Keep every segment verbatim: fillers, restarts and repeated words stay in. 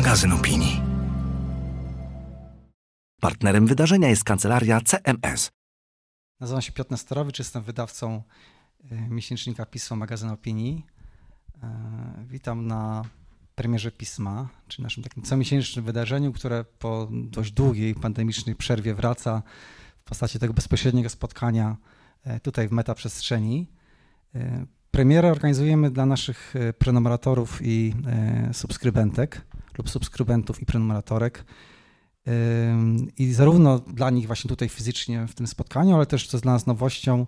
Magazyn Opinii. Partnerem wydarzenia jest kancelaria C M S. Nazywam się Piotr Nestorowicz, jestem wydawcą miesięcznika Pisma Magazyn Opinii. Witam na premierze Pisma, czyli naszym takim comiesięcznym wydarzeniu, które po dość długiej pandemicznej przerwie wraca w postaci tego bezpośredniego spotkania tutaj w metaprzestrzeni. Premierę organizujemy dla naszych prenumeratorów i subskrybentek lub subskrybentów i prenumeratorek i zarówno dla nich właśnie tutaj fizycznie w tym spotkaniu, ale też co jest dla nas nowością,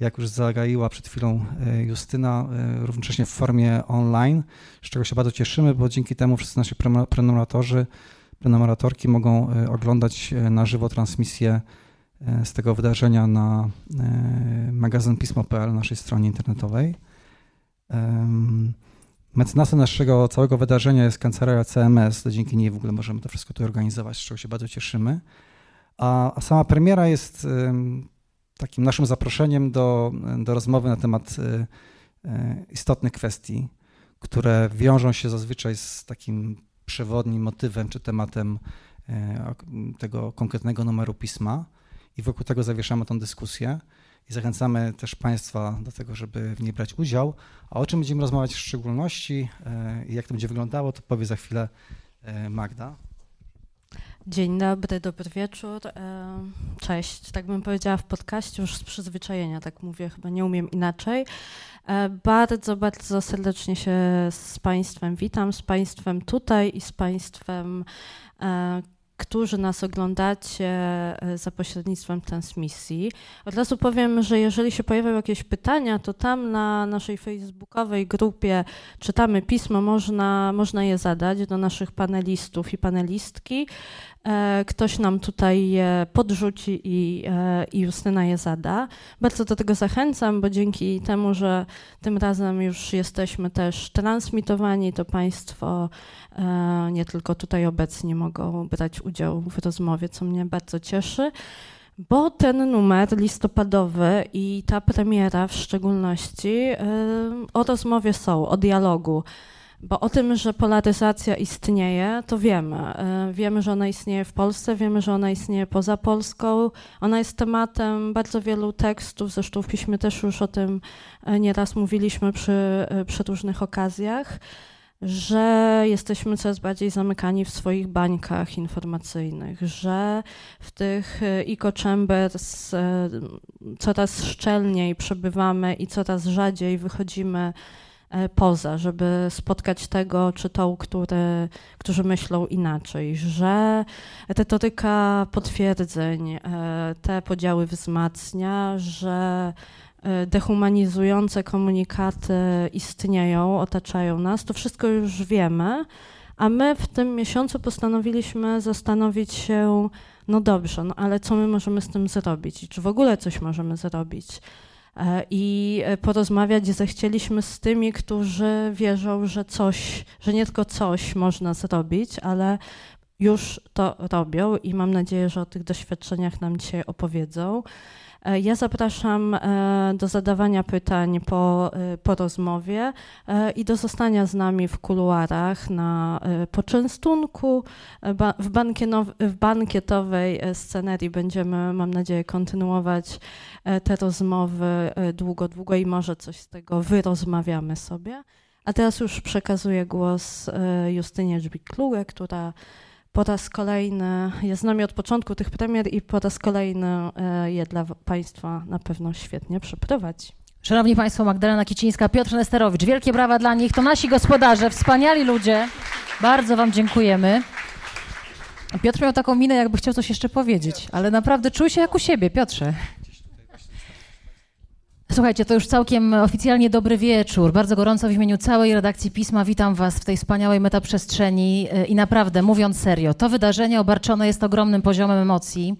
jak już zagaiła przed chwilą Justyna, równocześnie w formie online, z czego się bardzo cieszymy, bo dzięki temu wszyscy nasi prenumeratorzy, prenumeratorki mogą oglądać na żywo transmisję z tego wydarzenia na magazyn pismo kropka p l, naszej stronie internetowej. Mecenasem naszego całego wydarzenia jest kancelaria C M S, to dzięki niej w ogóle możemy to wszystko tu organizować, z czego się bardzo cieszymy. A, a sama premiera jest takim naszym zaproszeniem do, do rozmowy na temat istotnych kwestii, które wiążą się zazwyczaj z takim przewodnim motywem czy tematem tego konkretnego numeru pisma. I wokół tego zawieszamy tę dyskusję i zachęcamy też Państwa do tego, żeby w niej brać udział. A o czym będziemy rozmawiać w szczególności i jak to będzie wyglądało, to powie za chwilę Magda. Dzień dobry, dobry wieczór. Cześć. Tak bym powiedziała w podcaście, już z przyzwyczajenia tak mówię, chyba nie umiem inaczej. Bardzo, bardzo serdecznie się z Państwem witam, z Państwem tutaj i z Państwem, którzy nas oglądacie za pośrednictwem transmisji. Od razu powiem, że jeżeli się pojawią jakieś pytania, to tam na naszej facebookowej grupie Czytamy Pismo można, można je zadać do naszych panelistów i panelistki. Ktoś nam tutaj je podrzuci i, i Justyna je zada. Bardzo do tego zachęcam, bo dzięki temu, że tym razem już jesteśmy też transmitowani, to Państwo nie tylko tutaj obecni mogą brać udział w rozmowie, co mnie bardzo cieszy, bo ten numer listopadowy i ta premiera w szczególności o rozmowie są, o dialogu. Bo o tym, że polaryzacja istnieje, to wiemy. Wiemy, że ona istnieje w Polsce, wiemy, że ona istnieje poza Polską. Ona jest tematem bardzo wielu tekstów, zresztą w piśmie też już o tym nieraz mówiliśmy przy, przy różnych okazjach, że jesteśmy coraz bardziej zamykani w swoich bańkach informacyjnych, że w tych echo chambers coraz szczelniej przebywamy i coraz rzadziej wychodzimy poza, żeby spotkać tego czy tą, który, którzy myślą inaczej, że retoryka potwierdzeń te podziały wzmacnia, że dehumanizujące komunikaty istnieją, otaczają nas, to wszystko już wiemy, a my w tym miesiącu postanowiliśmy zastanowić się, no dobrze, no ale co my możemy z tym zrobić i czy w ogóle coś możemy zrobić? I porozmawiać zechcieliśmy z tymi, którzy wierzą, że coś, że nie tylko coś można zrobić, ale już to robią i mam nadzieję, że o tych doświadczeniach nam dzisiaj opowiedzą. Ja zapraszam do zadawania pytań po, po rozmowie i do zostania z nami w kuluarach na poczęstunku. W, bankienow- w bankietowej scenerii będziemy, mam nadzieję, kontynuować te rozmowy długo, długo i może coś z tego wyrozmawiamy sobie. A teraz już przekazuję głos Justynie Dżbik-Klugę, która po raz kolejny jest z nami od początku tych premier i po raz kolejny je dla Państwa na pewno świetnie przeprowadzi. Szanowni Państwo, Magdalena Kicińska, Piotr Nestorowicz, wielkie brawa dla nich, to nasi gospodarze, wspaniali ludzie, bardzo Wam dziękujemy. Piotr miał taką minę, jakby chciał coś jeszcze powiedzieć, ale naprawdę czuł się jak u siebie, Piotrze. Słuchajcie, to już całkiem oficjalnie dobry wieczór. Bardzo gorąco w imieniu całej redakcji Pisma witam Was w tej wspaniałej metaprzestrzeni i naprawdę, mówiąc serio, to wydarzenie obarczone jest ogromnym poziomem emocji,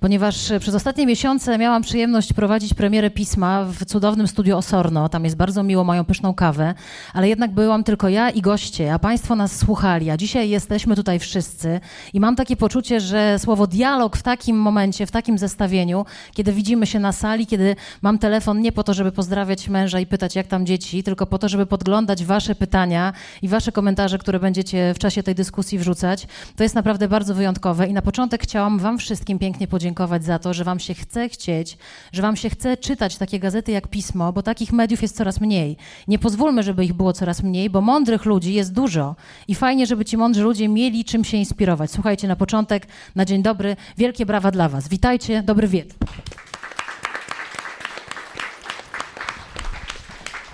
ponieważ przez ostatnie miesiące miałam przyjemność prowadzić premierę Pisma w cudownym studiu Osorno. Tam jest bardzo miło, mają pyszną kawę, ale jednak byłam tylko ja i goście, a Państwo nas słuchali, a dzisiaj jesteśmy tutaj wszyscy i mam takie poczucie, że słowo dialog w takim momencie, w takim zestawieniu, kiedy widzimy się na sali, kiedy mam telefon nie pod to, żeby pozdrawiać męża i pytać, jak tam dzieci, tylko po to, żeby podglądać wasze pytania i wasze komentarze, które będziecie w czasie tej dyskusji wrzucać. To jest naprawdę bardzo wyjątkowe i na początek chciałam wam wszystkim pięknie podziękować za to, że wam się chce chcieć, że wam się chce czytać takie gazety jak Pismo, bo takich mediów jest coraz mniej. Nie pozwólmy, żeby ich było coraz mniej, bo mądrych ludzi jest dużo i fajnie, żeby ci mądrzy ludzie mieli czym się inspirować. Słuchajcie, na początek, na dzień dobry, wielkie brawa dla was. Witajcie, dobry wieczór.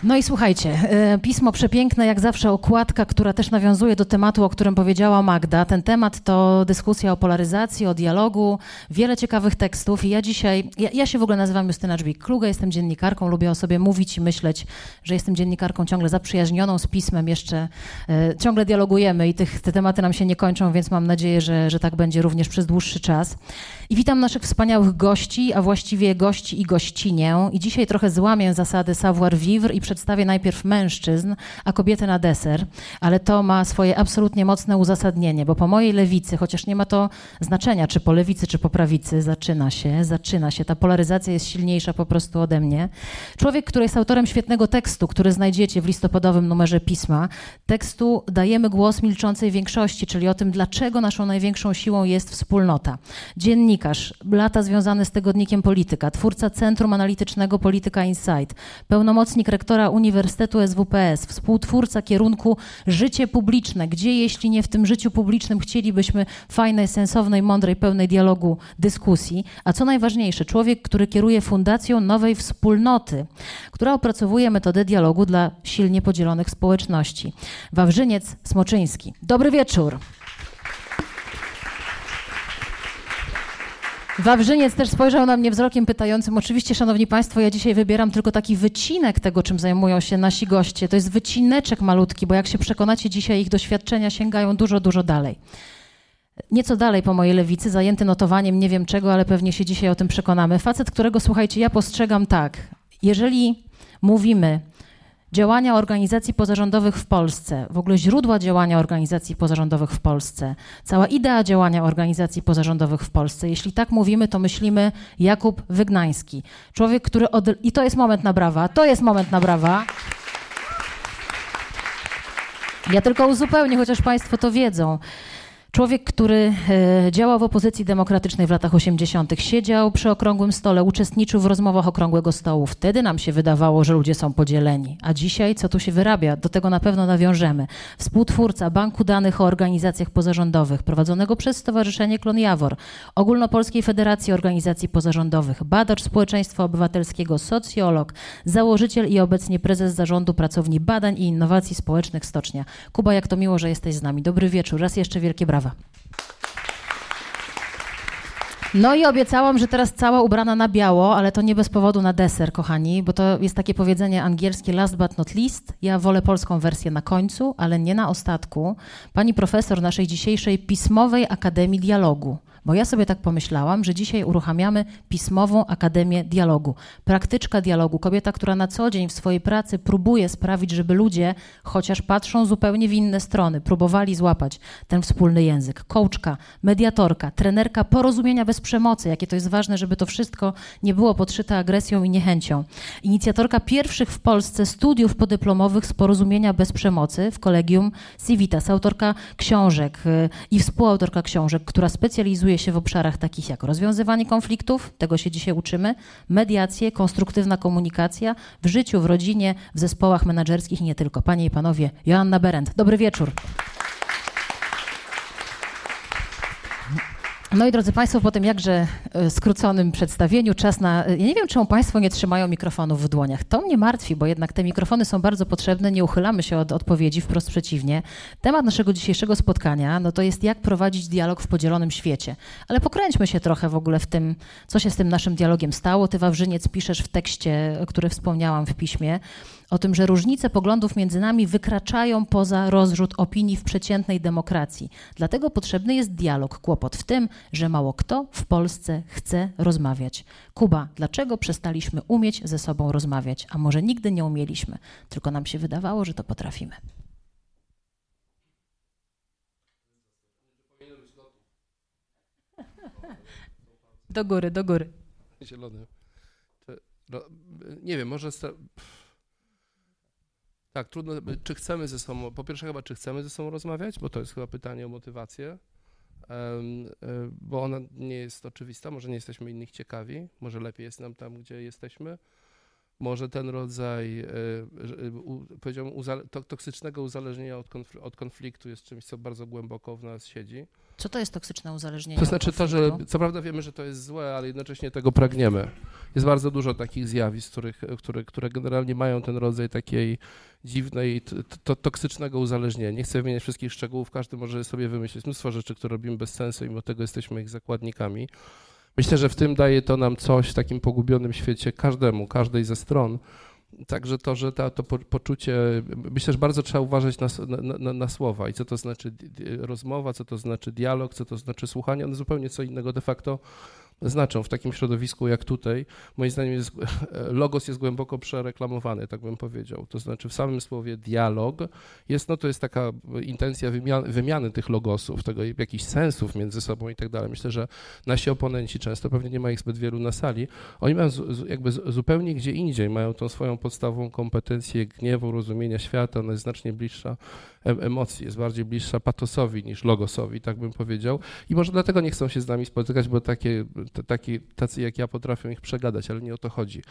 No i słuchajcie, Pismo przepiękne, jak zawsze okładka, która też nawiązuje do tematu, o którym powiedziała Magda. Ten temat to dyskusja o polaryzacji, o dialogu, wiele ciekawych tekstów i ja dzisiaj, ja, ja się w ogóle nazywam Justyna Dżbik-Kluga, jestem dziennikarką, lubię o sobie mówić i myśleć, że jestem dziennikarką ciągle zaprzyjaźnioną z Pismem, jeszcze e, ciągle dialogujemy i tych, te tematy nam się nie kończą, więc mam nadzieję, że, że tak będzie również przez dłuższy czas. I witam naszych wspaniałych gości, a właściwie gości i gościnię. I dzisiaj trochę złamię zasady savoir-vivre i przedstawię najpierw mężczyzn, a kobiety na deser, ale to ma swoje absolutnie mocne uzasadnienie, bo po mojej lewicy, chociaż nie ma to znaczenia, czy po lewicy, czy po prawicy, zaczyna się, zaczyna się, ta polaryzacja jest silniejsza po prostu ode mnie. Człowiek, który jest autorem świetnego tekstu, który znajdziecie w listopadowym numerze Pisma, tekstu Dajemy głos milczącej większości, czyli o tym, dlaczego naszą największą siłą jest wspólnota. Dziennikarz, lata związany z tygodnikiem Polityka, twórca Centrum Analitycznego Polityka Insight, pełnomocnik rektora Uniwersytetu S W P S, współtwórca kierunku Życie publiczne, gdzie jeśli nie w tym życiu publicznym chcielibyśmy fajnej, sensownej, mądrej, pełnej dialogu, dyskusji, a co najważniejsze, człowiek, który kieruje Fundacją Nowej Wspólnoty, która opracowuje metodę dialogu dla silnie podzielonych społeczności. Wawrzyniec Smoczyński. Dobry wieczór. Wawrzyniec też spojrzał na mnie wzrokiem pytającym. Oczywiście, szanowni państwo, ja dzisiaj wybieram tylko taki wycinek tego, czym zajmują się nasi goście. To jest wycineczek malutki, bo jak się przekonacie, dzisiaj ich doświadczenia sięgają dużo, dużo dalej. Nieco dalej po mojej lewicy, zajęty notowaniem nie wiem czego, ale pewnie się dzisiaj o tym przekonamy. Facet, którego, słuchajcie, ja postrzegam tak. Jeżeli mówimy działania organizacji pozarządowych w Polsce, w ogóle źródła działania organizacji pozarządowych w Polsce, cała idea działania organizacji pozarządowych w Polsce. Jeśli tak mówimy, to myślimy Jakub Wygnański. Człowiek, który... Od... I to jest moment na brawa, to jest moment na brawa. Ja tylko uzupełnię, chociaż państwo to wiedzą. Człowiek, który działał w opozycji demokratycznej w latach osiemdziesiątych, siedział przy okrągłym stole, uczestniczył w rozmowach okrągłego stołu. Wtedy nam się wydawało, że ludzie są podzieleni. A dzisiaj co tu się wyrabia? Do tego na pewno nawiążemy. Współtwórca Banku Danych o Organizacjach Pozarządowych, prowadzonego przez Stowarzyszenie Klon Jawor, Ogólnopolskiej Federacji Organizacji Pozarządowych, badacz społeczeństwa obywatelskiego, socjolog, założyciel i obecnie prezes Zarządu Pracowni Badań i Innowacji Społecznych Stocznia. Kuba, jak to miło, że jesteś z nami. Dobry wieczór. Raz jeszcze wielkie brawa. No i obiecałam, że teraz cała ubrana na biało, ale to nie bez powodu na deser, kochani, bo to jest takie powiedzenie angielskie last but not least. Ja wolę polską wersję na końcu, ale nie na ostatku. Pani profesor naszej dzisiejszej Pismowej Akademii Dialogu. Bo ja sobie tak pomyślałam, że dzisiaj uruchamiamy Pismową Akademię Dialogu. Praktyczka dialogu, kobieta, która na co dzień w swojej pracy próbuje sprawić, żeby ludzie, chociaż patrzą zupełnie w inne strony, próbowali złapać ten wspólny język. Coachka, mediatorka, trenerka porozumienia bez przemocy, jakie to jest ważne, żeby to wszystko nie było podszyte agresją i niechęcią. Inicjatorka pierwszych w Polsce studiów podyplomowych z porozumienia bez przemocy w Collegium Civitas, autorka książek i współautorka książek, która specjalizuje się w obszarach takich jak rozwiązywanie konfliktów, tego się dzisiaj uczymy, mediacje, konstruktywna komunikacja w życiu, w rodzinie, w zespołach menedżerskich i nie tylko. Panie i panowie, Joanna Berendt. Dobry wieczór. No i drodzy państwo, po tym jakże skróconym przedstawieniu czas na... Ja nie wiem, czemu państwo nie trzymają mikrofonów w dłoniach. To mnie martwi, bo jednak te mikrofony są bardzo potrzebne, nie uchylamy się od odpowiedzi, wprost przeciwnie. Temat naszego dzisiejszego spotkania no to jest jak prowadzić dialog w podzielonym świecie. Ale pokręćmy się trochę w ogóle w tym, co się z tym naszym dialogiem stało. Ty, Wawrzyniec, piszesz w tekście, który wspomniałam w Piśmie, o tym, że różnice poglądów między nami wykraczają poza rozrzut opinii w przeciętnej demokracji. Dlatego potrzebny jest dialog. Kłopot w tym, że mało kto w Polsce chce rozmawiać. Kuba, dlaczego przestaliśmy umieć ze sobą rozmawiać? A może nigdy nie umieliśmy, tylko nam się wydawało, że to potrafimy. Do góry, do góry. Nie wiem, może... Tak, trudno, czy chcemy ze sobą, po pierwsze chyba, czy chcemy ze sobą rozmawiać, bo to jest chyba pytanie o motywację, bo ona nie jest oczywista, może nie jesteśmy innych ciekawi, może lepiej jest nam tam, gdzie jesteśmy, może ten rodzaj, powiedziałbym, toksycznego uzależnienia od konfliktu jest czymś, co bardzo głęboko w nas siedzi. Co to jest toksyczne uzależnienie? To znaczy to, że co prawda wiemy, że to jest złe, ale jednocześnie tego pragniemy. Jest bardzo dużo takich zjawisk, których, które, które generalnie mają ten rodzaj takiej dziwnej, to, toksycznego uzależnienia. Nie chcę wymieniać wszystkich szczegółów, każdy może sobie wymyślić mnóstwo rzeczy, które robimy bez sensu, mimo tego jesteśmy ich zakładnikami. Myślę, że w tym daje to nam coś w takim pogubionym świecie każdemu, każdej ze stron. Także to, że ta, to po, poczucie, myślę, że bardzo trzeba uważać na, na, na słowa i co to znaczy rozmowa, co to znaczy dialog, co to znaczy słuchanie, one zupełnie co innego de facto znaczą w takim środowisku jak tutaj. Moim zdaniem jest, logos jest głęboko przereklamowany, tak bym powiedział. To znaczy w samym słowie dialog jest, no to jest taka intencja wymiany, wymiany tych logosów, tego jakichś sensów między sobą i tak dalej. Myślę, że nasi oponenci często, pewnie nie ma ich zbyt wielu na sali, oni mają z, jakby zupełnie gdzie indziej, mają tą swoją podstawową kompetencję gniewu, rozumienia świata, ona jest znacznie bliższa emocji, jest bardziej bliższa patosowi niż logosowi, tak bym powiedział. I może dlatego nie chcą się z nami spotykać, bo takie Taki, tacy jak ja potrafią ich przegadać, ale nie o to chodzi.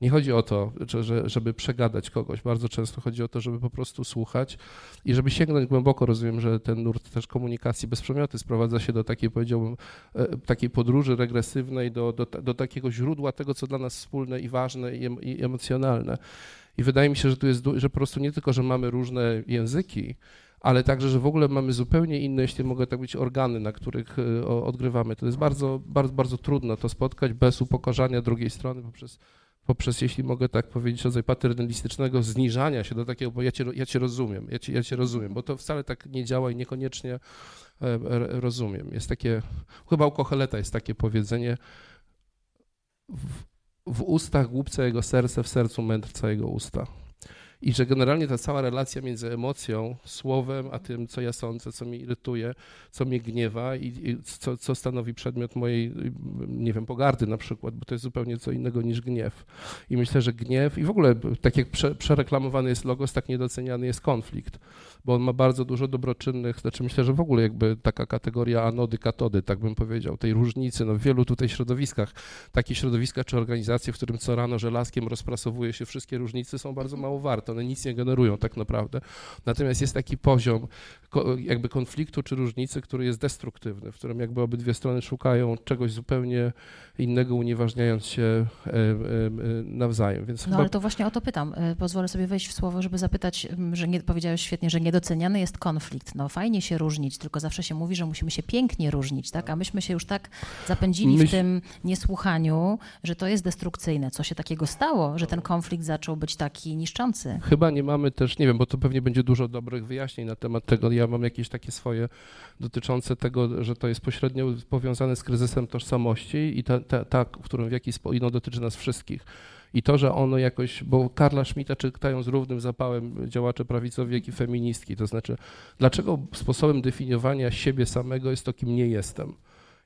Nie chodzi o to, że, żeby przegadać kogoś. Bardzo często chodzi o to, żeby po prostu słuchać i żeby sięgnąć głęboko. Rozumiem, że ten nurt też komunikacji bez przemioty sprowadza się do takiej, powiedziałbym, takiej podróży regresywnej, do, do, do takiego źródła tego, co dla nas wspólne i ważne i emocjonalne. I wydaje mi się, że tu jest, że po prostu nie tylko, że mamy różne języki, ale także, że w ogóle mamy zupełnie inne, jeśli mogę tak być, organy, na których odgrywamy. To jest bardzo, bardzo, bardzo trudno to spotkać bez upokorzania drugiej strony poprzez, poprzez jeśli mogę tak powiedzieć, rodzaj paternalistycznego zniżania się do takiego, bo ja cię, ja cię rozumiem, ja cię, ja cię rozumiem, bo to wcale tak nie działa i niekoniecznie rozumiem. Jest takie, chyba u Kocheleta jest takie powiedzenie, w, w ustach głupca jego serce, w sercu mędrca jego usta. I że generalnie ta cała relacja między emocją, słowem, a tym, co ja sądzę, co mnie irytuje, co mnie gniewa i, i co, co stanowi przedmiot mojej, nie wiem, pogardy na przykład, bo to jest zupełnie co innego niż gniew. I myślę, że gniew i w ogóle tak jak prze, przereklamowany jest logos, tak niedoceniany jest konflikt, bo on ma bardzo dużo dobroczynnych, znaczy myślę, że w ogóle jakby taka kategoria anody, katody, tak bym powiedział, tej różnicy, no w wielu tutaj środowiskach, takie środowiska czy organizacje, w którym co rano żelazkiem rozprasowuje się wszystkie różnice, są bardzo mało warte. One nic nie generują tak naprawdę. Natomiast jest taki poziom jakby konfliktu czy różnicy, który jest destruktywny, w którym jakby obydwie strony szukają czegoś zupełnie innego, unieważniając się nawzajem. Więc no chyba... ale to właśnie o to pytam. Pozwolę sobie wejść w słowo, żeby zapytać, że nie, powiedziałeś świetnie, że niedoceniany jest konflikt. No fajnie się różnić, tylko zawsze się mówi, że musimy się pięknie różnić, tak? A myśmy się już tak zapędzili Myś... w tym niesłuchaniu, że to jest destrukcyjne. Co się takiego stało, że ten konflikt zaczął być taki niszczący? Chyba nie mamy też, nie wiem, bo to pewnie będzie dużo dobrych wyjaśnień na temat tego. Ja mam jakieś takie swoje dotyczące tego, że to jest pośrednio powiązane z kryzysem tożsamości i ta, ta, ta w którym w jakiś sposób no, dotyczy nas wszystkich. I to, że ono jakoś, bo Karla Schmidta czytają z równym zapałem działacze prawicowi, jak i feministki. To znaczy, dlaczego sposobem definiowania siebie samego jest to, kim nie jestem?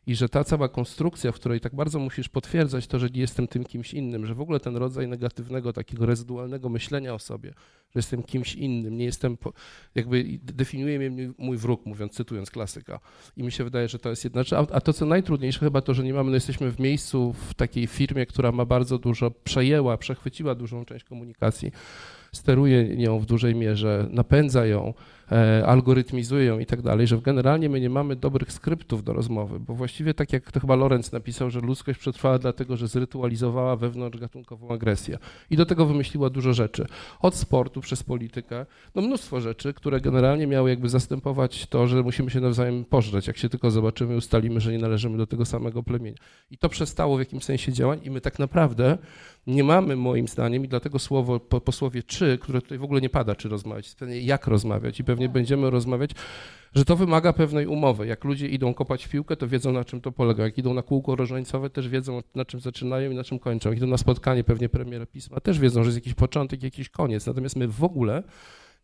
I że ta cała konstrukcja, w której tak bardzo musisz potwierdzać to, że nie jestem tym kimś innym, że w ogóle ten rodzaj negatywnego, takiego rezydualnego myślenia o sobie, że jestem kimś innym, nie jestem, jakby definiuje mnie mój wróg, mówiąc, cytując klasyka. I mi się wydaje, że to jest jedna rzecz. A to, co najtrudniejsze chyba to, że nie mamy, no jesteśmy w miejscu, w takiej firmie, która ma bardzo dużo, przejęła, przechwyciła dużą część komunikacji, steruje nią w dużej mierze, napędza ją, e, algorytmizuje ją i tak dalej, że generalnie my nie mamy dobrych skryptów do rozmowy, bo właściwie tak jak to chyba Lorenz napisał, że ludzkość przetrwała dlatego, że zrytualizowała wewnątrzgatunkową agresję i do tego wymyśliła dużo rzeczy. Od sportu przez politykę, no mnóstwo rzeczy, które generalnie miały jakby zastępować to, że musimy się nawzajem pożreć, jak się tylko zobaczymy, ustalimy, że nie należymy do tego samego plemienia. I to przestało w jakimś sensie działać i my tak naprawdę nie mamy moim zdaniem i dlatego słowo po, po słowie czy, które tutaj w ogóle nie pada, czy rozmawiać, jak rozmawiać i pewnie będziemy rozmawiać, że to wymaga pewnej umowy. Jak ludzie idą kopać w piłkę, to wiedzą, na czym to polega. Jak idą na kółko rożańcowe, też wiedzą, na czym zaczynają i na czym kończą. Jak idą na spotkanie pewnie premiera pisma, też wiedzą, że jest jakiś początek, jakiś koniec. Natomiast my w ogóle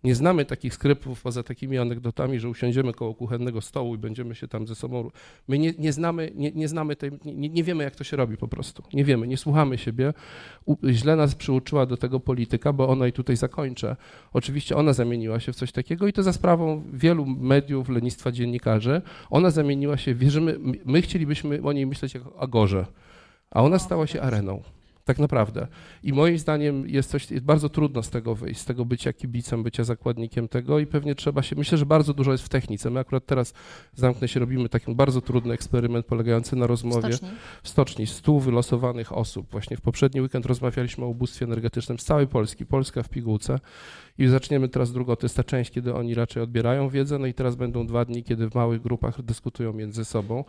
Nie znamy takich sklepów poza takimi anegdotami, że usiądziemy koło kuchennego stołu i będziemy się tam ze sobą... My nie, nie znamy, nie, nie, znamy tej, nie, nie wiemy, jak to się robi po prostu. Nie wiemy, nie słuchamy siebie. U, źle nas przyuczyła do tego polityka, bo ona, i tutaj zakończę, oczywiście ona zamieniła się w coś takiego i to za sprawą wielu mediów, lenistwa dziennikarzy. Ona zamieniła się, wierzymy, my chcielibyśmy o niej myśleć jako o agorze, a ona stała się areną. Tak naprawdę. I moim zdaniem jest coś, jest bardzo trudno z tego wyjść, z tego bycia kibicem, bycia zakładnikiem tego i pewnie trzeba się, myślę, że bardzo dużo jest w technice. My akurat teraz, zamknę się, robimy taki bardzo trudny eksperyment polegający na rozmowie w stoczni. w stoczni stu wylosowanych osób. Właśnie w poprzedni weekend rozmawialiśmy o ubóstwie energetycznym z całej Polski, Polska w pigułce. I zaczniemy teraz drugą, to jest ta część, kiedy oni raczej odbierają wiedzę, no i teraz będą dwa dni, kiedy w małych grupach dyskutują między sobą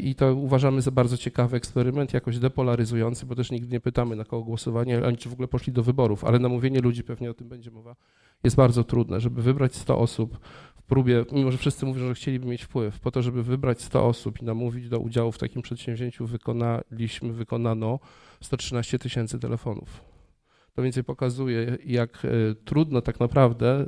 i to uważamy za bardzo ciekawy eksperyment, jakoś depolaryzujący, bo też nigdy nie pytamy, na kogo głosowanie, ani czy w ogóle poszli do wyborów, ale namówienie ludzi, pewnie o tym będzie mowa, jest bardzo trudne, żeby wybrać sto osób w próbie, mimo że wszyscy mówią, że chcieliby mieć wpływ, po to, żeby wybrać sto osób i namówić do udziału w takim przedsięwzięciu wykonaliśmy, wykonano sto trzynaście tysięcy telefonów. To więcej pokazuje, jak trudno tak naprawdę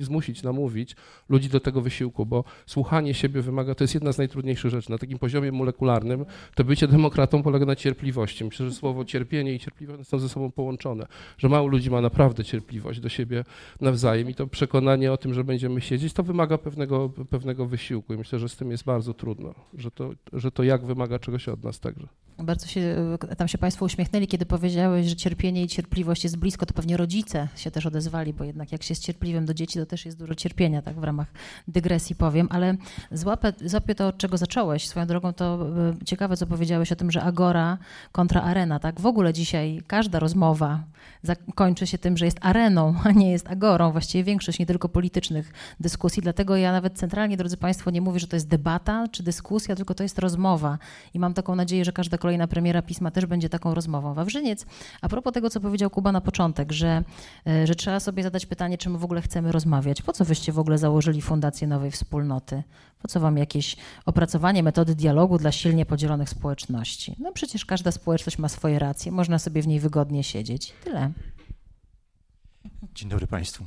zmusić, namówić ludzi do tego wysiłku, bo słuchanie siebie wymaga, to jest jedna z najtrudniejszych rzeczy. Na takim poziomie molekularnym to bycie demokratą polega na cierpliwości. Myślę, że słowo cierpienie i cierpliwość są ze sobą połączone, że mało ludzi ma naprawdę cierpliwość do siebie nawzajem i to przekonanie o tym, że będziemy siedzieć, to wymaga pewnego, pewnego wysiłku i myślę, że z tym jest bardzo trudno, że to, że to jak wymaga czegoś od nas także. Bardzo się, tam się Państwo uśmiechnęli, kiedy powiedzieli, że cierpienie i cierpliwość jest blisko, to pewnie rodzice się też odezwali, bo jednak jak się jest cierpliwym do dzieci, to też jest dużo cierpienia, tak w ramach dygresji powiem, ale złapę, złapię to, od czego zacząłeś. Swoją drogą to ciekawe, co powiedziałeś o tym, że agora kontra arena, tak? W ogóle dzisiaj każda rozmowa zakończy się tym, że jest areną, a nie jest agorą. Właściwie większość nie tylko politycznych dyskusji, dlatego ja nawet centralnie, drodzy Państwo, nie mówię, że to jest debata czy dyskusja, tylko to jest rozmowa i mam taką nadzieję, że każda kolejna premiera Pisma też będzie taką rozmową. Wawrzyniec, a propos tego, co powiedział Kuba na początek, że, że trzeba sobie zadać pytanie, czy my w ogóle chcemy rozmawiać. Po co wyście w ogóle założyli Fundację Nowej Wspólnoty? Po co wam jakieś opracowanie metody dialogu dla silnie podzielonych społeczności? No przecież każda społeczność ma swoje racje, można sobie w niej wygodnie siedzieć. Tyle. Dzień dobry Państwu.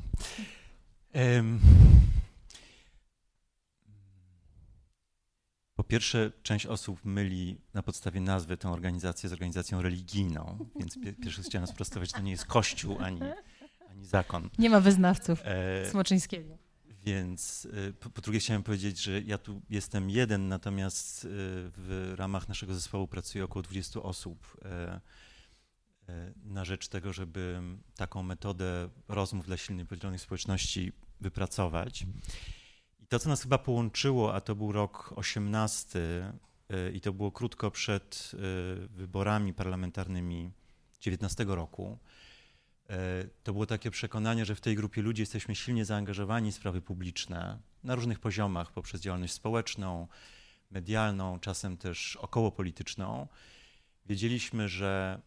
Um, Po pierwsze, część osób myli na podstawie nazwy tę organizację z organizacją religijną, więc pierwszy chciałem sprostować, to nie jest kościół ani, ani zakon. Nie ma wyznawców e, Smoczyńskiego. Więc po, po drugie chciałem powiedzieć, że ja tu jestem jeden, natomiast w ramach naszego zespołu pracuje około dwudziestu osób na rzecz tego, żeby taką metodę rozmów dla silnie podzielonych społeczności wypracować. To, co nas chyba połączyło, a to był rok osiemnasty i to było krótko przed wyborami parlamentarnymi dziewiętnastego roku, to było takie przekonanie, że w tej grupie ludzi jesteśmy silnie zaangażowani w sprawy publiczne na różnych poziomach, poprzez działalność społeczną, medialną, czasem też okołopolityczną. Wiedzieliśmy, że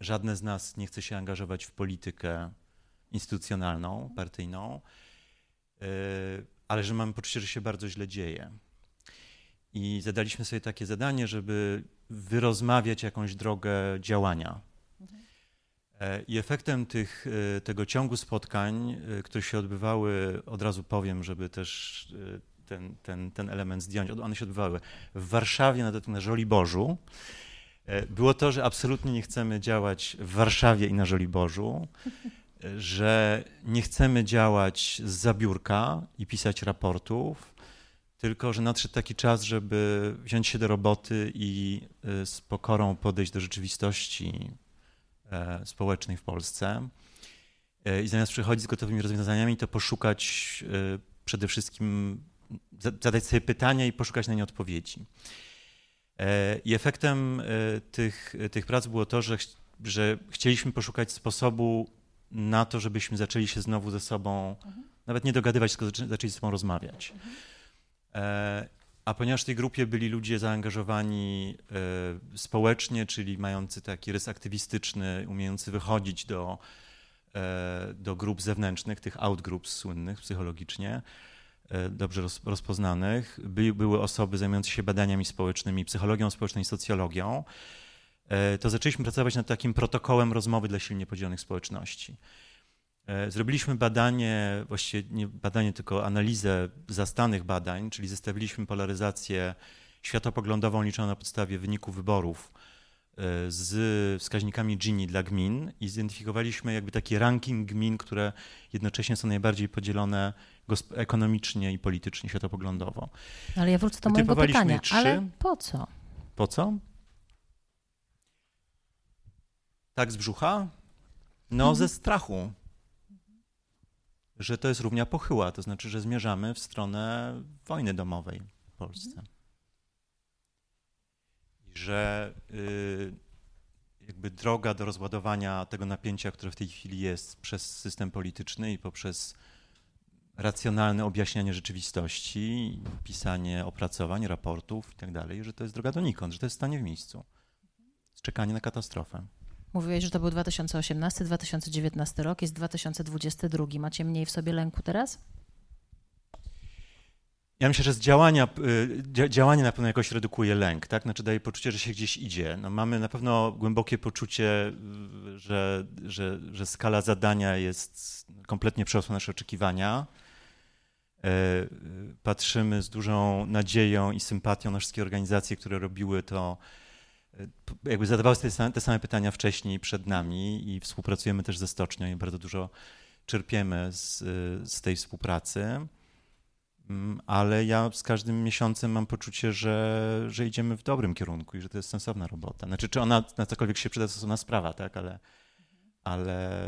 żadne z nas nie chce się angażować w politykę instytucjonalną, partyjną, ale że mamy poczucie, że się bardzo źle dzieje. I zadaliśmy sobie takie zadanie, żeby wyrozmawiać jakąś drogę działania. I efektem tych, tego ciągu spotkań, które się odbywały, od razu powiem, żeby też ten, ten, ten element zdjąć, one się odbywały w Warszawie, na, na Żoliborzu. Było to, że absolutnie nie chcemy działać w Warszawie i na Żoliborzu, że nie chcemy działać zza biurka i pisać raportów, tylko że nadszedł taki czas, żeby wziąć się do roboty i z pokorą podejść do rzeczywistości społecznej w Polsce. I zamiast przychodzić z gotowymi rozwiązaniami, to poszukać przede wszystkim, zadać sobie pytania i poszukać na nie odpowiedzi. I efektem tych, tych prac było to, że, że chcieliśmy poszukać sposobu na to, żebyśmy zaczęli się znowu ze sobą, mhm. nawet nie dogadywać, tylko zaczę- zaczęli ze sobą rozmawiać. Mhm. E, a ponieważ w tej grupie byli ludzie zaangażowani e, społecznie, czyli mający taki rys aktywistyczny, umiejący wychodzić do, e, do grup zewnętrznych, tych outgroups słynnych psychologicznie, e, dobrze roz- rozpoznanych, by, były osoby zajmujące się badaniami społecznymi, psychologią społeczną i socjologią, to zaczęliśmy pracować nad takim protokołem rozmowy dla silnie podzielonych społeczności. Zrobiliśmy badanie, właściwie nie badanie, tylko analizę zastanych badań, czyli zestawiliśmy polaryzację światopoglądową liczoną na podstawie wyników wyborów z wskaźnikami Gini dla gmin i zidentyfikowaliśmy jakby taki ranking gmin, które jednocześnie są najbardziej podzielone ekonomicznie i politycznie, światopoglądowo. Ale ja wrócę do mojego pytania, trzy. ale po co? Po co? Tak z brzucha? No mhm. ze strachu, że to jest równia pochyła, to znaczy, że zmierzamy w stronę wojny domowej w Polsce. Mhm. Że y, jakby droga do rozładowania tego napięcia, które w tej chwili jest przez system polityczny i poprzez racjonalne objaśnianie rzeczywistości, pisanie opracowań, raportów i tak dalej, że to jest droga donikąd, że to jest stanie w miejscu, czekanie na katastrofę. Mówiłeś, że to był dwa tysiące osiemnasty, dwa tysiące dziewiętnasty rok, jest dwa tysiące dwudziesty drugi. Macie mniej w sobie lęku teraz? Ja myślę, że z działania, działanie na pewno jakoś redukuje lęk, tak? Znaczy daje poczucie, że się gdzieś idzie. No mamy na pewno głębokie poczucie, że, że, że skala zadania jest kompletnie przerosła nasze oczekiwania. Patrzymy z dużą nadzieją i sympatią na wszystkie organizacje, które robiły to, jakby zadawały te same, te same pytania wcześniej przed nami i współpracujemy też ze Stocznią i bardzo dużo czerpiemy z, z tej współpracy. Ale ja z każdym miesiącem mam poczucie, że, że idziemy w dobrym kierunku i że to jest sensowna robota. Znaczy, czy ona na cokolwiek się przyda, to sensowna sprawa, tak, ale... ale...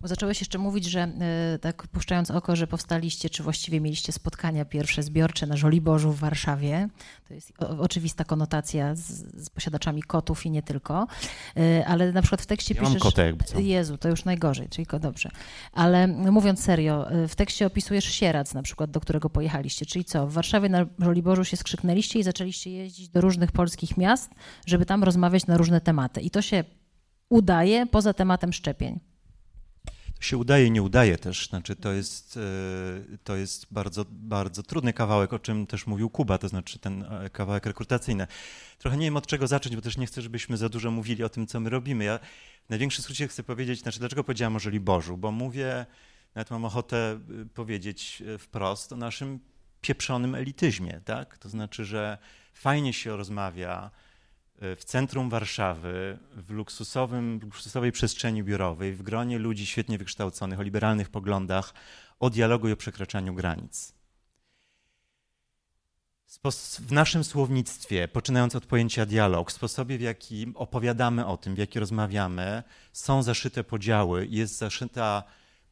Bo zacząłeś jeszcze mówić, że tak puszczając oko, że powstaliście, czy właściwie mieliście spotkania pierwsze zbiorcze na Żoliborzu w Warszawie. To jest oczywista konotacja z, z posiadaczami kotów i nie tylko. Ale na przykład w tekście ja piszesz... Mam kota, jakby co. Jezu, to już najgorzej, czyli dobrze. Ale mówiąc serio, w tekście opisujesz Sierac na przykład, do którego pojechaliście. Czyli co, w Warszawie na Żoliborzu się skrzyknęliście i zaczęliście jeździć do różnych polskich miast, żeby tam rozmawiać na różne tematy. I to się... udaje poza tematem szczepień? To się udaje i nie udaje też. Znaczy to jest, to jest bardzo, bardzo trudny kawałek, o czym też mówił Kuba, to znaczy ten kawałek rekrutacyjny. Trochę nie wiem od czego zacząć, bo też nie chcę, żebyśmy za dużo mówili o tym, co my robimy. Ja w największym skrócie chcę powiedzieć, znaczy dlaczego powiedziałam o Żoliborzu, bo mówię, nawet mam ochotę powiedzieć wprost o naszym pieprzonym elityzmie, tak? To znaczy, że fajnie się rozmawia w centrum Warszawy, w luksusowym, luksusowej przestrzeni biurowej, w gronie ludzi świetnie wykształconych, o liberalnych poglądach, o dialogu i o przekraczaniu granic. W naszym słownictwie, poczynając od pojęcia dialog, sposobie, w jaki opowiadamy o tym, w jaki rozmawiamy, są zaszyte podziały, jest zaszyta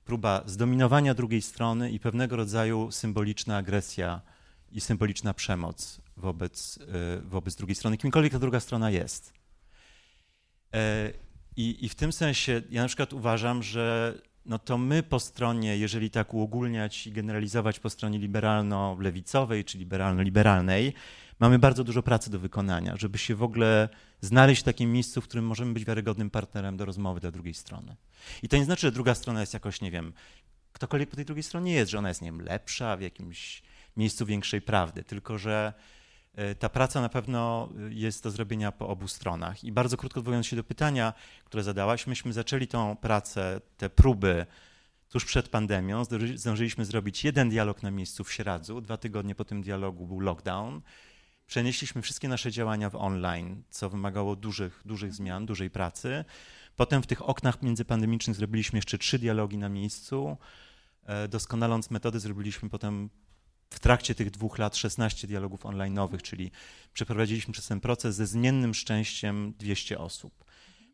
próba zdominowania drugiej strony i pewnego rodzaju symboliczna agresja i symboliczna przemoc wobec, wobec drugiej strony, kimkolwiek ta druga strona jest. I, i w tym sensie ja na przykład uważam, że no to my po stronie, jeżeli tak uogólniać i generalizować po stronie liberalno-lewicowej czy liberalno-liberalnej, mamy bardzo dużo pracy do wykonania, żeby się w ogóle znaleźć w takim miejscu, w którym możemy być wiarygodnym partnerem do rozmowy dla drugiej strony. I to nie znaczy, że druga strona jest jakoś, nie wiem, ktokolwiek po tej drugiej stronie jest, że ona jest, nie wiem, lepsza w jakimś miejscu większej prawdy, tylko że ta praca na pewno jest do zrobienia po obu stronach. I bardzo krótko odwołując się do pytania, które zadałaś, myśmy zaczęli tą pracę, te próby tuż przed pandemią. Zdążyliśmy zrobić jeden dialog na miejscu w Sieradzu. Dwa tygodnie po tym dialogu był lockdown. Przenieśliśmy wszystkie nasze działania w online, co wymagało dużych, dużych zmian, dużej pracy. Potem w tych oknach międzypandemicznych zrobiliśmy jeszcze trzy dialogi na miejscu. Doskonaląc metody zrobiliśmy potem w trakcie tych dwóch lat szesnaście dialogów online'owych, czyli przeprowadziliśmy przez ten proces ze zmiennym szczęściem dwieście osób.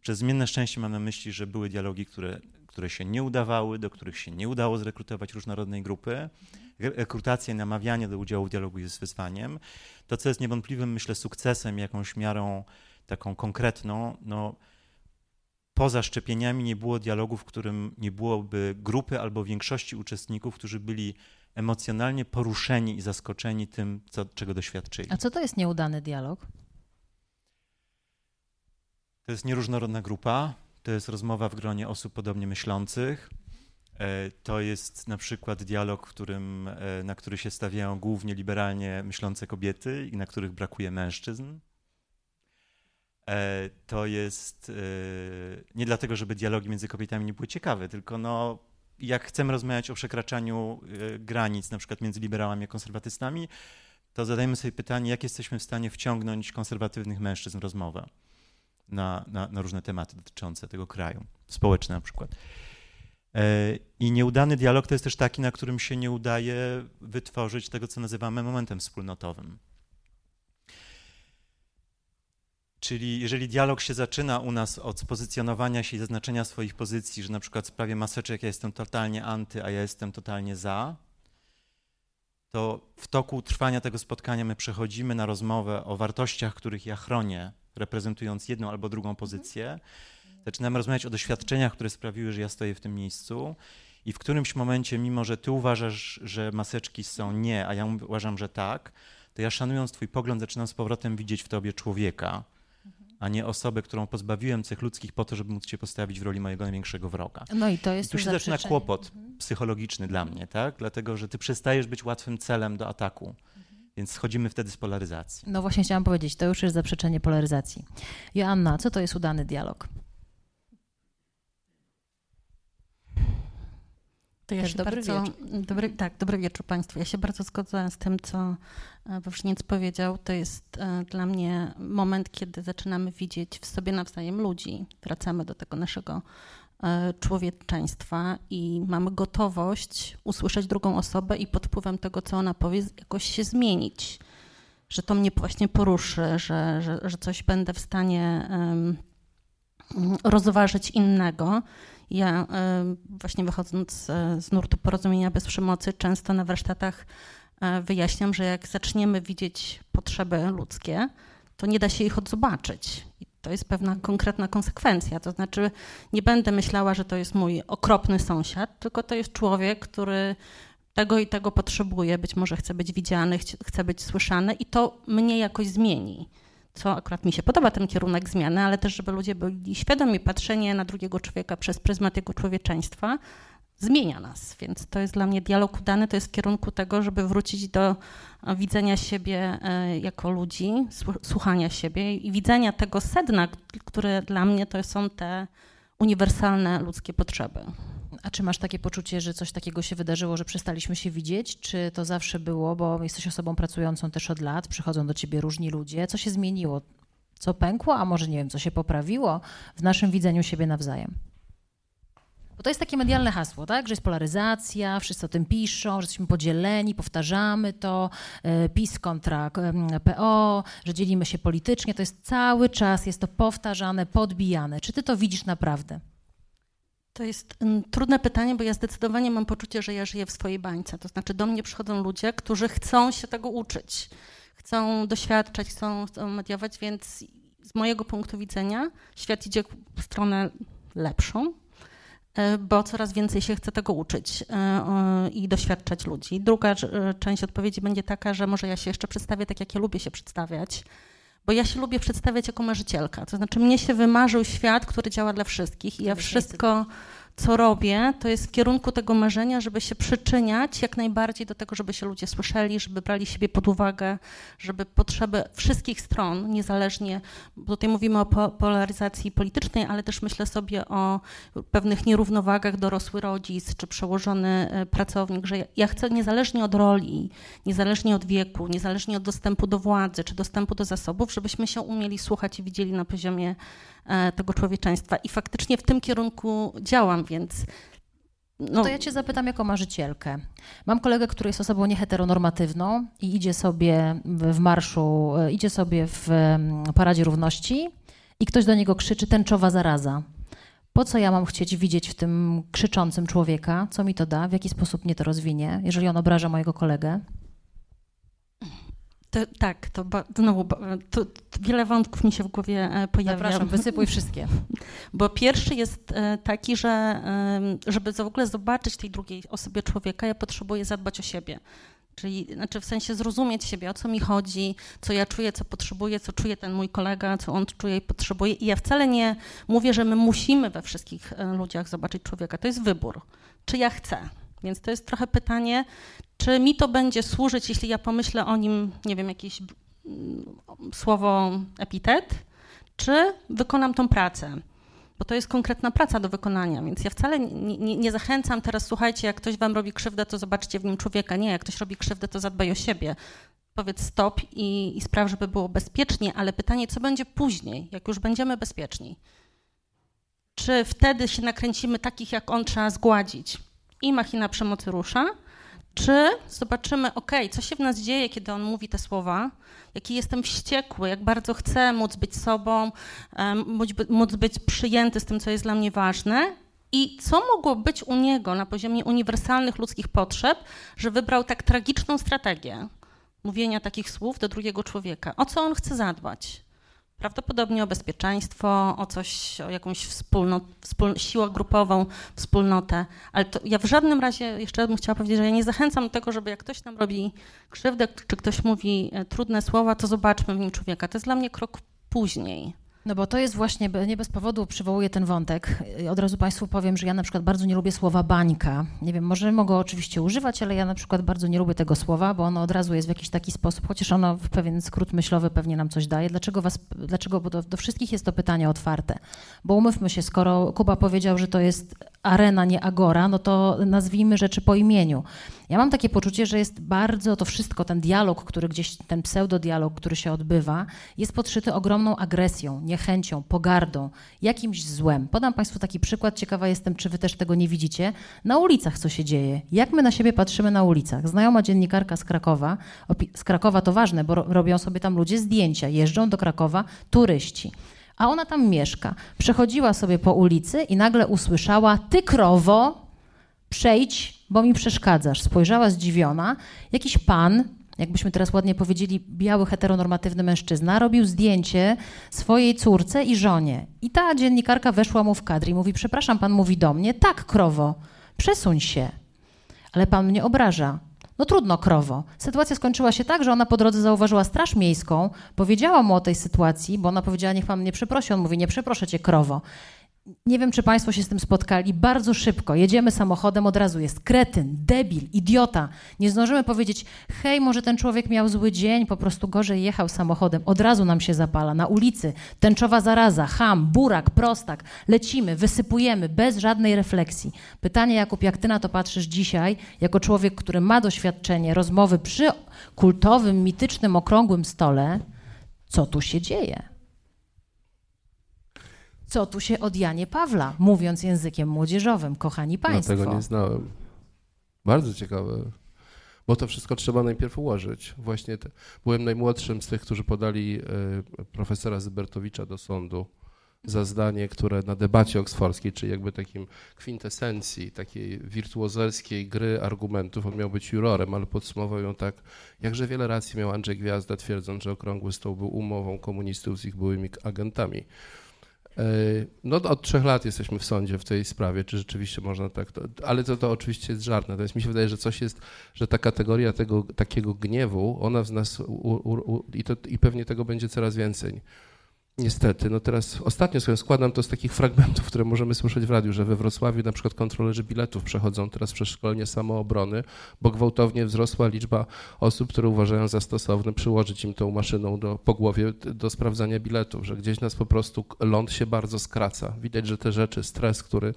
Przez zmienne szczęście mam na myśli, że były dialogi, które, które się nie udawały, do których się nie udało zrekrutować różnorodnej grupy. Rekrutacja i namawianie do udziału w dialogu jest wyzwaniem. To, co jest niewątpliwym, myślę, sukcesem, jakąś miarą taką konkretną, no poza szczepieniami nie było dialogu, w którym nie byłoby grupy albo większości uczestników, którzy byli emocjonalnie poruszeni i zaskoczeni tym, co, czego doświadczyli. A co to jest nieudany dialog? To jest nieróżnorodna grupa, to jest rozmowa w gronie osób podobnie myślących, to jest na przykład dialog, w którym, na który się stawiają głównie liberalnie myślące kobiety i na których brakuje mężczyzn. to jest nie dlatego, żeby dialogi między kobietami nie były ciekawe, tylko no, jak chcemy rozmawiać o przekraczaniu granic, na przykład między liberałami a konserwatystami, to zadajmy sobie pytanie, jak jesteśmy w stanie wciągnąć konserwatywnych mężczyzn w rozmowę na, na, na różne tematy dotyczące tego kraju, społeczne na przykład. I nieudany dialog to jest też taki, na którym się nie udaje wytworzyć tego, co nazywamy momentem wspólnotowym. Czyli jeżeli dialog się zaczyna u nas od pozycjonowania się i zaznaczenia swoich pozycji, że na przykład w sprawie maseczek ja jestem totalnie anty, a ja jestem totalnie za, to w toku trwania tego spotkania my przechodzimy na rozmowę o wartościach, których ja chronię, reprezentując jedną albo drugą pozycję. Zaczynamy rozmawiać o doświadczeniach, które sprawiły, że ja stoję w tym miejscu i w którymś momencie, mimo że ty uważasz, że maseczki są nie, a ja uważam, że tak, to ja szanując twój pogląd zaczynam z powrotem widzieć w tobie człowieka, a nie osobę, którą pozbawiłem cech ludzkich po to, żeby móc cię postawić w roli mojego największego wroga. No i to jest I tu się zaczyna kłopot mhm. psychologiczny dla mnie, tak? Dlatego, że ty przestajesz być łatwym celem do ataku. Więc schodzimy wtedy z polaryzacji. No właśnie chciałam powiedzieć, to już jest zaprzeczenie polaryzacji. Joanna, co to jest udany dialog? To ja się dobry bardzo, wieczór. Dobry, tak, dobry wieczór Państwu. Ja się bardzo zgodzę z tym, co Wawrzyniec powiedział. To jest dla mnie moment, kiedy zaczynamy widzieć w sobie nawzajem ludzi. Wracamy do tego naszego człowieczeństwa i mamy gotowość usłyszeć drugą osobę i pod wpływem tego, co ona powie, jakoś się zmienić. Że to mnie właśnie poruszy, że, że, że coś będę w stanie um, rozważyć innego. Ja właśnie wychodząc z nurtu Porozumienia bez przemocy często na warsztatach wyjaśniam, że jak zaczniemy widzieć potrzeby ludzkie, to nie da się ich odzobaczyć. I to jest pewna konkretna konsekwencja. To znaczy nie będę myślała, że to jest mój okropny sąsiad, tylko to jest człowiek, który tego i tego potrzebuje. Być może chce być widziany, chce być słyszany i to mnie jakoś zmieni. Co akurat mi się podoba, ten kierunek zmiany, ale też, żeby ludzie byli świadomi, patrzenie na drugiego człowieka przez pryzmat jego człowieczeństwa zmienia nas, więc to jest dla mnie dialog udany, to jest w kierunku tego, żeby wrócić do widzenia siebie jako ludzi, słuchania siebie i widzenia tego sedna, które dla mnie to są te uniwersalne ludzkie potrzeby. A czy masz takie poczucie, że coś takiego się wydarzyło, że przestaliśmy się widzieć? Czy to zawsze było, bo jesteś osobą pracującą też od lat, przychodzą do ciebie różni ludzie. Co się zmieniło? Co pękło? A może nie wiem, co się poprawiło w naszym widzeniu siebie nawzajem? Bo to jest takie medialne hasło, tak? Że jest polaryzacja, wszyscy o tym piszą, że jesteśmy podzieleni, powtarzamy to, PiS kontra P O, że dzielimy się politycznie. To jest cały czas, jest to powtarzane, podbijane. Czy ty to widzisz naprawdę? To jest trudne pytanie, bo ja zdecydowanie mam poczucie, że ja żyję w swojej bańce. To znaczy do mnie przychodzą ludzie, którzy chcą się tego uczyć, chcą doświadczać, chcą, chcą mediować, więc z mojego punktu widzenia świat idzie w stronę lepszą, bo coraz więcej się chce tego uczyć i doświadczać ludzi. Druga część odpowiedzi będzie taka, że może ja się jeszcze przedstawię tak, jak ja lubię się przedstawiać, bo ja się lubię przedstawiać jako marzycielka, to znaczy mnie się wymarzył świat, który działa dla wszystkich i ja wszystko, co robię, to jest w kierunku tego marzenia, żeby się przyczyniać jak najbardziej do tego, żeby się ludzie słyszeli, żeby brali siebie pod uwagę, żeby potrzeby wszystkich stron, niezależnie, bo tutaj mówimy o po- polaryzacji politycznej, ale też myślę sobie o pewnych nierównowagach dorosły rodzic czy przełożony pracownik, że ja chcę niezależnie od roli, niezależnie od wieku, niezależnie od dostępu do władzy czy dostępu do zasobów, żebyśmy się umieli słuchać i widzieli na poziomie tego człowieczeństwa i faktycznie w tym kierunku działam, więc... No. To ja cię zapytam jako marzycielkę. Mam kolegę, który jest osobą nieheteronormatywną i idzie sobie w marszu, idzie sobie w Paradzie Równości i ktoś do niego krzyczy tęczowa zaraza. Po co ja mam chcieć widzieć w tym krzyczącym człowieka? Co mi to da? W jaki sposób mnie to rozwinie, jeżeli on obraża mojego kolegę? To, tak, to ba, znowu ba, to, to wiele wątków mi się w głowie pojawia. Zapraszam, wysypuj wszystkie. Bo pierwszy jest taki, że żeby w ogóle zobaczyć tej drugiej osobie człowieka, ja potrzebuję zadbać o siebie. Czyli znaczy w sensie zrozumieć siebie, o co mi chodzi, co ja czuję, co potrzebuję, co czuje ten mój kolega, co on czuje i potrzebuje. I ja wcale nie mówię, że my musimy we wszystkich ludziach zobaczyć człowieka. To jest wybór, czy ja chcę. Więc to jest trochę pytanie, czy mi to będzie służyć, jeśli ja pomyślę o nim, nie wiem, jakieś słowo, epitet, czy wykonam tą pracę, bo to jest konkretna praca do wykonania, więc ja wcale nie, nie, nie zachęcam teraz, słuchajcie, jak ktoś wam robi krzywdę, to zobaczcie w nim człowieka. Nie, jak ktoś robi krzywdę, to zadbaj o siebie. Powiedz stop i, i spraw, żeby było bezpiecznie, ale pytanie, co będzie później, jak już będziemy bezpieczni? Czy wtedy się nakręcimy takich, jak on, trzeba zgładzić i machina przemocy rusza? Czy zobaczymy, okej, okay, co się w nas dzieje, kiedy on mówi te słowa, jaki jestem wściekły, jak bardzo chcę móc być sobą, móc być przyjęty z tym, co jest dla mnie ważne i co mogło być u niego na poziomie uniwersalnych ludzkich potrzeb, że wybrał tak tragiczną strategię mówienia takich słów do drugiego człowieka. O co on chce zadbać? Prawdopodobnie o bezpieczeństwo, o coś, o jakąś wspólnot, wspól, siłę grupową, wspólnotę. Ale to ja w żadnym razie, jeszcze bym chciała powiedzieć, że ja nie zachęcam do tego, żeby jak ktoś nam robi krzywdę, czy ktoś mówi trudne słowa, to zobaczmy w nim człowieka. To jest dla mnie krok później. No bo to jest właśnie, nie bez powodu przywołuję ten wątek. Od razu Państwu powiem, że ja na przykład bardzo nie lubię słowa bańka. Nie wiem, może mogę oczywiście używać, ale ja na przykład bardzo nie lubię tego słowa, bo ono od razu jest w jakiś taki sposób, chociaż ono w pewien skrót myślowy pewnie nam coś daje. Dlaczego was, dlaczego, bo do, do wszystkich jest to pytanie otwarte. Bo umówmy się, skoro Kuba powiedział, że to jest arena, nie agora, no to nazwijmy rzeczy po imieniu. Ja mam takie poczucie, że jest bardzo to wszystko, ten dialog, który gdzieś, ten pseudodialog, który się odbywa, jest podszyty ogromną agresją, niechęcią, pogardą, jakimś złem. Podam Państwu taki przykład, ciekawa jestem, czy Wy też tego nie widzicie. Na ulicach co się dzieje? Jak my na siebie patrzymy na ulicach? Znajoma dziennikarka z Krakowa, opi- z Krakowa to ważne, bo ro- robią sobie tam ludzie zdjęcia, jeżdżą do Krakowa turyści. A ona tam mieszka. Przechodziła sobie po ulicy i nagle usłyszała: ty krowo, przejdź, bo mi przeszkadzasz. Spojrzała zdziwiona. Jakiś pan, jakbyśmy teraz ładnie powiedzieli, biały, heteronormatywny mężczyzna, robił zdjęcie swojej córce i żonie. I ta dziennikarka weszła mu w kadr i mówi: przepraszam, pan mówi do mnie? Tak, krowo, przesuń się. Ale pan mnie obraża. No trudno, krowo. Sytuacja skończyła się tak, że ona po drodze zauważyła straż miejską, powiedziała mu o tej sytuacji, bo ona powiedziała: niech pan mnie przeprosi. On mówi: nie przeproszę cię, krowo. Nie wiem, czy Państwo się z tym spotkali. Bardzo szybko jedziemy samochodem, od razu jest kretyn, debil, idiota. Nie zdążymy powiedzieć: hej, może ten człowiek miał zły dzień, po prostu gorzej jechał samochodem. Od razu nam się zapala na ulicy. Tęczowa zaraza, cham, burak, prostak. Lecimy, wysypujemy, bez żadnej refleksji. Pytanie, Jakub, jak Ty na to patrzysz dzisiaj, jako człowiek, który ma doświadczenie rozmowy przy kultowym, mitycznym, okrągłym stole, co tu się dzieje? Co tu się od Janie Pawla, mówiąc językiem młodzieżowym, kochani Państwo? No, tego nie znałem. Bardzo ciekawe, bo to wszystko trzeba najpierw ułożyć. Właśnie te, byłem najmłodszym z tych, którzy podali y, profesora Zybertowicza do sądu za zdanie, które na debacie oksfordzkiej, czyli jakby takim kwintesencji takiej wirtuozerskiej gry argumentów, on miał być jurorem, ale podsumował ją tak: jakże wiele racji miał Andrzej Gwiazda, twierdząc, że okrągły stół był umową komunistów z ich byłymi agentami. No od trzech lat jesteśmy w sądzie w tej sprawie, czy rzeczywiście można tak, to, ale to, to oczywiście jest żart, natomiast mi się wydaje, że coś jest, że ta kategoria tego takiego gniewu, ona w nas u, u, u, i, to, i pewnie tego będzie coraz więcej. Niestety, no teraz ostatnio sobie składam to z takich fragmentów, które możemy słyszeć w radiu, że we Wrocławiu na przykład kontrolerzy biletów przechodzą teraz przez szkolenie samoobrony, bo gwałtownie wzrosła liczba osób, które uważają za stosowne przyłożyć im tą maszyną do, po głowie do sprawdzania biletów, że gdzieś nas po prostu ląd się bardzo skraca. Widać, że te rzeczy, stres, który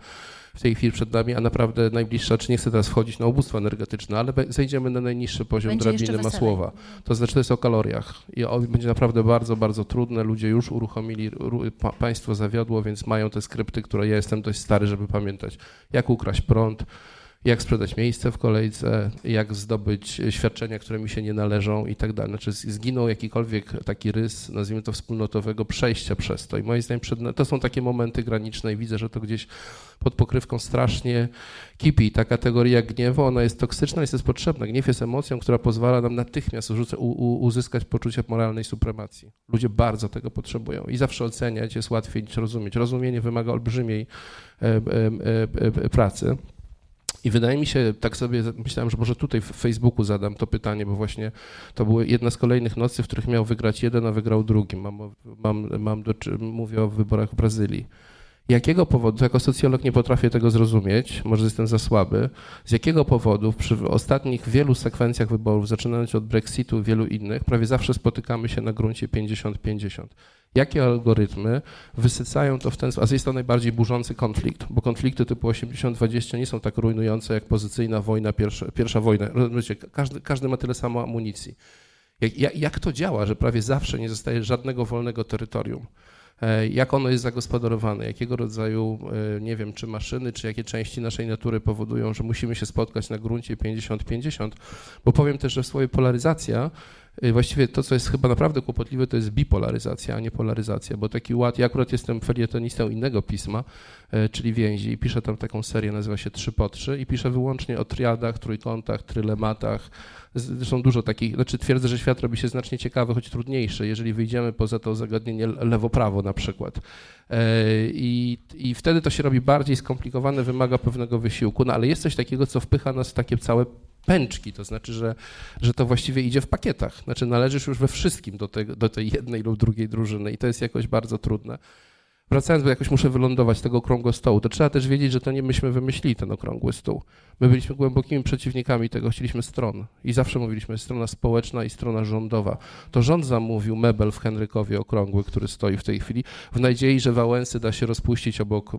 w tej chwili przed nami, a naprawdę najbliższa, czy nie chcę teraz wchodzić na ubóstwo energetyczne, ale zejdziemy na najniższy poziom będzie drabiny Masłowa. To znaczy to jest o kaloriach i o, będzie naprawdę bardzo, bardzo trudne. Ludzie już uruchomili, pa, państwo zawiodło, więc mają te skrypty, które ja jestem dość stary, żeby pamiętać, jak ukraść prąd, jak sprzedać miejsce w kolejce, jak zdobyć świadczenia, które mi się nie należą i tak dalej. Znaczy zginął jakikolwiek taki rys, nazwijmy to, wspólnotowego przejścia przez to. I moim zdaniem przed, to są takie momenty graniczne i widzę, że to gdzieś pod pokrywką strasznie kipi. Ta kategoria gniewu, ona jest toksyczna, jest, jest potrzebna. Gniew jest emocją, która pozwala nam natychmiast uzyskać poczucie moralnej supremacji. Ludzie bardzo tego potrzebują i zawsze oceniać jest łatwiej niż rozumieć. Rozumienie wymaga olbrzymiej e, e, e, pracy. I wydaje mi się, tak sobie myślałem, że może tutaj w Facebooku zadam to pytanie, bo właśnie to była jedna z kolejnych nocy, w których miał wygrać jeden, a wygrał drugi. Mam, mam, mam do, mówię o wyborach w Brazylii. jakiego powodu, jako socjolog nie potrafię tego zrozumieć, może jestem za słaby, z jakiego powodu przy ostatnich wielu sekwencjach wyborów, zaczynając od Brexitu i wielu innych, prawie zawsze spotykamy się na gruncie pięćdziesiąt pięćdziesiąt. Jakie algorytmy wysycają to w ten sposób, a jest to najbardziej burzący konflikt, bo konflikty typu osiemdziesiąt dwadzieścia nie są tak rujnujące jak pozycyjna wojna, pierwsza, pierwsza wojna. Rozumiecie, każdy, każdy ma tyle samo amunicji. Jak, jak to działa, że prawie zawsze nie zostaje żadnego wolnego terytorium? Jak ono jest zagospodarowane, jakiego rodzaju, nie wiem, czy maszyny, czy jakie części naszej natury powodują, że musimy się spotkać na gruncie pięćdziesiąt pięćdziesiąt, bo powiem też, że w swojej polaryzacja, właściwie to, co jest chyba naprawdę kłopotliwe, to jest bipolaryzacja, a nie polaryzacja, bo taki ład, ja akurat jestem felietonistą innego pisma, czyli Więzi, i piszę tam taką serię, nazywa się trzy po trzy i piszę wyłącznie o triadach, trójkątach, trylematach. Zresztą dużo takich, znaczy twierdzę, że świat robi się znacznie ciekawy, choć trudniejszy, jeżeli wyjdziemy poza to zagadnienie lewo-prawo na przykład. I, I wtedy to się robi bardziej skomplikowane, wymaga pewnego wysiłku, no ale jest coś takiego, co wpycha nas w takie całe pęczki, to znaczy, że, że to właściwie idzie w pakietach, znaczy należysz już we wszystkim do, te, do tej jednej lub drugiej drużyny i to jest jakoś bardzo trudne. Wracając, bo jakoś muszę wylądować z tego okrągłego stołu, to trzeba też wiedzieć, że to nie myśmy wymyślili ten okrągły stół. My byliśmy głębokimi przeciwnikami tego, chcieliśmy stron i zawsze mówiliśmy strona społeczna i strona rządowa. To rząd zamówił mebel w Henrykowie okrągły, który stoi w tej chwili, w nadziei, że Wałęsy da się rozpuścić obok,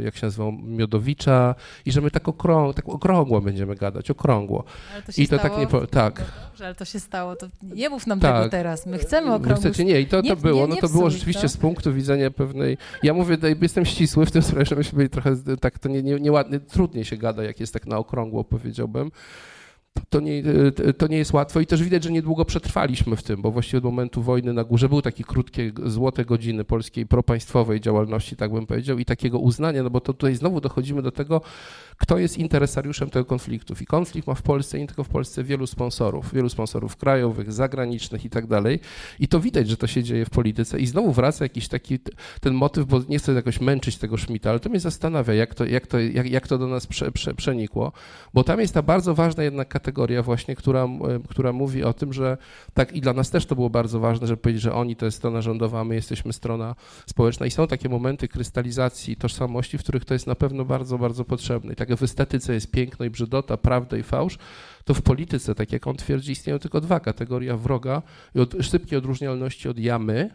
jak się nazywał, Miodowicza i że my tak, okrą- tak okrągło będziemy gadać, okrągło. Ale to się I to stało? Tak, nie po- tak. Dobrze, ale to się stało, to nie mów nam tak. tego teraz, my chcemy okrągły stół. Nie, i to, to nie, było, nie, nie no to było rzeczywiście to? Z punktu widzenia pewnej. Ja mówię, jestem ścisły w tym sprawie, że myśmy byli trochę tak, to nie, nie, nieładnie, trudniej się gada, jak jest tak na okrągło, powiedziałbym. To nie, to nie jest łatwo i też widać, że niedługo przetrwaliśmy w tym, bo właściwie od momentu wojny na górze były takie krótkie, złote godziny polskiej propaństwowej działalności, tak bym powiedział, i takiego uznania, no bo to tutaj znowu dochodzimy do tego, kto jest interesariuszem tego konfliktu. I konflikt ma w Polsce, nie tylko w Polsce, wielu sponsorów, wielu sponsorów krajowych, zagranicznych i tak dalej. I to widać, że to się dzieje w polityce i znowu wraca jakiś taki ten motyw, bo nie chcę jakoś męczyć tego Schmidta, ale to mnie zastanawia, jak to, jak to, jak, jak to do nas prze, prze, przenikło, bo tam jest ta bardzo ważna jednak kategoria, kategoria właśnie, która, która mówi o tym, że tak i dla nas też to było bardzo ważne, żeby powiedzieć, że oni to jest strona rządowa, a my jesteśmy strona społeczna i są takie momenty krystalizacji tożsamości, w których to jest na pewno bardzo, bardzo potrzebne. I tak jak w estetyce jest piękno i brzydota, prawda i fałsz, to w polityce, tak jak on twierdzi, istnieją tylko dwa kategoria wroga i od, szybkiej odróżnialności od jamy,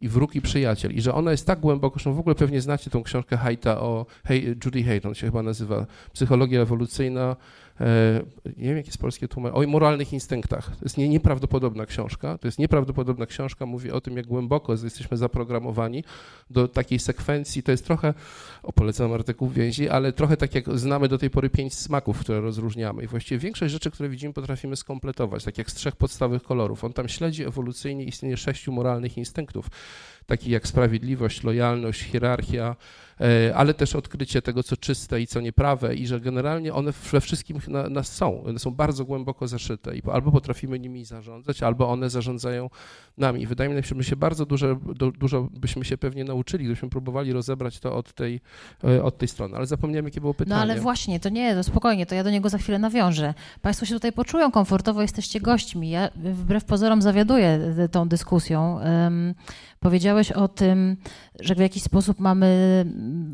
i wróg i przyjaciel. I że ona jest tak głęboko, że w ogóle pewnie znacie tą książkę Haidta o hey, Judy Haid, on się chyba nazywa, Psychologia ewolucyjna, nie wiem, jakie jest polskie tłumaczenie, o moralnych instynktach. To jest nie, nieprawdopodobna książka, to jest nieprawdopodobna książka, mówi o tym, jak głęboko jesteśmy zaprogramowani do takiej sekwencji. To jest trochę, o polecam artykuł Więzi, ale trochę tak jak znamy do tej pory pięć smaków, które rozróżniamy. I właściwie większość rzeczy, które widzimy, potrafimy skompletować, tak jak z trzech podstawowych kolorów. On tam śledzi ewolucyjnie istnienie sześciu moralnych instynktów, takich jak sprawiedliwość, lojalność, hierarchia, ale też odkrycie tego, co czyste i co nieprawe i że generalnie one we wszystkim na, nas są, one są bardzo głęboko zaszyte i albo potrafimy nimi zarządzać, albo one zarządzają nami. Wydaje mi się, że my się bardzo dużo, dużo byśmy się pewnie nauczyli, gdybyśmy próbowali rozebrać to od tej, od tej strony, ale zapomniałem, jakie było pytanie. No ale właśnie, to nie, to spokojnie, to ja do niego za chwilę nawiążę. Państwo się tutaj poczują komfortowo, jesteście gośćmi. Ja wbrew pozorom zawiaduję tą dyskusją. Um, powiedziałeś o tym, że w jakiś sposób mamy,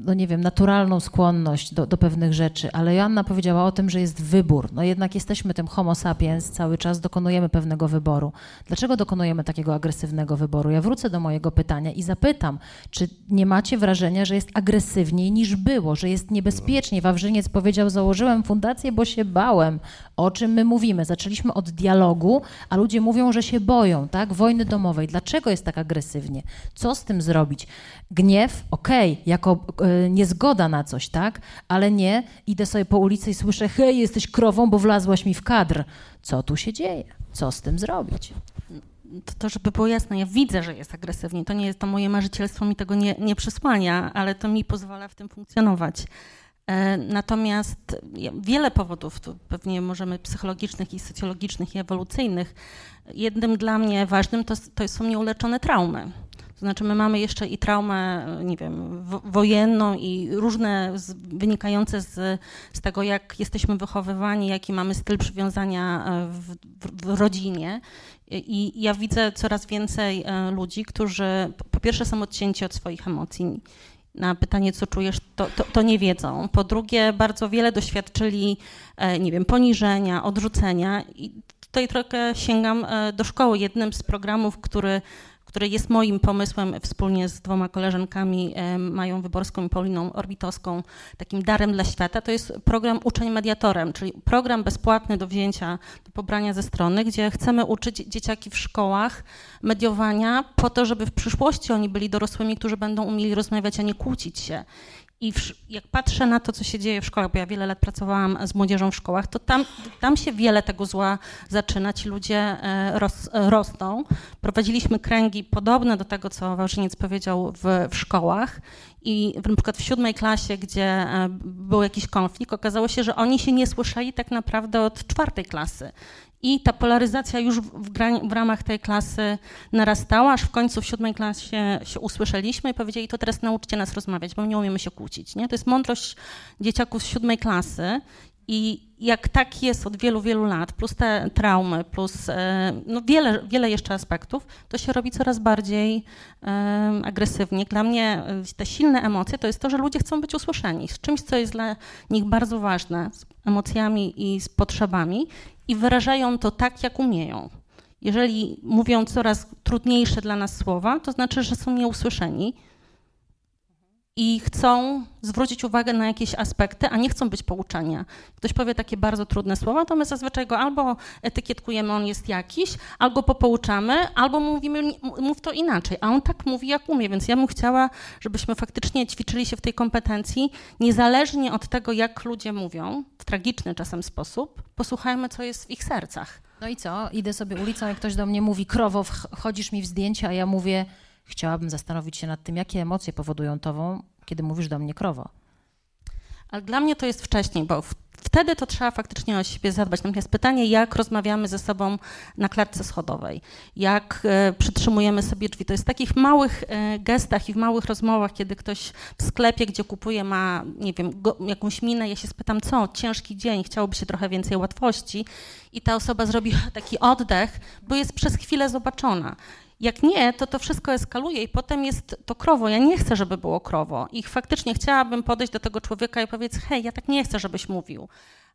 no nie wiem, naturalną skłonność do, do pewnych rzeczy, ale Joanna powiedziała o tym, że jest wybór. No jednak jesteśmy tym homo sapiens, cały czas dokonujemy pewnego wyboru. Dlaczego dokonujemy takiego agresywnego wyboru? Ja wrócę do mojego pytania i zapytam, czy nie macie wrażenia, że jest agresywniej niż było, że jest niebezpiecznie? Wawrzyniec powiedział, założyłem fundację, bo się bałem. O czym my mówimy? Zaczęliśmy od dialogu, a ludzie mówią, że się boją, tak? Wojny domowej. Dlaczego jest tak agresywnie? Co z tym zrobić? Gniew, okej, okay, jako y, niezgoda na coś, tak? Ale nie, idę sobie po ulicy i słyszę, hej, jesteś krową, bo wlazłaś mi w kadr. Co tu się dzieje? Co z tym zrobić? To, to żeby było jasne, ja widzę, że jest agresywnie. To nie jest to moje marzycielstwo, mi tego nie, nie przysłania, ale to mi pozwala w tym funkcjonować. Natomiast wiele powodów, tu pewnie możemy psychologicznych i socjologicznych i ewolucyjnych, jednym dla mnie ważnym to, to są nieuleczone traumy. To znaczy my mamy jeszcze i traumę, nie wiem, wo- wojenną i różne z, wynikające z, z tego, jak jesteśmy wychowywani, jaki mamy styl przywiązania w, w, w rodzinie. I ja widzę coraz więcej ludzi, którzy po pierwsze są odcięci od swoich emocji na pytanie, co czujesz, to, to, to nie wiedzą. Po drugie, bardzo wiele doświadczyli, nie wiem, poniżenia, odrzucenia. I tutaj trochę sięgam do szkoły. Jednym z programów, który, który jest moim pomysłem, wspólnie z dwoma koleżankami, Mają Wyborską i Pauliną Orbitowską, takim darem dla świata, to jest program Uczeń Mediatorem, czyli program bezpłatny do wzięcia, do pobrania ze strony, gdzie chcemy uczyć dzieciaki w szkołach mediowania po to, żeby w przyszłości oni byli dorosłymi, którzy będą umieli rozmawiać, a nie kłócić się. I w, jak patrzę na to, co się dzieje w szkołach, bo ja wiele lat pracowałam z młodzieżą w szkołach, to tam, tam się wiele tego zła zaczyna, ci ludzie ros, rosną. Prowadziliśmy kręgi podobne do tego, co Wawrzyniec powiedział w, w szkołach, i na przykład w siódmej klasie, gdzie był jakiś konflikt, okazało się, że oni się nie słyszeli tak naprawdę od czwartej klasy. I ta polaryzacja już w, gran- w ramach tej klasy narastała, aż w końcu w siódmej klasie się usłyszeliśmy i powiedzieli, to teraz nauczcie nas rozmawiać, bo nie umiemy się kłócić. Nie? To jest mądrość dzieciaków z siódmej klasy i jak tak jest od wielu, wielu lat, plus te traumy, plus no wiele, wiele jeszcze aspektów, to się robi coraz bardziej um, agresywnie. Dla mnie te silne emocje to jest to, że ludzie chcą być usłyszeni z czymś, co jest dla nich bardzo ważne, z emocjami i z potrzebami, i wyrażają to tak, jak umieją. Jeżeli mówią coraz trudniejsze dla nas słowa, to znaczy, że są nieusłyszeni i chcą zwrócić uwagę na jakieś aspekty, a nie chcą być pouczani. Ktoś powie takie bardzo trudne słowa, to my zazwyczaj go albo etykietkujemy, on jest jakiś, albo popouczamy, albo mówimy, mów to inaczej, a on tak mówi, jak umie, więc ja bym chciała, żebyśmy faktycznie ćwiczyli się w tej kompetencji, niezależnie od tego, jak ludzie mówią, w tragiczny czasem sposób, posłuchajmy, co jest w ich sercach. No i co? Idę sobie ulicą, jak ktoś do mnie mówi, krowo, wchodzisz mi w zdjęcia, a ja mówię, chciałabym zastanowić się nad tym, jakie emocje powodują tobą, kiedy mówisz do mnie krowo. Ale dla mnie to jest wcześniej, bo w, wtedy to trzeba faktycznie o siebie zadbać. Natomiast pytanie, jak rozmawiamy ze sobą na klatce schodowej, jak e, przytrzymujemy sobie drzwi. To jest w takich małych e, gestach i w małych rozmowach, kiedy ktoś w sklepie, gdzie kupuje, ma, nie wiem, go, jakąś minę, ja się spytam, co, ciężki dzień, chciałoby się trochę więcej łatwości, i ta osoba zrobi taki oddech, bo jest przez chwilę zobaczona. Jak nie, to to wszystko eskaluje i potem jest to krowo. Ja nie chcę, żeby było krowo. I faktycznie chciałabym podejść do tego człowieka i powiedzieć, hej, ja tak nie chcę, żebyś mówił.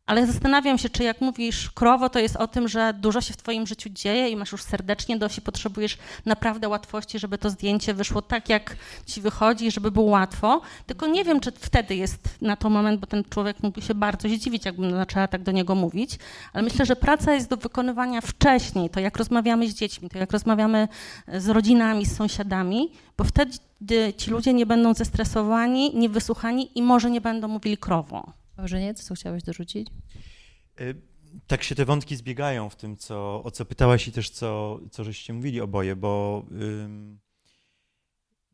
Ale zastanawiam się, czy jak mówisz krowo, to jest o tym, że dużo się w twoim życiu dzieje i masz już serdecznie dość i potrzebujesz naprawdę łatwości, żeby to zdjęcie wyszło tak, jak ci wychodzi, żeby było łatwo. Tylko nie wiem, czy wtedy jest na to moment, bo ten człowiek mógłby się bardzo zdziwić, jakbym zaczęła tak do niego mówić. Ale myślę, że praca jest do wykonywania wcześniej. To jak rozmawiamy z dziećmi, to jak rozmawiamy z rodzinami, z sąsiadami, bo wtedy ci ludzie nie będą zestresowani, niewysłuchani i może nie będą mówili krowo. Wawrzyniec, co chciałeś dorzucić? Tak się te wątki zbiegają w tym, co, o co pytałaś i też co, co żeście mówili oboje, bo ym,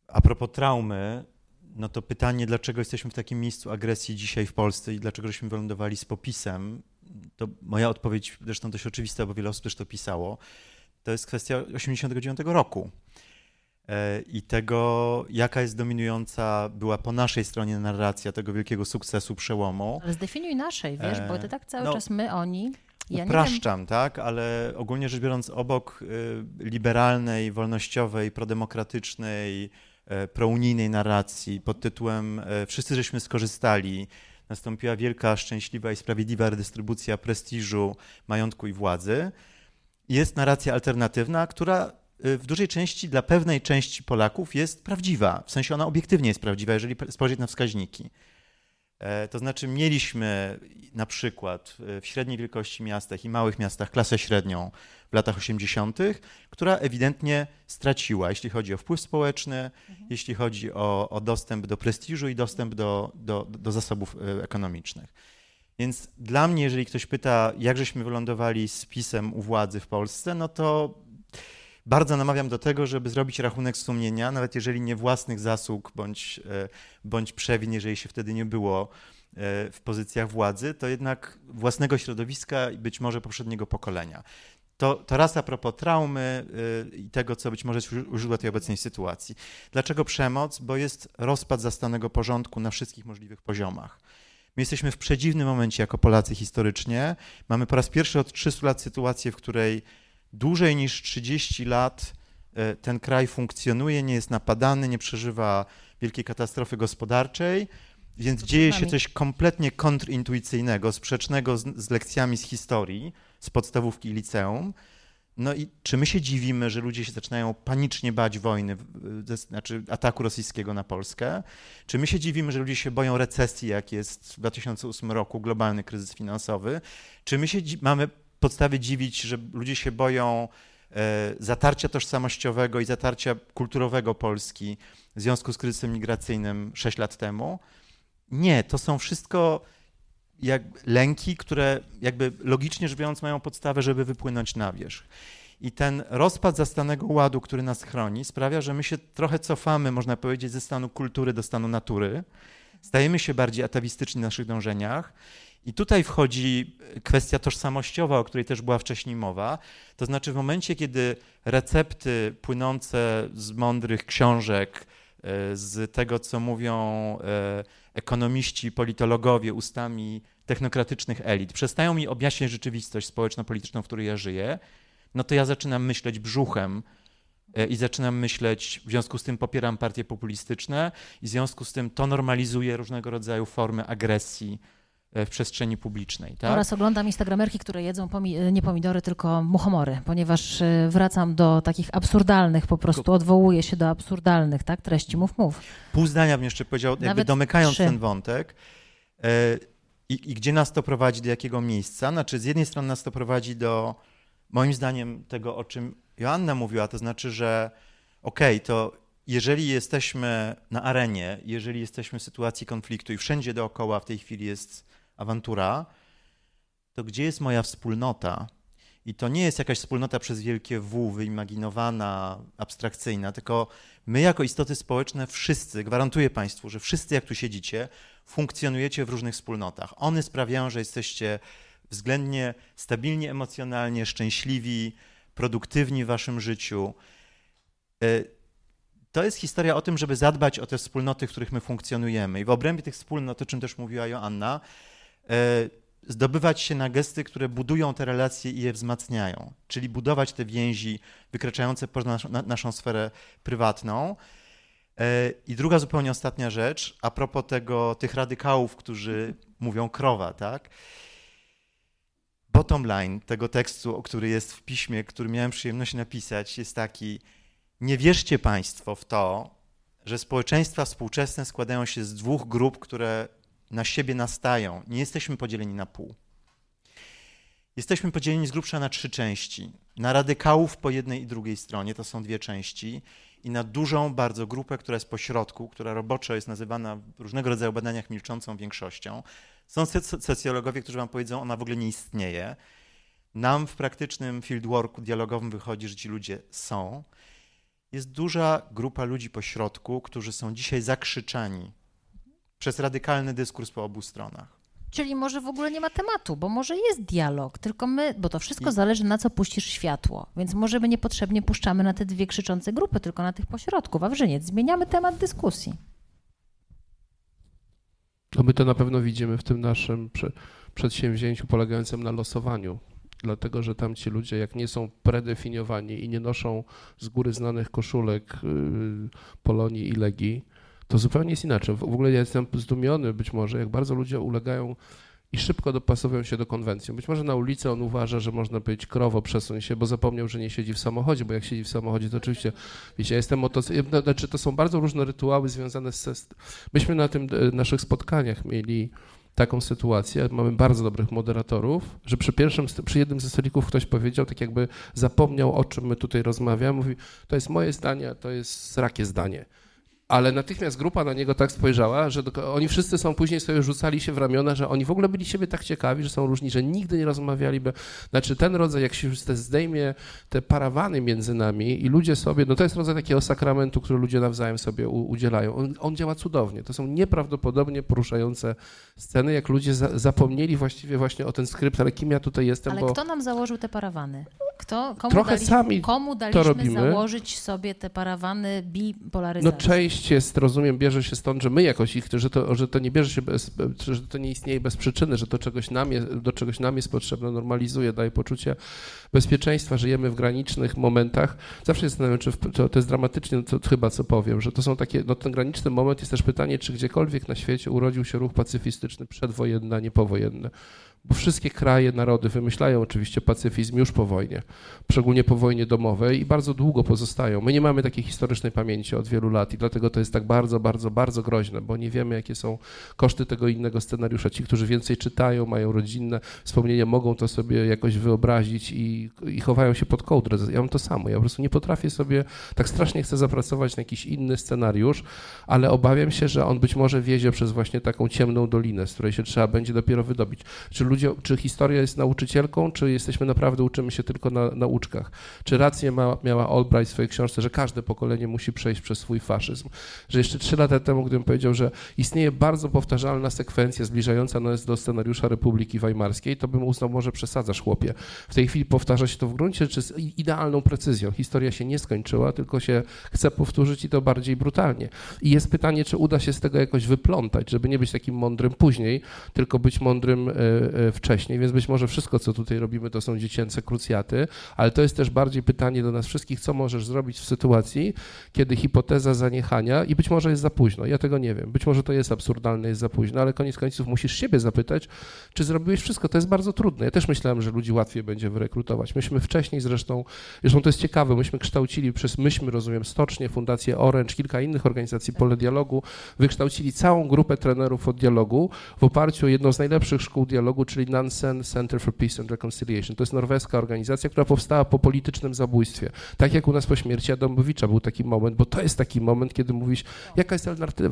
a propos traumy, no to pytanie, dlaczego jesteśmy w takim miejscu agresji dzisiaj w Polsce i dlaczego żeśmy wylądowali z popisem, to moja odpowiedź, zresztą dość oczywista, bo wiele osób też to pisało, to jest kwestia osiemdziesiątego dziewiątego roku. I tego, jaka jest dominująca, była po naszej stronie narracja tego wielkiego sukcesu, przełomu. Ale zdefiniuj naszej, wiesz, bo to tak cały no, czas my, oni. Ja upraszczam, nie tak, ale ogólnie rzecz biorąc, obok liberalnej, wolnościowej, prodemokratycznej, prounijnej narracji pod tytułem wszyscy żeśmy skorzystali, nastąpiła wielka, szczęśliwa i sprawiedliwa redystrybucja prestiżu, majątku i władzy. Jest narracja alternatywna, która w dużej części dla pewnej części Polaków jest prawdziwa, w sensie ona obiektywnie jest prawdziwa, jeżeli spojrzeć na wskaźniki. To znaczy mieliśmy na przykład w średniej wielkości miastach i małych miastach klasę średnią w latach osiemdziesiątych, która ewidentnie straciła, jeśli chodzi o wpływ społeczny, mhm. jeśli chodzi o, o dostęp do prestiżu i dostęp do, do, do zasobów ekonomicznych. Więc dla mnie, jeżeli ktoś pyta, jak żeśmy wylądowali z PiS-em u władzy w Polsce, no to bardzo namawiam do tego, żeby zrobić rachunek sumienia, nawet jeżeli nie własnych zasług bądź, bądź przewin, jeżeli się wtedy nie było w pozycjach władzy, to jednak własnego środowiska i być może poprzedniego pokolenia. To, to raz a propos traumy i tego, co być może jest u źródła tej obecnej sytuacji. Dlaczego przemoc? Bo jest rozpad zastanego porządku na wszystkich możliwych poziomach. My jesteśmy w przedziwnym momencie jako Polacy historycznie. Mamy po raz pierwszy od trzystu lat sytuację, w której dłużej niż trzydzieści lat ten kraj funkcjonuje, nie jest napadany, nie przeżywa wielkiej katastrofy gospodarczej, więc dzieje się coś kompletnie kontrintuicyjnego, sprzecznego z, z lekcjami z historii, z podstawówki i liceum. No i czy my się dziwimy, że ludzie się zaczynają panicznie bać wojny, znaczy ataku rosyjskiego na Polskę? Czy my się dziwimy, że ludzie się boją recesji, jak jest w dwa tysiące ósmym roku globalny kryzys finansowy? Czy my się mamy podstawy dziwić, że ludzie się boją zatarcia tożsamościowego i zatarcia kulturowego Polski w związku z kryzysem migracyjnym sześć lat temu? Nie, to są wszystko jak lęki, które jakby logicznie rzecz biorąc mają podstawę, żeby wypłynąć na wierzch. I ten rozpad zastanego ładu, który nas chroni, sprawia, że my się trochę cofamy, można powiedzieć, ze stanu kultury do stanu natury. Stajemy się bardziej atawistyczni w naszych dążeniach. I tutaj wchodzi kwestia tożsamościowa, o której też była wcześniej mowa. To znaczy w momencie, kiedy recepty płynące z mądrych książek, z tego, co mówią ekonomiści, politologowie ustami technokratycznych elit, przestają mi objaśniać rzeczywistość społeczno-polityczną, w której ja żyję, no to ja zaczynam myśleć brzuchem i zaczynam myśleć, w związku z tym popieram partie populistyczne i w związku z tym to normalizuje różnego rodzaju formy agresji w przestrzeni publicznej. Tak? Oraz oglądam instagramerki, które jedzą pomi- nie pomidory, tylko muchomory, ponieważ wracam do takich absurdalnych, po prostu odwołuję się do absurdalnych, tak, treści, mów, mów. Pół zdania bym jeszcze powiedział, nawet jakby domykając trzy. ten wątek yy, i gdzie nas to prowadzi, do jakiego miejsca. Znaczy z jednej strony nas to prowadzi do, moim zdaniem, tego, o czym Joanna mówiła, to znaczy, że okej, okay, to jeżeli jesteśmy na arenie, jeżeli jesteśmy w sytuacji konfliktu i wszędzie dookoła w tej chwili jest awantura, to gdzie jest moja wspólnota? I to nie jest jakaś wspólnota przez wielkie W, wyimaginowana, abstrakcyjna, tylko my jako istoty społeczne wszyscy, gwarantuję Państwu, że wszyscy jak tu siedzicie, funkcjonujecie w różnych wspólnotach. One sprawiają, że jesteście względnie stabilni emocjonalnie, szczęśliwi, produktywni w waszym życiu. To jest historia o tym, żeby zadbać o te wspólnoty, w których my funkcjonujemy. I w obrębie tych wspólnot, o czym też mówiła Joanna, zdobywać się na gesty, które budują te relacje i je wzmacniają, czyli budować te więzi wykraczające poza naszą sferę prywatną. I druga, zupełnie ostatnia rzecz, a propos tego, tych radykałów, którzy mówią krowa, tak? Bottom line tego tekstu, który jest w piśmie, który miałem przyjemność napisać, jest taki: nie wierzcie Państwo w to, że społeczeństwa współczesne składają się z dwóch grup, które na siebie nastają. Nie jesteśmy podzieleni na pół. Jesteśmy podzieleni z grubsza na trzy części. Na radykałów po jednej i drugiej stronie, to są dwie części, i na dużą bardzo grupę, która jest pośrodku, która roboczo jest nazywana w różnego rodzaju badaniach milczącą większością. Są socjologowie, którzy wam powiedzą, ona w ogóle nie istnieje. Nam w praktycznym fieldworku dialogowym wychodzi, że ci ludzie są. Jest duża grupa ludzi pośrodku, którzy są dzisiaj zakrzyczani przez radykalny dyskurs po obu stronach. Czyli może w ogóle nie ma tematu, bo może jest dialog, tylko my, bo to wszystko I... zależy, na co puścisz światło, więc może my niepotrzebnie puszczamy na te dwie krzyczące grupy, tylko na tych pośrodku. Wawrzyniec, zmieniamy temat dyskusji. No my to na pewno widzimy w tym naszym przedsięwzięciu polegającym na losowaniu. Dlatego, że tam ci ludzie, jak nie są predefiniowani i nie noszą z góry znanych koszulek Polonii i Legii, to zupełnie jest inaczej. W ogóle ja jestem zdumiony być może, jak bardzo ludzie ulegają i szybko dopasowują się do konwencji. Być może na ulicy on uważa, że można być krowo, przesuń się, bo zapomniał, że nie siedzi w samochodzie, bo jak siedzi w samochodzie, to oczywiście, wiecie, ja jestem motocyklistą. Znaczy, to są bardzo różne rytuały związane z... Myśmy na tym naszych spotkaniach mieli taką sytuację, mamy bardzo dobrych moderatorów, że przy pierwszym, przy jednym ze stolików ktoś powiedział, tak jakby zapomniał, o czym my tutaj rozmawiamy, mówi, to jest moje zdanie, to jest srakie zdanie. Ale natychmiast grupa na niego tak spojrzała, że do, oni wszyscy są później sobie rzucali się w ramiona, że oni w ogóle byli siebie tak ciekawi, że są różni, że nigdy nie rozmawialiby. Znaczy ten rodzaj, jak się już te zdejmie te parawany między nami i ludzie sobie, no to jest rodzaj takiego sakramentu, który ludzie nawzajem sobie u, udzielają. On, on działa cudownie. To są nieprawdopodobnie poruszające sceny, jak ludzie za, zapomnieli właściwie właśnie o ten skrypt, ale kim ja tutaj jestem. Ale bo... kto nam założył te parawany? Kto, komu Trochę dali, sami komu daliśmy to robimy. Założyć sobie te parawany bipolaryzacji? No część jest, rozumiem, bierze się stąd, że my jakoś ich, że to, że to nie bierze się, bez, że to nie istnieje bez przyczyny, że to czegoś nam jest, do czegoś nam jest potrzebne, normalizuje, daje poczucie bezpieczeństwa, żyjemy w granicznych momentach. Zawsze się zastanawiam, czy w, to, to jest dramatycznie, to chyba co powiem, że to są takie, no ten graniczny moment jest też pytanie, czy gdziekolwiek na świecie urodził się ruch pacyfistyczny przedwojenny, a nie powojenny. Bo wszystkie kraje, narody wymyślają oczywiście pacyfizm już po wojnie, szczególnie po wojnie domowej i bardzo długo pozostają. My nie mamy takiej historycznej pamięci od wielu lat i dlatego to jest tak bardzo, bardzo, bardzo groźne, bo nie wiemy, jakie są koszty tego innego scenariusza. Ci, którzy więcej czytają, mają rodzinne wspomnienia, mogą to sobie jakoś wyobrazić i, i chowają się pod kołdrę. Ja mam to samo, ja po prostu nie potrafię sobie, tak strasznie chcę zapracować na jakiś inny scenariusz, ale obawiam się, że on być może wiezie przez właśnie taką ciemną dolinę, z której się trzeba będzie dopiero wydobyć. Czy ludzie, czy historia jest nauczycielką, czy jesteśmy naprawdę, uczymy się tylko na nauczkach? Czy rację ma, miała Albright w swojej książce, że każde pokolenie musi przejść przez swój faszyzm? Że jeszcze trzy lata temu, gdybym powiedział, że istnieje bardzo powtarzalna sekwencja zbliżająca nas do scenariusza Republiki Weimarskiej, to bym uznał, może przesadzasz, chłopie. W tej chwili powtarza się to w gruncie rzeczy z idealną precyzją. Historia się nie skończyła, tylko się chce powtórzyć i to bardziej brutalnie. I jest pytanie, czy uda się z tego jakoś wyplątać, żeby nie być takim mądrym później, tylko być mądrym yy, wcześniej, więc być może wszystko, co tutaj robimy, to są dziecięce krucjaty, ale to jest też bardziej pytanie do nas wszystkich, co możesz zrobić w sytuacji, kiedy hipoteza zaniechania i być może jest za późno, ja tego nie wiem, być może to jest absurdalne, jest za późno, ale koniec końców musisz siebie zapytać, czy zrobiłeś wszystko, to jest bardzo trudne. Ja też myślałem, że ludzi łatwiej będzie wyrekrutować. Myśmy wcześniej zresztą, zresztą to jest ciekawe, myśmy kształcili przez, myśmy rozumiem, Stocznię, Fundację Orange, kilka innych organizacji pole dialogu, wykształcili całą grupę trenerów od dialogu w oparciu o jedną z najlepszych szkół dialogu, czyli Nansen Center for Peace and Reconciliation. To jest norweska organizacja, która powstała po politycznym zabójstwie. Tak jak u nas po śmierci Adamowicza był taki moment, bo to jest taki moment, kiedy mówisz, jaka jest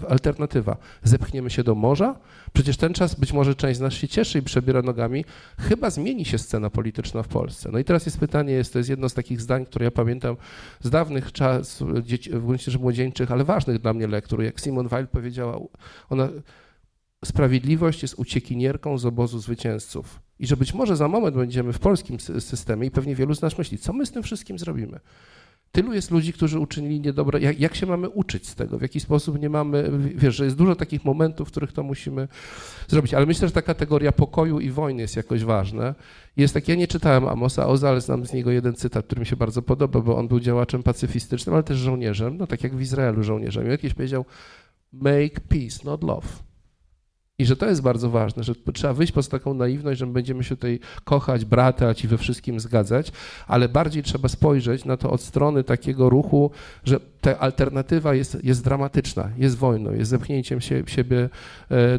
alternatywa? Zepchniemy się do morza? Przecież ten czas, być może część z nas się cieszy i przebiera nogami, chyba zmieni się scena polityczna w Polsce. No i teraz jest pytanie, jest, to jest jedno z takich zdań, które ja pamiętam z dawnych czasów, w gruncie rzeczy młodzieńczych, ale ważnych dla mnie lektur, jak Simone Weil powiedziała, ona... Sprawiedliwość jest uciekinierką z obozu zwycięzców i że być może za moment będziemy w polskim systemie i pewnie wielu z nas myśli, co my z tym wszystkim zrobimy. Tylu jest ludzi, którzy uczynili niedobre, jak, jak się mamy uczyć z tego, w jaki sposób nie mamy, wiesz, że jest dużo takich momentów, w których to musimy zrobić, ale myślę, że ta kategoria pokoju i wojny jest jakoś ważna. Jest tak, ja nie czytałem Amosa Oza, ale znam z niego jeden cytat, który mi się bardzo podoba, bo on był działaczem pacyfistycznym, ale też żołnierzem, no tak jak w Izraelu żołnierzem. I jakiś powiedział, make peace, not love. I że to jest bardzo ważne, że trzeba wyjść poza taką naiwność, że my będziemy się tutaj kochać, bratać i we wszystkim zgadzać, ale bardziej trzeba spojrzeć na to od strony takiego ruchu, że ta alternatywa jest, jest dramatyczna, jest wojną, jest zepchnięciem się, siebie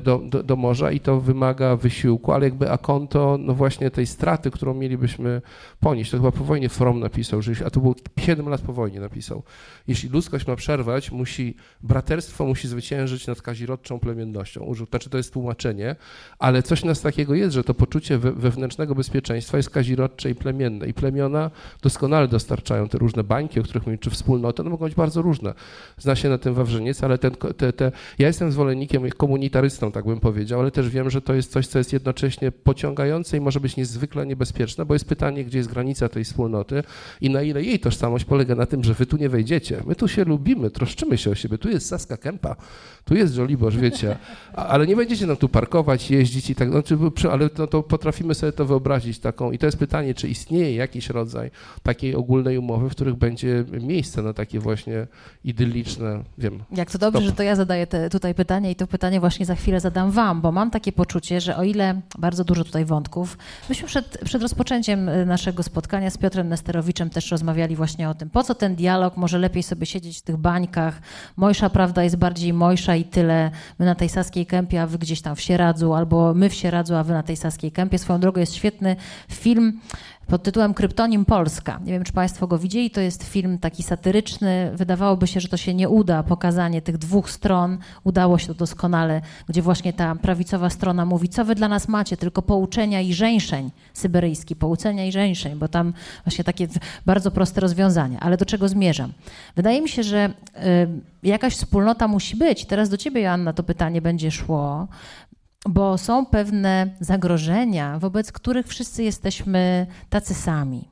do, do, do morza i to wymaga wysiłku, ale jakby a konto, no właśnie tej straty, którą mielibyśmy ponieść. To chyba po wojnie Fromm napisał, że, a to było siedem lat po wojnie napisał. Jeśli ludzkość ma przerwać, musi, braterstwo musi zwyciężyć nad kazirodczą plemiennością. Użył, znaczy to jest tłumaczenie, ale coś nas takiego jest, że to poczucie wewnętrznego bezpieczeństwa jest kazirodcze i plemienne i plemiona doskonale dostarczają te różne bańki, o których mówimy, czy wspólnoty, no mogą być bardzo różne. Zna się na tym Wawrzyniec, ale ten, te, te, ja jestem zwolennikiem, komunitarystą, tak bym powiedział, ale też wiem, że to jest coś, co jest jednocześnie pociągające i może być niezwykle niebezpieczne, bo jest pytanie, gdzie jest granica tej wspólnoty i na ile jej tożsamość polega na tym, że wy tu nie wejdziecie. My tu się lubimy, troszczymy się o siebie, tu jest Saska Kępa, tu jest Żoliborz, wiecie, ale nie będziecie nam tu parkować, jeździć i tak, znaczy, ale no to potrafimy sobie to wyobrazić taką i to jest pytanie, czy istnieje jakiś rodzaj takiej ogólnej umowy, w których będzie miejsce na takie właśnie idylliczne, wiem. Jak to dobrze, top. Że to ja zadaję te, tutaj pytanie i to pytanie właśnie za chwilę zadam wam, bo mam takie poczucie, że o ile bardzo dużo tutaj wątków, myśmy przed, przed rozpoczęciem naszego spotkania z Piotrem Nestorowiczem też rozmawiali właśnie o tym, po co ten dialog, może lepiej sobie siedzieć w tych bańkach, mojsza prawda jest bardziej mojsza i tyle, my na tej Saskiej Kępie, a wy gdzieś tam w Sieradzu, albo my w Sieradzu, a wy na tej Saskiej Kępie. Swoją drogą jest świetny film pod tytułem Kryptonim Polska. Nie wiem, czy Państwo go widzieli, to jest film taki satyryczny. Wydawałoby się, że to się nie uda, pokazanie tych dwóch stron. Udało się to doskonale, gdzie właśnie ta prawicowa strona mówi, co wy dla nas macie, tylko pouczenia i żeńszeń, syberyjski, pouczenia i żeńszeń, bo tam właśnie takie bardzo proste rozwiązania. Ale do czego zmierzam? Wydaje mi się, że y, jakaś wspólnota musi być. Teraz do ciebie, Joanna, to pytanie będzie szło, bo są pewne zagrożenia, wobec których wszyscy jesteśmy tacy sami.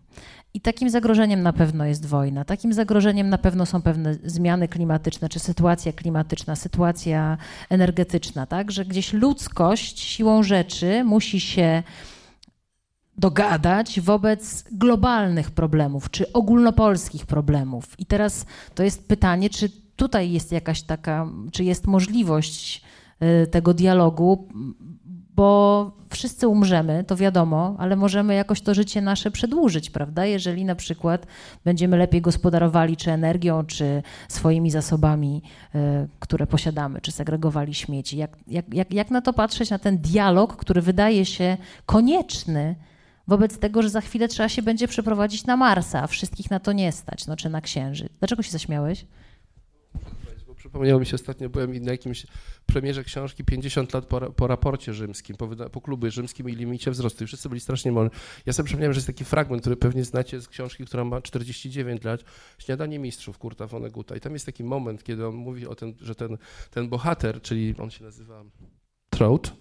I takim zagrożeniem na pewno jest wojna, takim zagrożeniem na pewno są pewne zmiany klimatyczne, czy sytuacja klimatyczna, sytuacja energetyczna, tak, że gdzieś ludzkość siłą rzeczy musi się dogadać wobec globalnych problemów, czy ogólnopolskich problemów. I teraz to jest pytanie, czy tutaj jest jakaś taka, czy jest możliwość tego dialogu, bo wszyscy umrzemy, to wiadomo, ale możemy jakoś to życie nasze przedłużyć, prawda? Jeżeli na przykład będziemy lepiej gospodarowali czy energią, czy swoimi zasobami, y, które posiadamy, czy segregowali śmieci. Jak, jak, jak, jak na to patrzeć, na ten dialog, który wydaje się konieczny wobec tego, że za chwilę trzeba się będzie przeprowadzić na Marsa, a wszystkich na to nie stać, no czy na Księżyc. Dlaczego się zaśmiałeś? Przypomniało mi się ostatnio, byłem na jakimś premierze książki pięćdziesiąt lat po, po raporcie rzymskim, po, po klubie rzymskim i limicie wzrostu. I wszyscy byli strasznie mądrzy. Ja sobie przypomniałem, że jest taki fragment, który pewnie znacie z książki, która ma czterdzieści dziewięć lat, Śniadanie mistrzów Kurta Vonneguta. I tam jest taki moment, kiedy on mówi o tym, że ten, ten bohater, czyli on się nazywa Trout,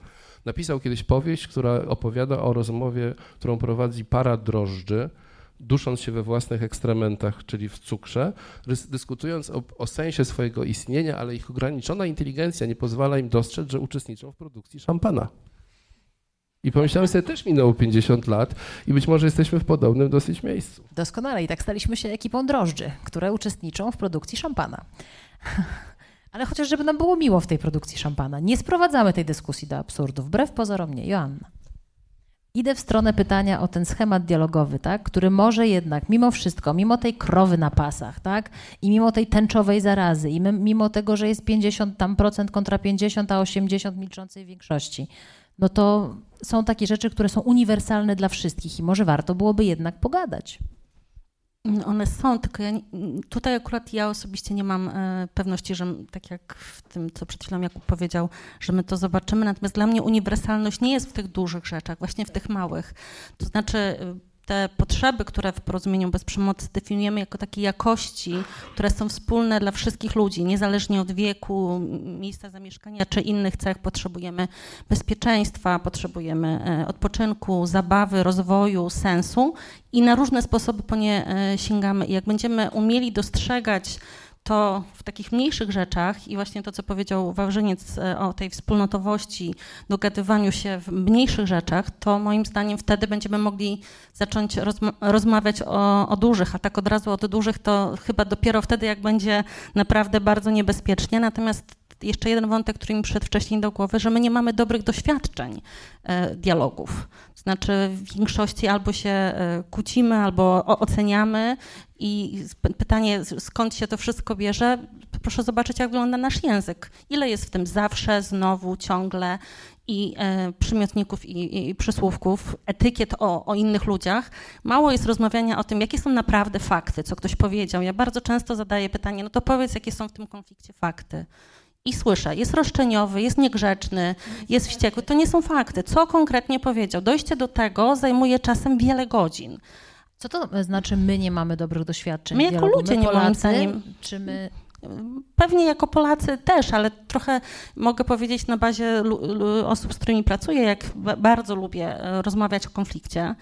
napisał kiedyś powieść, która opowiada o rozmowie, którą prowadzi para drożdży, dusząc się we własnych ekskrementach, czyli w cukrze, dyskutując o, o sensie swojego istnienia, ale ich ograniczona inteligencja nie pozwala im dostrzec, że uczestniczą w produkcji szampana. I pomyślałem sobie, też minęło pięćdziesiąt lat i być może jesteśmy w podobnym dosyć miejscu. Doskonale i tak staliśmy się ekipą drożdży, które uczestniczą w produkcji szampana. Ale chociaż żeby nam było miło w tej produkcji szampana, nie sprowadzamy tej dyskusji do absurdu, wbrew pozorom nie. Joanna. Idę w stronę pytania o ten schemat dialogowy, tak, który może jednak mimo wszystko, mimo tej krowy na pasach, tak, i mimo tej tęczowej zarazy, i mimo tego, że jest pięćdziesiąt tam procent kontra pięćdziesiąt, a osiemdziesiąt milczącej większości, no to są takie rzeczy, które są uniwersalne dla wszystkich i może warto byłoby jednak pogadać. One są, tylko ja nie, tutaj akurat ja osobiście nie mam e, pewności, że tak jak w tym, co przed chwilą Jakub powiedział, że my to zobaczymy, natomiast dla mnie uniwersalność nie jest w tych dużych rzeczach, właśnie w tych małych. To znaczy te potrzeby, które w porozumieniu bez przemocy definiujemy jako takie jakości, które są wspólne dla wszystkich ludzi, niezależnie od wieku, miejsca zamieszkania czy innych cech, potrzebujemy bezpieczeństwa, potrzebujemy odpoczynku, zabawy, rozwoju, sensu i na różne sposoby po nie sięgamy. I jak będziemy umieli dostrzegać to w takich mniejszych rzeczach i właśnie to, co powiedział Wawrzyniec o tej wspólnotowości, dogadywaniu się w mniejszych rzeczach, to moim zdaniem wtedy będziemy mogli zacząć rozma- rozmawiać o, o dużych, a tak od razu od dużych to chyba dopiero wtedy, jak będzie naprawdę bardzo niebezpiecznie. Natomiast jeszcze jeden wątek, który mi przyszedł wcześniej do głowy, że my nie mamy dobrych doświadczeń e, dialogów. To znaczy w większości albo się e, kłócimy, albo o, oceniamy i pytanie, skąd się to wszystko bierze, proszę zobaczyć, jak wygląda nasz język. Ile jest w tym zawsze, znowu, ciągle i e, przymiotników i, i przysłówków, etykiet o, o innych ludziach. Mało jest rozmawiania o tym, jakie są naprawdę fakty, co ktoś powiedział. Ja bardzo często zadaję pytanie, no to powiedz, jakie są w tym konflikcie fakty. I słyszę, jest roszczeniowy, jest niegrzeczny, jest wściekły. To nie są fakty. Co konkretnie powiedział? Dojście do tego zajmuje czasem wiele godzin. Co to znaczy my nie mamy dobrych doświadczeń? My jako dialogu, ludzie my nie mamy zdaniem. Czy my... Pewnie jako Polacy też, ale trochę mogę powiedzieć na bazie osób, z którymi pracuję, jak bardzo lubię rozmawiać o konflikcie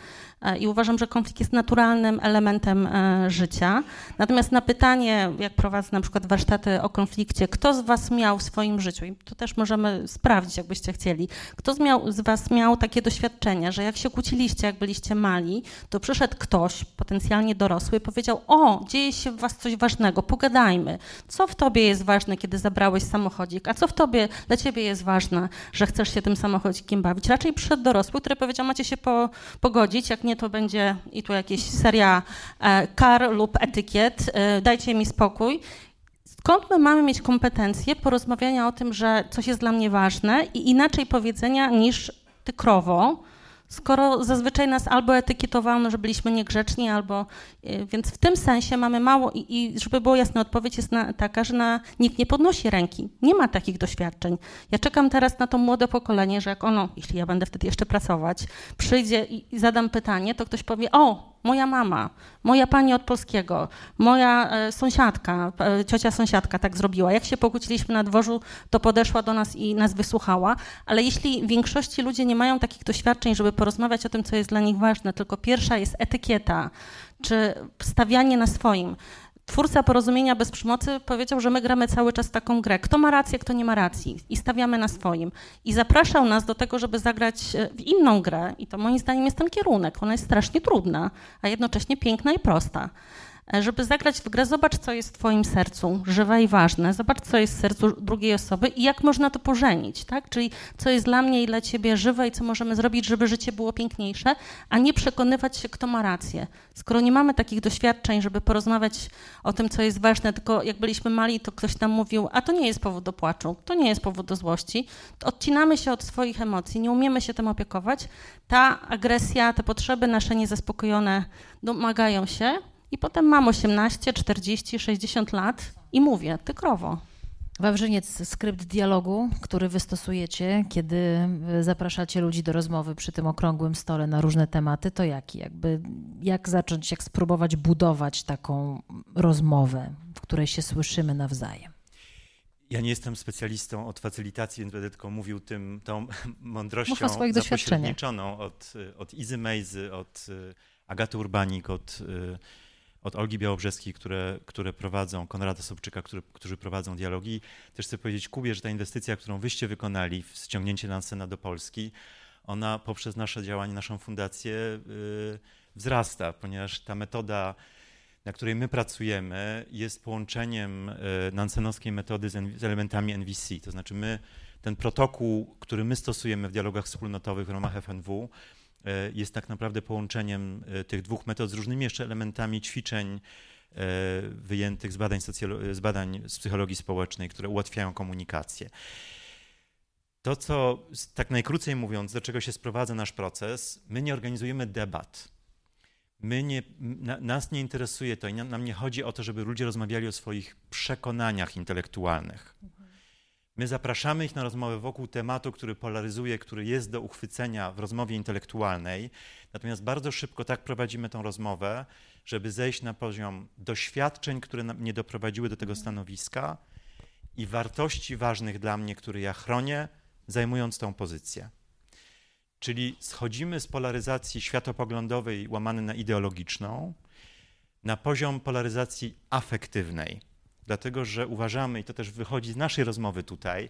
i uważam, że konflikt jest naturalnym elementem życia. Natomiast na pytanie, jak prowadzę na przykład warsztaty o konflikcie, kto z was miał w swoim życiu, i to też możemy sprawdzić, jakbyście chcieli, kto z, miał, z was miał takie doświadczenia, że jak się kłóciliście, jak byliście mali, to przyszedł ktoś potencjalnie dorosły i powiedział, o, dzieje się w was coś ważnego, pogadajmy. Co w tobie jest ważne, kiedy zabrałeś samochodzik, a co w tobie, dla ciebie jest ważne, że chcesz się tym samochodzikiem bawić? Raczej przyszedł dorosły, który powiedział, macie się po, pogodzić, jak nie to będzie i tu jakieś seria e, kar lub etykiet, e, dajcie mi spokój. Skąd my mamy mieć kompetencje porozmawiania o tym, że coś jest dla mnie ważne i inaczej powiedzenia niż ty krowo, skoro zazwyczaj nas albo etykietowano, że byliśmy niegrzeczni, albo... Więc w tym sensie mamy mało i, i żeby było jasne, odpowiedź jest na, taka, że na, nikt nie podnosi ręki. Nie ma takich doświadczeń. Ja czekam teraz na to młode pokolenie, że jak ono, jeśli ja będę wtedy jeszcze pracować, przyjdzie i, i zadam pytanie, to ktoś powie, o, moja mama, moja pani od polskiego, moja sąsiadka, ciocia sąsiadka tak zrobiła. Jak się pokłóciliśmy na dworzu, to podeszła do nas i nas wysłuchała, ale jeśli w większości ludzie nie mają takich doświadczeń, żeby porozmawiać o tym, co jest dla nich ważne, tylko pierwsza jest etykieta, czy stawianie na swoim. Twórca Porozumienia bez przemocy powiedział, że my gramy cały czas taką grę. Kto ma rację, kto nie ma racji i stawiamy na swoim. I zapraszał nas do tego, żeby zagrać w inną grę i to moim zdaniem jest ten kierunek. Ona jest strasznie trudna, a jednocześnie piękna i prosta. Żeby zagrać w grę, zobacz, co jest w twoim sercu, żywe i ważne, zobacz, co jest w sercu drugiej osoby i jak można to pożenić, tak? Czyli co jest dla mnie i dla ciebie żywe i co możemy zrobić, żeby życie było piękniejsze, a nie przekonywać się, kto ma rację. Skoro nie mamy takich doświadczeń, żeby porozmawiać o tym, co jest ważne, tylko jak byliśmy mali, to ktoś nam mówił, a to nie jest powód do płaczu, to nie jest powód do złości, to odcinamy się od swoich emocji, nie umiemy się tym opiekować, ta agresja, te potrzeby nasze niezaspokojone domagają się, i potem mam osiemnaście, czterdzieści, sześćdziesiąt lat i mówię, ty krowo. Wawrzyniec, skrypt dialogu, który wy stosujecie, kiedy zapraszacie ludzi do rozmowy przy tym okrągłym stole na różne tematy, to jaki? Jakby, jak zacząć, jak spróbować budować taką rozmowę, w której się słyszymy nawzajem? Ja nie jestem specjalistą od facylitacji, więc będę tylko mówił tym, tą mądrością zapośredniczoną od, od Izy Mejzy, od Agaty Urbanik, od... od Olgi Białobrzeskiej, które, które prowadzą, Konrada Sobczyka, który, którzy prowadzą dialogi. Też chcę powiedzieć Kubie, że ta inwestycja, którą wyście wykonali w ściągnięcie Nansena do Polski, ona poprzez nasze działanie, naszą fundację yy, wzrasta, ponieważ ta metoda, na której my pracujemy, jest połączeniem yy, nansenowskiej metody z, en- z elementami N V C. To znaczy my, ten protokół, który my stosujemy w dialogach wspólnotowych w ramach F N W, jest tak naprawdę połączeniem tych dwóch metod z różnymi jeszcze elementami ćwiczeń wyjętych z badań, socjolo- z badań z psychologii społecznej, które ułatwiają komunikację. To, co tak najkrócej mówiąc, do czego się sprowadza nasz proces, my nie organizujemy debat. My nie, na, nas nie interesuje to i na, nam nie chodzi o to, żeby ludzie rozmawiali o swoich przekonaniach intelektualnych. My zapraszamy ich na rozmowę wokół tematu, który polaryzuje, który jest do uchwycenia w rozmowie intelektualnej. Natomiast bardzo szybko tak prowadzimy tę rozmowę, żeby zejść na poziom doświadczeń, które mnie doprowadziły do tego stanowiska i wartości ważnych dla mnie, które ja chronię, zajmując tą pozycję. Czyli schodzimy z polaryzacji światopoglądowej łamanej na ideologiczną na poziom polaryzacji afektywnej. Dlatego, że uważamy, i to też wychodzi z naszej rozmowy tutaj,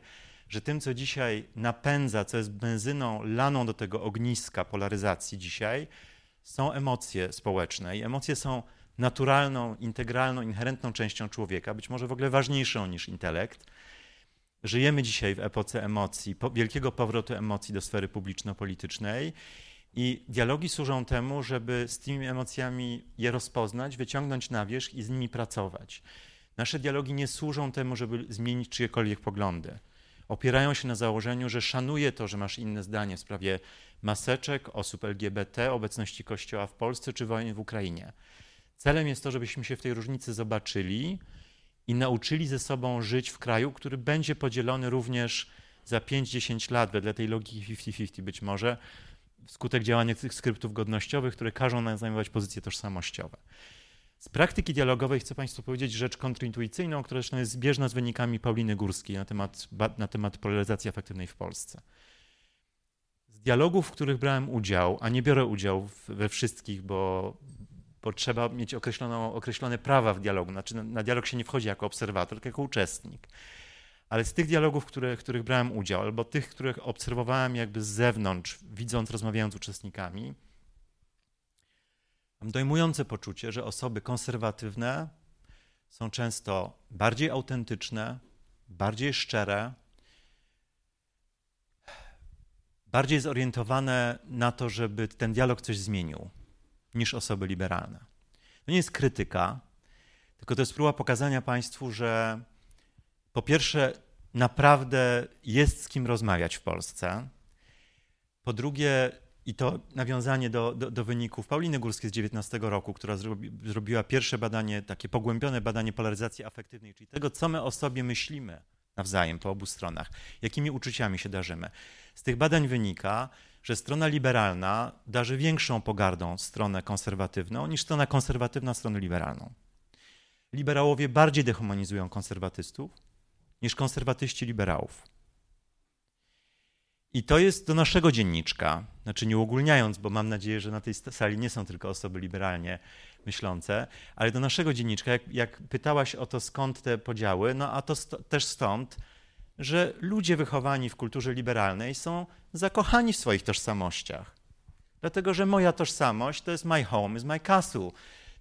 że tym, co dzisiaj napędza, co jest benzyną laną do tego ogniska polaryzacji dzisiaj, są emocje społeczne. I emocje są naturalną, integralną, inherentną częścią człowieka, być może w ogóle ważniejszą niż intelekt. Żyjemy dzisiaj w epoce emocji, wielkiego powrotu emocji do sfery publiczno-politycznej i dialogi służą temu, żeby z tymi emocjami je rozpoznać, wyciągnąć na wierzch i z nimi pracować. Nasze dialogi nie służą temu, żeby zmienić czyjekolwiek poglądy. Opierają się na założeniu, że szanuję to, że masz inne zdanie w sprawie maseczek, osób L G B T, obecności Kościoła w Polsce czy wojny w Ukrainie. Celem jest to, żebyśmy się w tej różnicy zobaczyli i nauczyli ze sobą żyć w kraju, który będzie podzielony również za pięć do dziesięciu lat, wedle tej logiki fifty fifty być może, wskutek działania tych skryptów godnościowych, które każą nam zajmować pozycje tożsamościowe. Z praktyki dialogowej chcę Państwu powiedzieć rzecz kontrintuicyjną, która zresztą jest zbieżna z wynikami Pauliny Górskiej na temat, na temat polaryzacji afektywnej w Polsce. Z dialogów, w których brałem udział, a nie biorę udziału we wszystkich, bo, bo trzeba mieć określoną, określone prawa w dialogu, znaczy na dialog się nie wchodzi jako obserwator, tylko jako uczestnik. Ale z tych dialogów, które, w których brałem udział, albo tych, których obserwowałem jakby z zewnątrz, widząc, rozmawiając z uczestnikami, dojmujące poczucie, że osoby konserwatywne są często bardziej autentyczne, bardziej szczere, bardziej zorientowane na to, żeby ten dialog coś zmienił, niż osoby liberalne. To nie jest krytyka, tylko to jest próba pokazania Państwu, że po pierwsze naprawdę jest z kim rozmawiać w Polsce, po drugie i to nawiązanie do, do, do wyników Pauliny Górskiej z dziewiętnastego roku, która zrobi, zrobiła pierwsze badanie, takie pogłębione badanie polaryzacji afektywnej, czyli tego, co my o sobie myślimy nawzajem po obu stronach, jakimi uczuciami się darzymy. Z tych badań wynika, że strona liberalna darzy większą pogardą stronę konserwatywną niż strona konserwatywna stronę liberalną. Liberałowie bardziej dehumanizują konserwatystów niż konserwatyści liberałów. I to jest do naszego dzienniczka, znaczy nie uogólniając, bo mam nadzieję, że na tej sali nie są tylko osoby liberalnie myślące, ale do naszego dzienniczka, jak, jak pytałaś o to, skąd te podziały, no a to st- też stąd, że ludzie wychowani w kulturze liberalnej są zakochani w swoich tożsamościach. Dlatego, że moja tożsamość to jest my home, is my castle.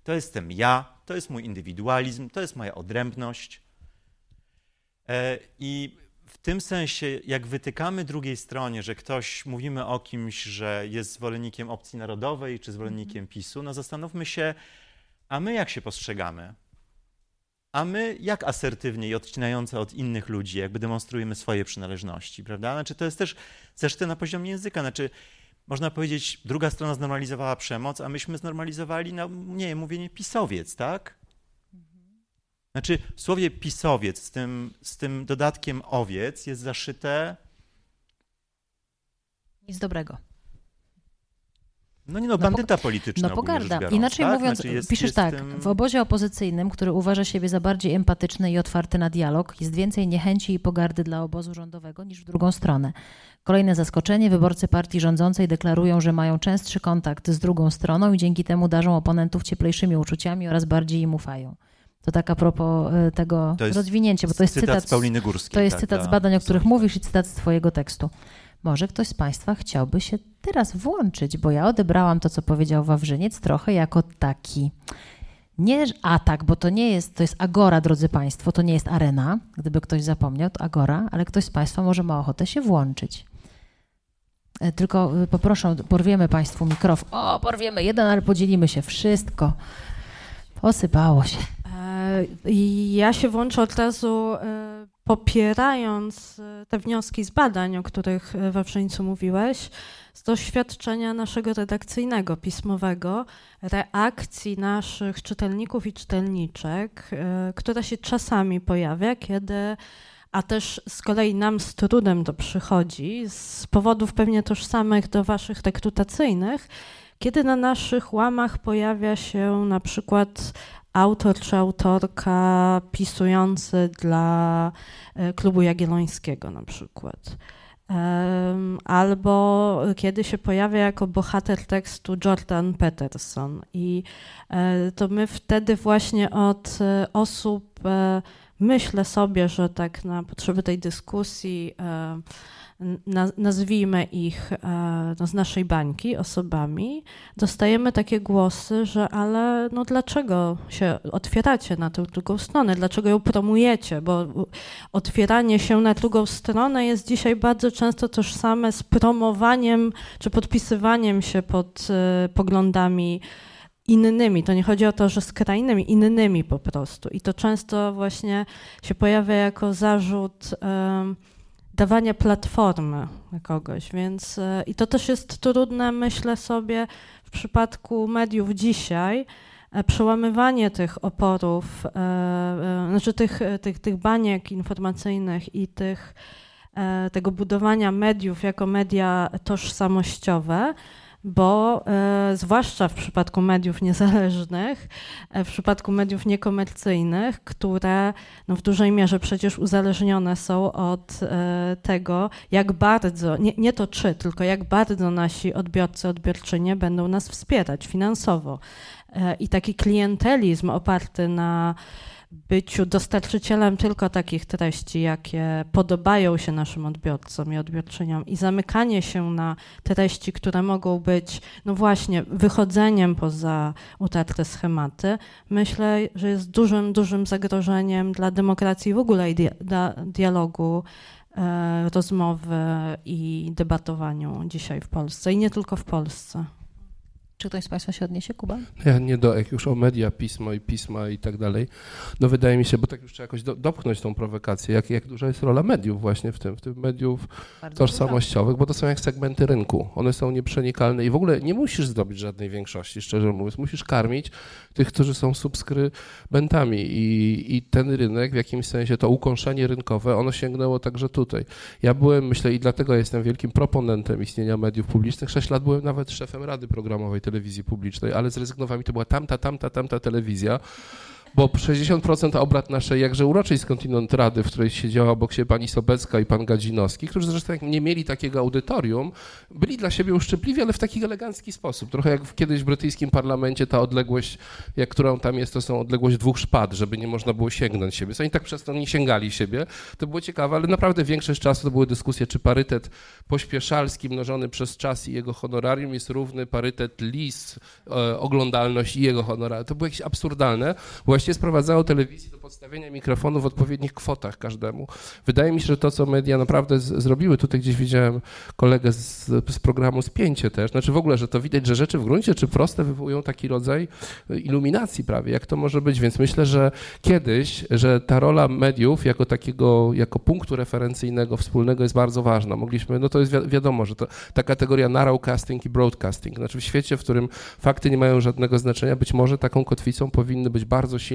To jestem ja, to jest mój indywidualizm, to jest moja odrębność. E, I w tym sensie, jak wytykamy drugiej stronie, że ktoś, mówimy o kimś, że jest zwolennikiem opcji narodowej czy zwolennikiem PiSu, no zastanówmy się, a my jak się postrzegamy? A my jak asertywnie i odcinająco od innych ludzi, jakby demonstrujemy swoje przynależności, prawda? Znaczy to jest też zresztą na poziomie języka, znaczy można powiedzieć, druga strona znormalizowała przemoc, a myśmy znormalizowali, no nie wiem, mówienie pisowiec, tak? Znaczy w słowie pisowiec z tym, z tym dodatkiem owiec jest zaszyte... Nic dobrego. No nie no, bandyta no, polityczna. No pogarda. Biorąc, Inaczej tak? mówiąc, znaczy jest, piszesz jest tak, tym... w obozie opozycyjnym, który uważa siebie za bardziej empatyczny i otwarty na dialog, jest więcej niechęci i pogardy dla obozu rządowego niż w drugą stronę. Kolejne zaskoczenie, wyborcy partii rządzącej deklarują, że mają częstszy kontakt z drugą stroną i dzięki temu darzą oponentów cieplejszymi uczuciami oraz bardziej im ufają. To tak a propos tego rozwinięcia, bo to jest cytat z Pauliny Górskiej. To jest tak, cytat ta... z badań, o których mówisz i cytat z twojego tekstu. Może ktoś z Państwa chciałby się teraz włączyć, bo ja odebrałam to, co powiedział Wawrzyniec, trochę jako taki nie atak, bo to nie jest, to jest agora, drodzy Państwo, to nie jest arena. Gdyby ktoś zapomniał, to agora, ale ktoś z Państwa może ma ochotę się włączyć. Tylko poproszę, porwiemy Państwu mikrofon. O, porwiemy jeden, ale podzielimy się wszystko. Osypało się. Ja się włączę od razu, popierając te wnioski z badań, o których Wawrzyńcu mówiłeś, z doświadczenia naszego redakcyjnego, pismowego, reakcji naszych czytelników i czytelniczek, która się czasami pojawia, kiedy, a też z kolei nam z trudem to przychodzi, z powodów pewnie tożsamych do waszych rekrutacyjnych, kiedy na naszych łamach pojawia się na przykład autor czy autorka pisujący dla Klubu Jagiellońskiego na przykład. Albo kiedy się pojawia jako bohater tekstu Jordan Peterson. I to my wtedy właśnie od osób, myślę sobie, że tak na potrzeby tej dyskusji nazwijmy ich no, z naszej bańki osobami, dostajemy takie głosy, że ale no dlaczego się otwieracie na tę drugą stronę, dlaczego ją promujecie, bo otwieranie się na drugą stronę jest dzisiaj bardzo często tożsame z promowaniem czy podpisywaniem się pod y, poglądami innymi. To nie chodzi o to, że skrajnymi, innymi po prostu. I to często właśnie się pojawia jako zarzut y, dawania platformy na kogoś, więc i to też jest trudne, myślę sobie, w przypadku mediów dzisiaj, przełamywanie tych oporów, znaczy tych, tych, tych baniek informacyjnych i tych, tego budowania mediów jako media tożsamościowe, bo e, zwłaszcza w przypadku mediów niezależnych, e, w przypadku mediów niekomercyjnych, które no, w dużej mierze przecież uzależnione są od e, tego, jak bardzo, nie, nie to czy, tylko jak bardzo nasi odbiorcy, odbiorczynie będą nas wspierać finansowo. E, I taki klientelizm oparty na byciu dostarczycielem tylko takich treści, jakie podobają się naszym odbiorcom i odbiorczyniom i zamykanie się na treści, które mogą być, no właśnie, wychodzeniem poza utarte schematy, myślę, że jest dużym, dużym zagrożeniem dla demokracji w ogóle i dia- dla dialogu, e, rozmowy i debatowaniu dzisiaj w Polsce i nie tylko w Polsce. Czy ktoś z Państwa się odniesie, Kuba? Ja nie do, jak już o media, pismo i pisma i tak dalej, no wydaje mi się, bo tak już trzeba jakoś do, dopchnąć tą prowokację, jak, jak duża jest rola mediów właśnie w tym, w tym mediów bardzo tożsamościowych, bo to są jak segmenty rynku, one są nieprzenikalne i w ogóle nie musisz zrobić żadnej większości, szczerze mówiąc, musisz karmić tych, którzy są subskrybentami i, i ten rynek w jakimś sensie, to ukąszenie rynkowe, ono sięgnęło także tutaj. Ja byłem, myślę, i dlatego jestem wielkim proponentem istnienia mediów publicznych, sześć lat byłem nawet szefem Rady Programowej Telewizji Publicznej, ale zrezygnowałem i to była tamta, tamta, tamta telewizja, bo sześćdziesiąt procent obrad naszej jakże uroczej skądinąd rady, w której siedziała obok siebie pani Sobecka i pan Gadzinowski, którzy zresztą jak nie mieli takiego audytorium, byli dla siebie uszczypliwi, ale w taki elegancki sposób. Trochę jak w kiedyś w brytyjskim parlamencie ta odległość, jak którą tam jest, to są odległość dwóch szpad, żeby nie można było sięgnąć siebie. Oni tak przez to nie sięgali siebie. To było ciekawe, ale naprawdę większość czasu to były dyskusje, czy parytet pośpieszalski mnożony przez czas i jego honorarium jest równy parytet Lis, e, oglądalność i jego honorarium. To było jakieś absurdalne. Właściwie sprowadzało telewizję do podstawienia mikrofonu w odpowiednich kwotach każdemu. Wydaje mi się, że to, co media naprawdę z, zrobiły, tutaj gdzieś widziałem kolegę z, z programu Spięcie też, znaczy w ogóle, że to widać, że rzeczy w gruncie czy proste wywołują taki rodzaj iluminacji prawie, jak to może być, więc myślę, że kiedyś, że ta rola mediów jako takiego, jako punktu referencyjnego, wspólnego jest bardzo ważna. Mogliśmy, no to jest wi- wiadomo, że to, ta kategoria narrowcasting i broadcasting, znaczy w świecie, w którym fakty nie mają żadnego znaczenia, być może taką kotwicą powinny być bardzo silne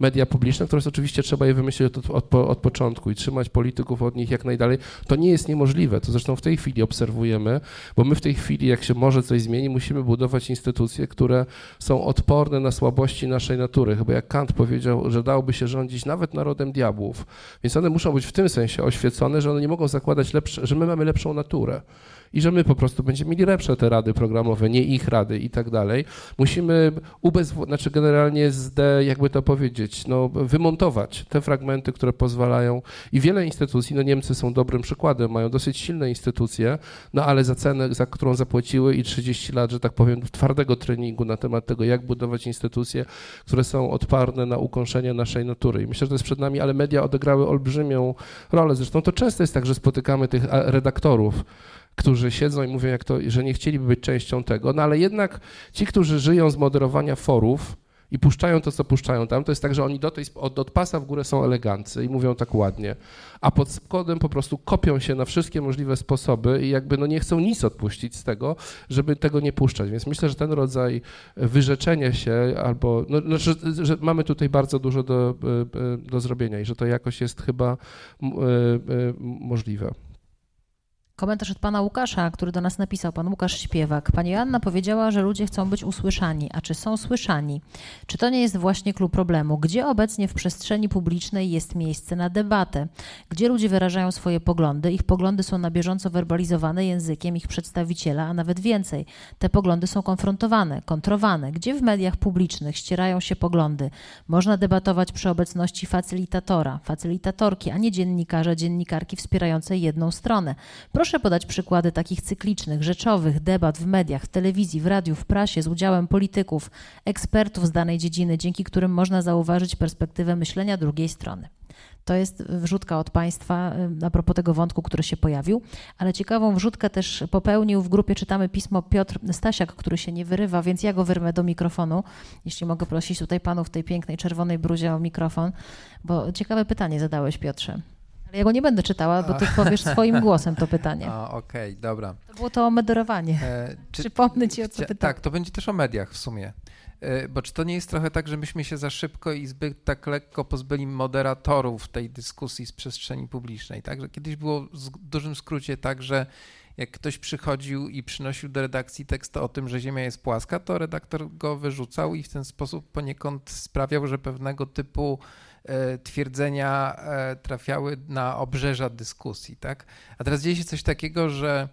media publiczne, które oczywiście trzeba je wymyślić od, od, od początku i trzymać polityków od nich jak najdalej. To nie jest niemożliwe, to zresztą w tej chwili obserwujemy, bo my w tej chwili, jak się może coś zmieni, musimy budować instytucje, które są odporne na słabości naszej natury. Chyba jak Kant powiedział, że dałoby się rządzić nawet narodem diabłów, więc one muszą być w tym sensie oświecone, że one nie mogą zakładać, lepsze, że my mamy lepszą naturę i że my po prostu będziemy mieli lepsze te rady programowe, nie ich rady i tak dalej. Musimy ubezw- znaczy generalnie zde, jakby to powiedzieć, no wymontować te fragmenty, które pozwalają i wiele instytucji, no Niemcy są dobrym przykładem, mają dosyć silne instytucje, no ale za cenę, za którą zapłaciły i trzydzieści lat, że tak powiem, twardego treningu na temat tego, jak budować instytucje, które są odporne na ukąszenie naszej natury. I myślę, że to jest przed nami, ale media odegrały olbrzymią rolę. Zresztą to często jest tak, że spotykamy tych redaktorów, którzy siedzą i mówią, jak to, że nie chcieliby być częścią tego, no ale jednak ci, którzy żyją z moderowania forów i puszczają to, co puszczają tam, to jest tak, że oni do tej, od, od pasa w górę są elegancy i mówią tak ładnie, a pod spodem po prostu kopią się na wszystkie możliwe sposoby i jakby no nie chcą nic odpuścić z tego, żeby tego nie puszczać. Więc myślę, że ten rodzaj wyrzeczenia się albo, no, że, że mamy tutaj bardzo dużo do, do zrobienia i że to jakoś jest chyba możliwe. Komentarz od pana Łukasza, który do nas napisał, pan Łukasz Śpiewak. Pani Joanna powiedziała, że ludzie chcą być usłyszani. A czy są słyszani? Czy to nie jest właśnie klucz problemu? Gdzie obecnie w przestrzeni publicznej jest miejsce na debatę? Gdzie ludzie wyrażają swoje poglądy? Ich poglądy są na bieżąco werbalizowane językiem ich przedstawiciela, a nawet więcej. Te poglądy są konfrontowane, kontrowane. Gdzie w mediach publicznych ścierają się poglądy? Można debatować przy obecności facylitatora, facylitatorki, a nie dziennikarza, dziennikarki wspierającej jedną stronę. Proszę podać przykłady takich cyklicznych, rzeczowych debat w mediach, w telewizji, w radiu, w prasie z udziałem polityków, ekspertów z danej dziedziny, dzięki którym można zauważyć perspektywę myślenia drugiej strony. To jest wrzutka od Państwa a propos tego wątku, który się pojawił, ale ciekawą wrzutkę też popełnił w grupie Czytamy Pismo Piotr Stasiak, który się nie wyrywa, więc ja go wyrwę do mikrofonu, jeśli mogę prosić tutaj panów w tej pięknej czerwonej bluzie o mikrofon, bo ciekawe pytanie zadałeś, Piotrze. Ja go nie będę czytała, bo ty powiesz swoim głosem to pytanie. Okej, okay, dobra. To było to o moderowanie. E, czy, Przypomnę ci, o co pytałem. Tak, to będzie też o mediach w sumie. E, bo czy to nie jest trochę tak, że myśmy się za szybko i zbyt tak lekko pozbyli moderatorów tej dyskusji z przestrzeni publicznej? Tak? Że kiedyś było w dużym skrócie tak, że jak ktoś przychodził i przynosił do redakcji tekst o tym, że Ziemia jest płaska, to redaktor go wyrzucał i w ten sposób poniekąd sprawiał, że pewnego typu twierdzenia trafiały na obrzeża dyskusji, tak? A teraz dzieje się coś takiego, że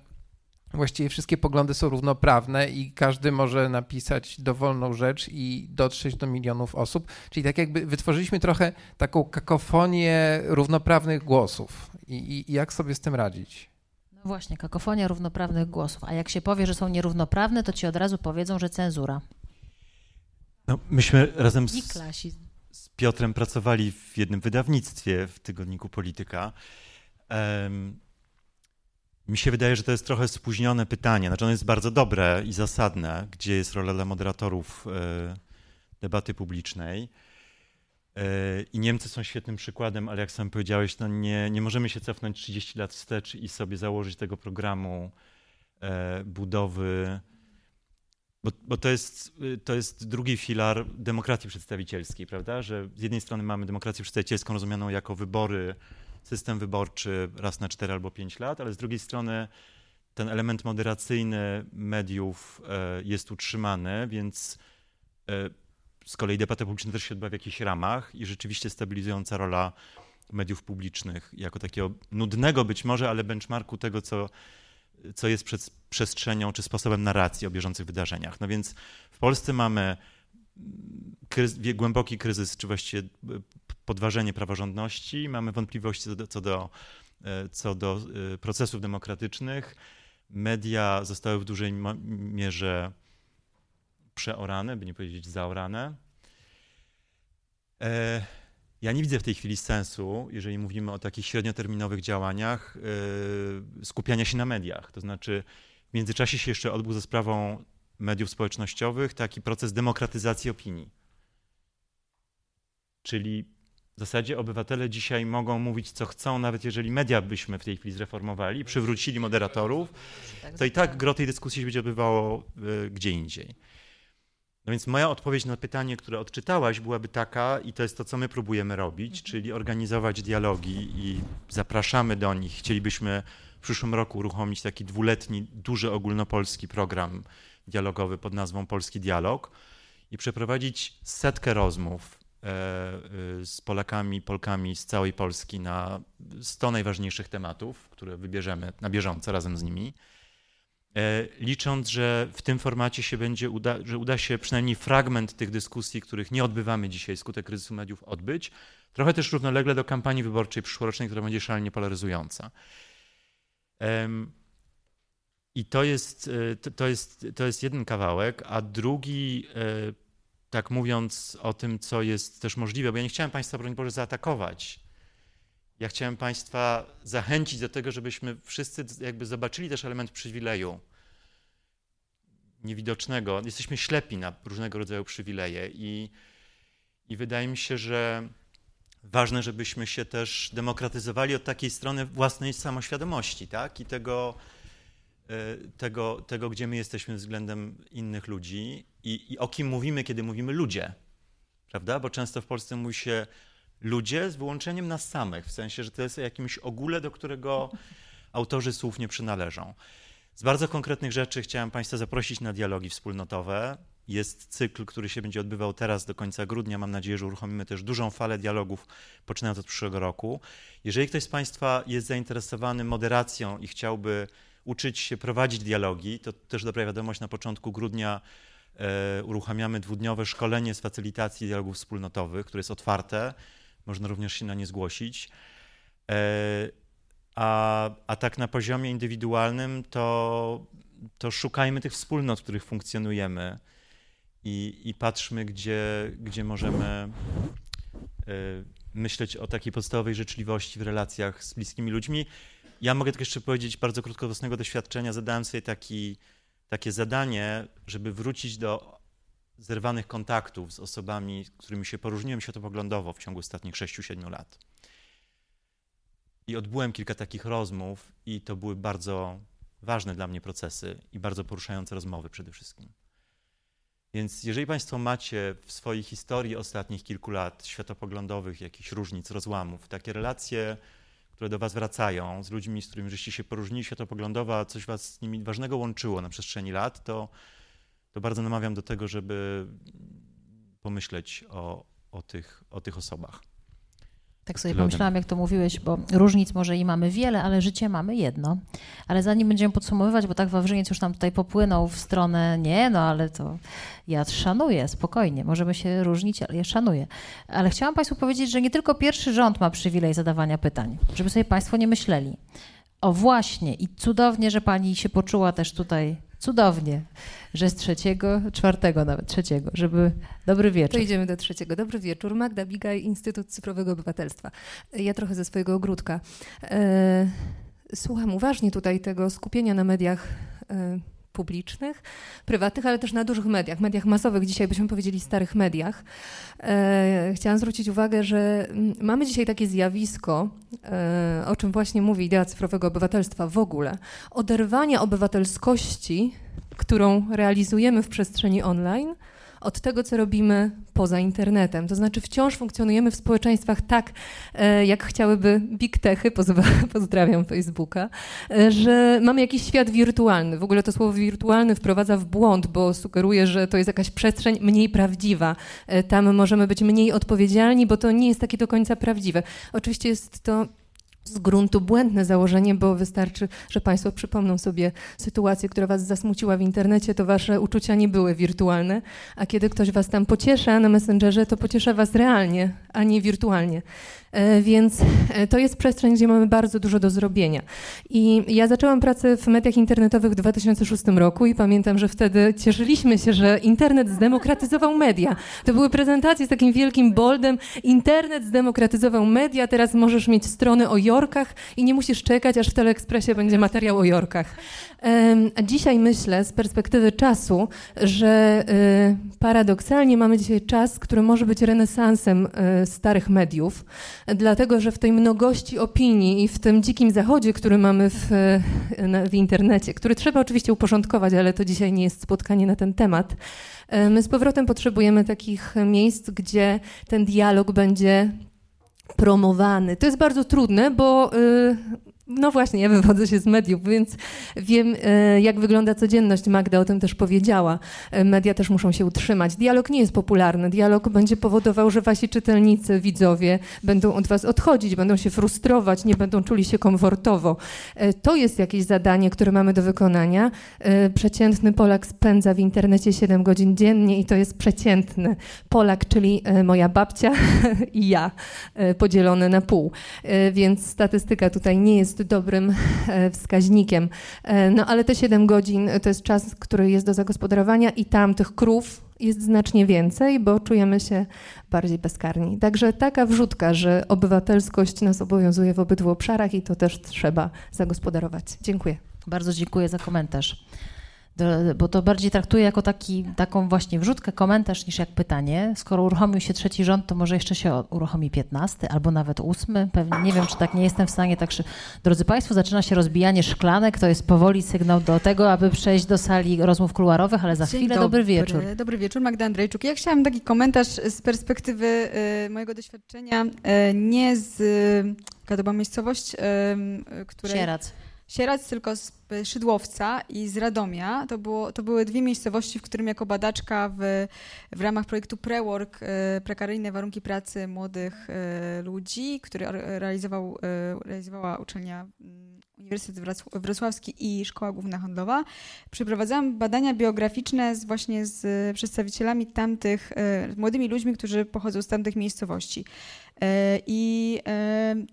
właściwie wszystkie poglądy są równoprawne i każdy może napisać dowolną rzecz i dotrzeć do milionów osób. Czyli tak jakby wytworzyliśmy trochę taką kakofonię równoprawnych głosów. I, i, i jak sobie z tym radzić? No właśnie, kakofonia równoprawnych głosów. A jak się powie, że są nierównoprawne, to ci od razu powiedzą, że cenzura. No, myśmy razem z... I klasizm. Z Piotrem pracowali w jednym wydawnictwie w tygodniku Polityka. Mi się wydaje, że to jest trochę spóźnione pytanie. Znaczy ono jest bardzo dobre i zasadne, gdzie jest rola dla moderatorów debaty publicznej. I Niemcy są świetnym przykładem, ale jak sam powiedziałeś, no nie, nie możemy się cofnąć trzydzieści lat wstecz i sobie założyć tego programu budowy, bo, bo to jest, to jest drugi filar demokracji przedstawicielskiej, prawda? Że z jednej strony mamy demokrację przedstawicielską rozumianą jako wybory, system wyborczy raz na cztery albo pięć lat, ale z drugiej strony ten element moderacyjny mediów jest utrzymany, więc z kolei debata publiczna też się odbywa w jakichś ramach i rzeczywiście stabilizująca rola mediów publicznych jako takiego nudnego być może, ale benchmarku tego, co, co jest przed przestrzenią czy sposobem narracji o bieżących wydarzeniach. No więc w Polsce mamy kryzys, głęboki kryzys, czy właściwie podważenie praworządności, mamy wątpliwości co do, co do, co do procesów demokratycznych. Media zostały w dużej mierze przeorane, by nie powiedzieć zaorane. Ja nie widzę w tej chwili sensu, jeżeli mówimy o takich średnioterminowych działaniach, skupiania się na mediach. To znaczy w międzyczasie się jeszcze odbył za sprawą mediów społecznościowych taki proces demokratyzacji opinii. Czyli w zasadzie obywatele dzisiaj mogą mówić, co chcą, nawet jeżeli media byśmy w tej chwili zreformowali, przywrócili moderatorów, to i tak gro tej dyskusji się będzie odbywało gdzie indziej. No więc moja odpowiedź na pytanie, które odczytałaś, byłaby taka, i to jest to, co my próbujemy robić, czyli organizować dialogi i zapraszamy do nich. Chcielibyśmy w przyszłym roku uruchomić taki dwuletni, duży ogólnopolski program dialogowy pod nazwą Polski Dialog i przeprowadzić setkę rozmów z Polakami, Polkami z całej Polski na sto najważniejszych tematów, które wybierzemy na bieżąco razem z nimi. Licząc, że w tym formacie się będzie uda, że uda się przynajmniej fragment tych dyskusji, których nie odbywamy dzisiaj skutek kryzysu mediów, odbyć, trochę też równolegle do kampanii wyborczej przyszłorocznej, która będzie szalenie polaryzująca. I to jest, to jest, to jest jeden kawałek, a drugi, tak mówiąc o tym, co jest też możliwe, bo ja nie chciałem Państwa, broń Boże, zaatakować. Ja chciałem Państwa zachęcić do tego, żebyśmy wszyscy jakby zobaczyli też element przywileju niewidocznego. Jesteśmy ślepi na różnego rodzaju przywileje i, i wydaje mi się, że ważne, żebyśmy się też demokratyzowali od takiej strony własnej samoświadomości, tak? I tego, tego, tego gdzie my jesteśmy względem innych ludzi i, i o kim mówimy, kiedy mówimy ludzie, prawda? Bo często w Polsce mówi się ludzie z wyłączeniem nas samych, w sensie, że to jest o jakimś ogóle, do którego autorzy słów nie przynależą. Z bardzo konkretnych rzeczy chciałem Państwa zaprosić na dialogi wspólnotowe. Jest cykl, który się będzie odbywał teraz do końca grudnia. Mam nadzieję, że uruchomimy też dużą falę dialogów, poczynając od przyszłego roku. Jeżeli ktoś z Państwa jest zainteresowany moderacją i chciałby uczyć się prowadzić dialogi, to też dobra wiadomość, na początku grudnia y, uruchamiamy dwudniowe szkolenie z facylitacji dialogów wspólnotowych, które jest otwarte. Można również się na nie zgłosić. A, a tak na poziomie indywidualnym to, to szukajmy tych wspólnot, w których funkcjonujemy i, i patrzmy, gdzie, gdzie możemy myśleć o takiej podstawowej życzliwości w relacjach z bliskimi ludźmi. Ja mogę tylko jeszcze powiedzieć bardzo krótko z własnego doświadczenia. Zadałem sobie taki, takie zadanie, żeby wrócić do zerwanych kontaktów z osobami, z którymi się poróżniłem światopoglądowo w ciągu ostatnich sześciu, siedmiu lat. I odbyłem kilka takich rozmów i to były bardzo ważne dla mnie procesy i bardzo poruszające rozmowy przede wszystkim. Więc jeżeli Państwo macie w swojej historii ostatnich kilku lat światopoglądowych jakichś różnic, rozłamów, takie relacje, które do Was wracają z ludźmi, z którymi żeście się poróżnili światopoglądowo, a coś Was z nimi ważnego łączyło na przestrzeni lat, to to bardzo namawiam do tego, żeby pomyśleć o, o, tych, o tych osobach. Tak sobie pomyślałam, jak to mówiłeś, bo różnic może i mamy wiele, ale życie mamy jedno. Ale zanim będziemy podsumowywać, bo tak Wawrzyniec już tam tutaj popłynął w stronę, nie, no ale to ja szanuję, spokojnie, możemy się różnić, ale ja szanuję. Ale chciałam Państwu powiedzieć, że nie tylko pierwszy rząd ma przywilej zadawania pytań, żeby sobie Państwo nie myśleli. O właśnie i cudownie, że Pani się poczuła też tutaj cudownie, że z trzeciego, czwartego nawet, trzeciego, żeby... Dobry wieczór. To idziemy do trzeciego. Dobry wieczór. Magda Bigaj, Instytut Cyfrowego Obywatelstwa. Ja trochę ze swojego ogródka. słucham uważnie tutaj tego skupienia na mediach publicznych, prywatnych, ale też na dużych mediach, mediach masowych, dzisiaj byśmy powiedzieli starych mediach. E, chciałam zwrócić uwagę, że mamy dzisiaj takie zjawisko, e, o czym właśnie mówi idea cyfrowego obywatelstwa w ogóle, oderwania obywatelskości, którą realizujemy w przestrzeni online, od tego, co robimy poza internetem. To znaczy wciąż funkcjonujemy w społeczeństwach tak, jak chciałyby big techy, pozdrawiam Facebooka, że mamy jakiś świat wirtualny. W ogóle to słowo wirtualny wprowadza w błąd, bo sugeruje, że to jest jakaś przestrzeń mniej prawdziwa. Tam możemy być mniej odpowiedzialni, bo to nie jest takie do końca prawdziwe. Oczywiście jest to z gruntu błędne założenie, bo wystarczy, że Państwo przypomną sobie sytuację, która Was zasmuciła w internecie, to Wasze uczucia nie były wirtualne, a kiedy ktoś Was tam pociesza na Messengerze, to pociesza Was realnie, a nie wirtualnie. E, więc to jest przestrzeń, gdzie mamy bardzo dużo do zrobienia. I ja zaczęłam pracę w mediach internetowych w dwa tysiące szóstym roku i pamiętam, że wtedy cieszyliśmy się, że internet zdemokratyzował media. To były prezentacje z takim wielkim boldem, internet zdemokratyzował media, teraz możesz mieć strony o Jorkach i nie musisz czekać, aż w Teleekspresie będzie materiał o Jorkach. A dzisiaj myślę z perspektywy czasu, że paradoksalnie mamy dzisiaj czas, który może być renesansem starych mediów, dlatego że w tej mnogości opinii i w tym dzikim zachodzie, który mamy w, w internecie, który trzeba oczywiście uporządkować, ale to dzisiaj nie jest spotkanie na ten temat, my z powrotem potrzebujemy takich miejsc, gdzie ten dialog będzie promowany. To jest bardzo trudne, bo yy, no właśnie, ja wywodzę się z mediów, więc wiem, yy, jak wygląda codzienność. Magda o tym też powiedziała. Yy, media też muszą się utrzymać. Dialog nie jest popularny. Dialog będzie powodował, że wasi czytelnicy, widzowie będą od was odchodzić, będą się frustrować, nie będą czuli się komfortowo. Yy, to jest jakieś zadanie, które mamy do wykonania. Yy, przeciętny Polak spędza w internecie siedem godzin dziennie i to jest przeciętny Polak, czyli yy, moja babcia i ja. Yy, podzielone na pół, więc statystyka tutaj nie jest dobrym wskaźnikiem. No ale te siedem godzin to jest czas, który jest do zagospodarowania i tam tych krów jest znacznie więcej, bo czujemy się bardziej bezkarni. Także taka wrzutka, że obywatelskość nas obowiązuje w obydwu obszarach i to też trzeba zagospodarować. Dziękuję. Bardzo dziękuję za komentarz, bo to bardziej traktuję jako taki, taką właśnie wrzutkę, komentarz niż jak pytanie. Skoro uruchomił się trzeci rząd, to może jeszcze się uruchomi piętnasty albo nawet ósmy. Pewnie nie wiem, czy tak nie jestem w stanie. Tak, szy... Drodzy Państwo, zaczyna się rozbijanie szklanek. To jest powoli sygnał do tego, aby przejść do sali rozmów kuluarowych, ale za Dzień chwilę dobry, dobry wieczór. Dobry wieczór, Magda Andrejczuk. Ja chciałam taki komentarz z perspektywy y, mojego doświadczenia, y, nie z, jaka to była miejscowość, y, y, której... Sierac. Sierac, tylko z Szydłowca i z Radomia. To, było, to były dwie miejscowości, w którym jako badaczka w, w ramach projektu Prework, prekaryjne warunki pracy młodych ludzi, który realizował, realizowała uczelnia Uniwersytet Wrocławski i Szkoła Główna Handlowa, przeprowadzałam badania biograficzne z, właśnie z przedstawicielami tamtych, młodymi ludźmi, którzy pochodzą z tamtych miejscowości. I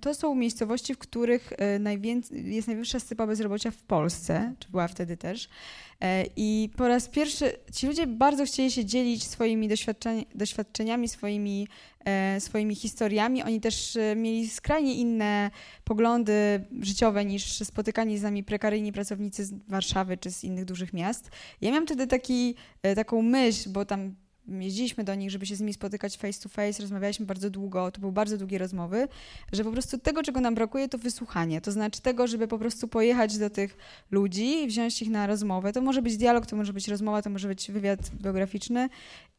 to są miejscowości, w których najwięcej, jest najwyższa stopa bezrobocia w Polsce, czy była wtedy też. I po raz pierwszy ci ludzie bardzo chcieli się dzielić swoimi doświadczeni, doświadczeniami, swoimi, swoimi historiami. Oni też mieli skrajnie inne poglądy życiowe niż spotykani z nami prekaryjni pracownicy z Warszawy czy z innych dużych miast. Ja miałam wtedy taki, taką myśl, bo tam jeździliśmy do nich, żeby się z nimi spotykać face to face, rozmawialiśmy bardzo długo, to były bardzo długie rozmowy, że po prostu tego, czego nam brakuje, to wysłuchanie, to znaczy tego, żeby po prostu pojechać do tych ludzi i wziąć ich na rozmowę. To może być dialog, to może być rozmowa, to może być wywiad biograficzny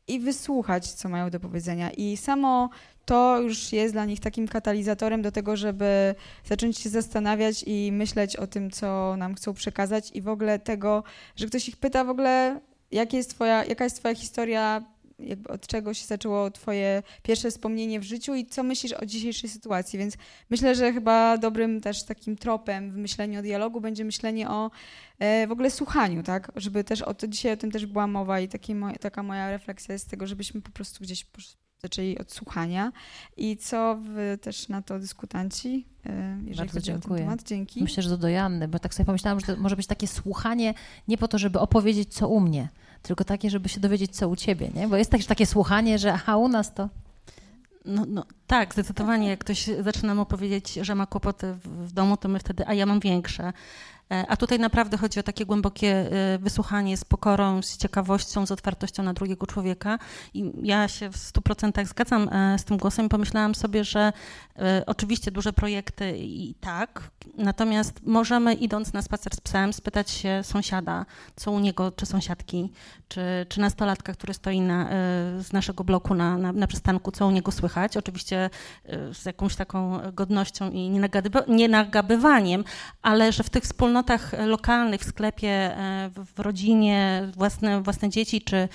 i wysłuchać, co mają do powiedzenia. I samo to już jest dla nich takim katalizatorem do tego, żeby zacząć się zastanawiać i myśleć o tym, co nam chcą przekazać i w ogóle tego, że ktoś ich pyta w ogóle, jak jest twoja, jaka jest twoja historia, jakby od czego się zaczęło twoje pierwsze wspomnienie w życiu i co myślisz o dzisiejszej sytuacji, więc myślę, że chyba dobrym też takim tropem w myśleniu o dialogu będzie myślenie o e, w ogóle słuchaniu, tak, żeby też, o to dzisiaj o tym też była mowa i taki mo, taka moja refleksja jest z tego, żebyśmy po prostu gdzieś po, zaczęli od słuchania i co wy też na to dyskutanci, jeżeli bardzo dziękuję. O ten temat. Dzięki. Myślę, że to do Joanny, bo tak sobie pomyślałam, że to może być takie słuchanie nie po to, żeby opowiedzieć co u mnie, tylko takie, żeby się dowiedzieć co u ciebie, nie? Bo jest też takie słuchanie, że aha, u nas to... No, no tak, zdecydowanie. Jak ktoś zaczyna mu powiedzieć, że ma kłopoty w domu, to my wtedy, a ja mam większe. A tutaj naprawdę chodzi o takie głębokie wysłuchanie z pokorą, z ciekawością, z otwartością na drugiego człowieka. I ja się w stu procentach zgadzam z tym głosem i pomyślałam sobie, że oczywiście duże projekty i tak, natomiast możemy, idąc na spacer z psem, spytać się sąsiada, co u niego, czy sąsiadki, czy, czy nastolatka, który stoi na, z naszego bloku na, na, na przystanku, co u niego słychać. Oczywiście z jakąś taką godnością i nienagabywaniem, ale że w tych wspólnotach W notach lokalnych, w sklepie, w rodzinie, własne, własne dzieci czy,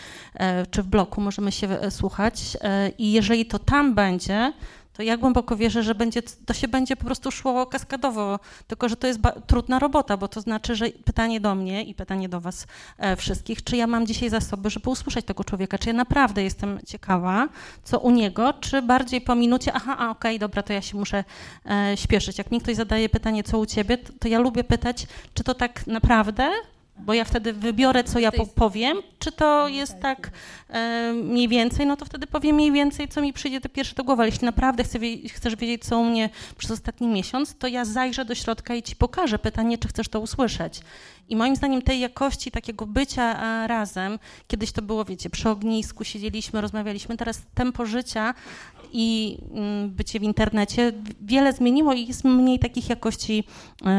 czy w bloku możemy się słuchać i jeżeli to tam będzie, to ja głęboko wierzę, że będzie, to się będzie po prostu szło kaskadowo, tylko że to jest ba- trudna robota, bo to znaczy, że pytanie do mnie i pytanie do was e, wszystkich, czy ja mam dzisiaj zasoby, żeby usłyszeć tego człowieka, czy ja naprawdę jestem ciekawa, co u niego, czy bardziej po minucie, aha, a, okej, dobra, to ja się muszę e, śpieszyć. Jak mi ktoś zadaje pytanie, co u ciebie, to, to ja lubię pytać, czy to tak naprawdę, bo ja wtedy wybiorę, co ja po- powiem, czy to jest tak e, mniej więcej, no to wtedy powiem mniej więcej, co mi przyjdzie do pierwszy do głowy. Ale jeśli naprawdę chcę wie- chcesz wiedzieć, co u mnie przez ostatni miesiąc, to ja zajrzę do środka i ci pokażę pytanie, czy chcesz to usłyszeć. I moim zdaniem tej jakości takiego bycia razem, kiedyś to było, wiecie, przy ognisku siedzieliśmy, rozmawialiśmy, teraz tempo życia i bycie w internecie wiele zmieniło i jest mniej takich jakości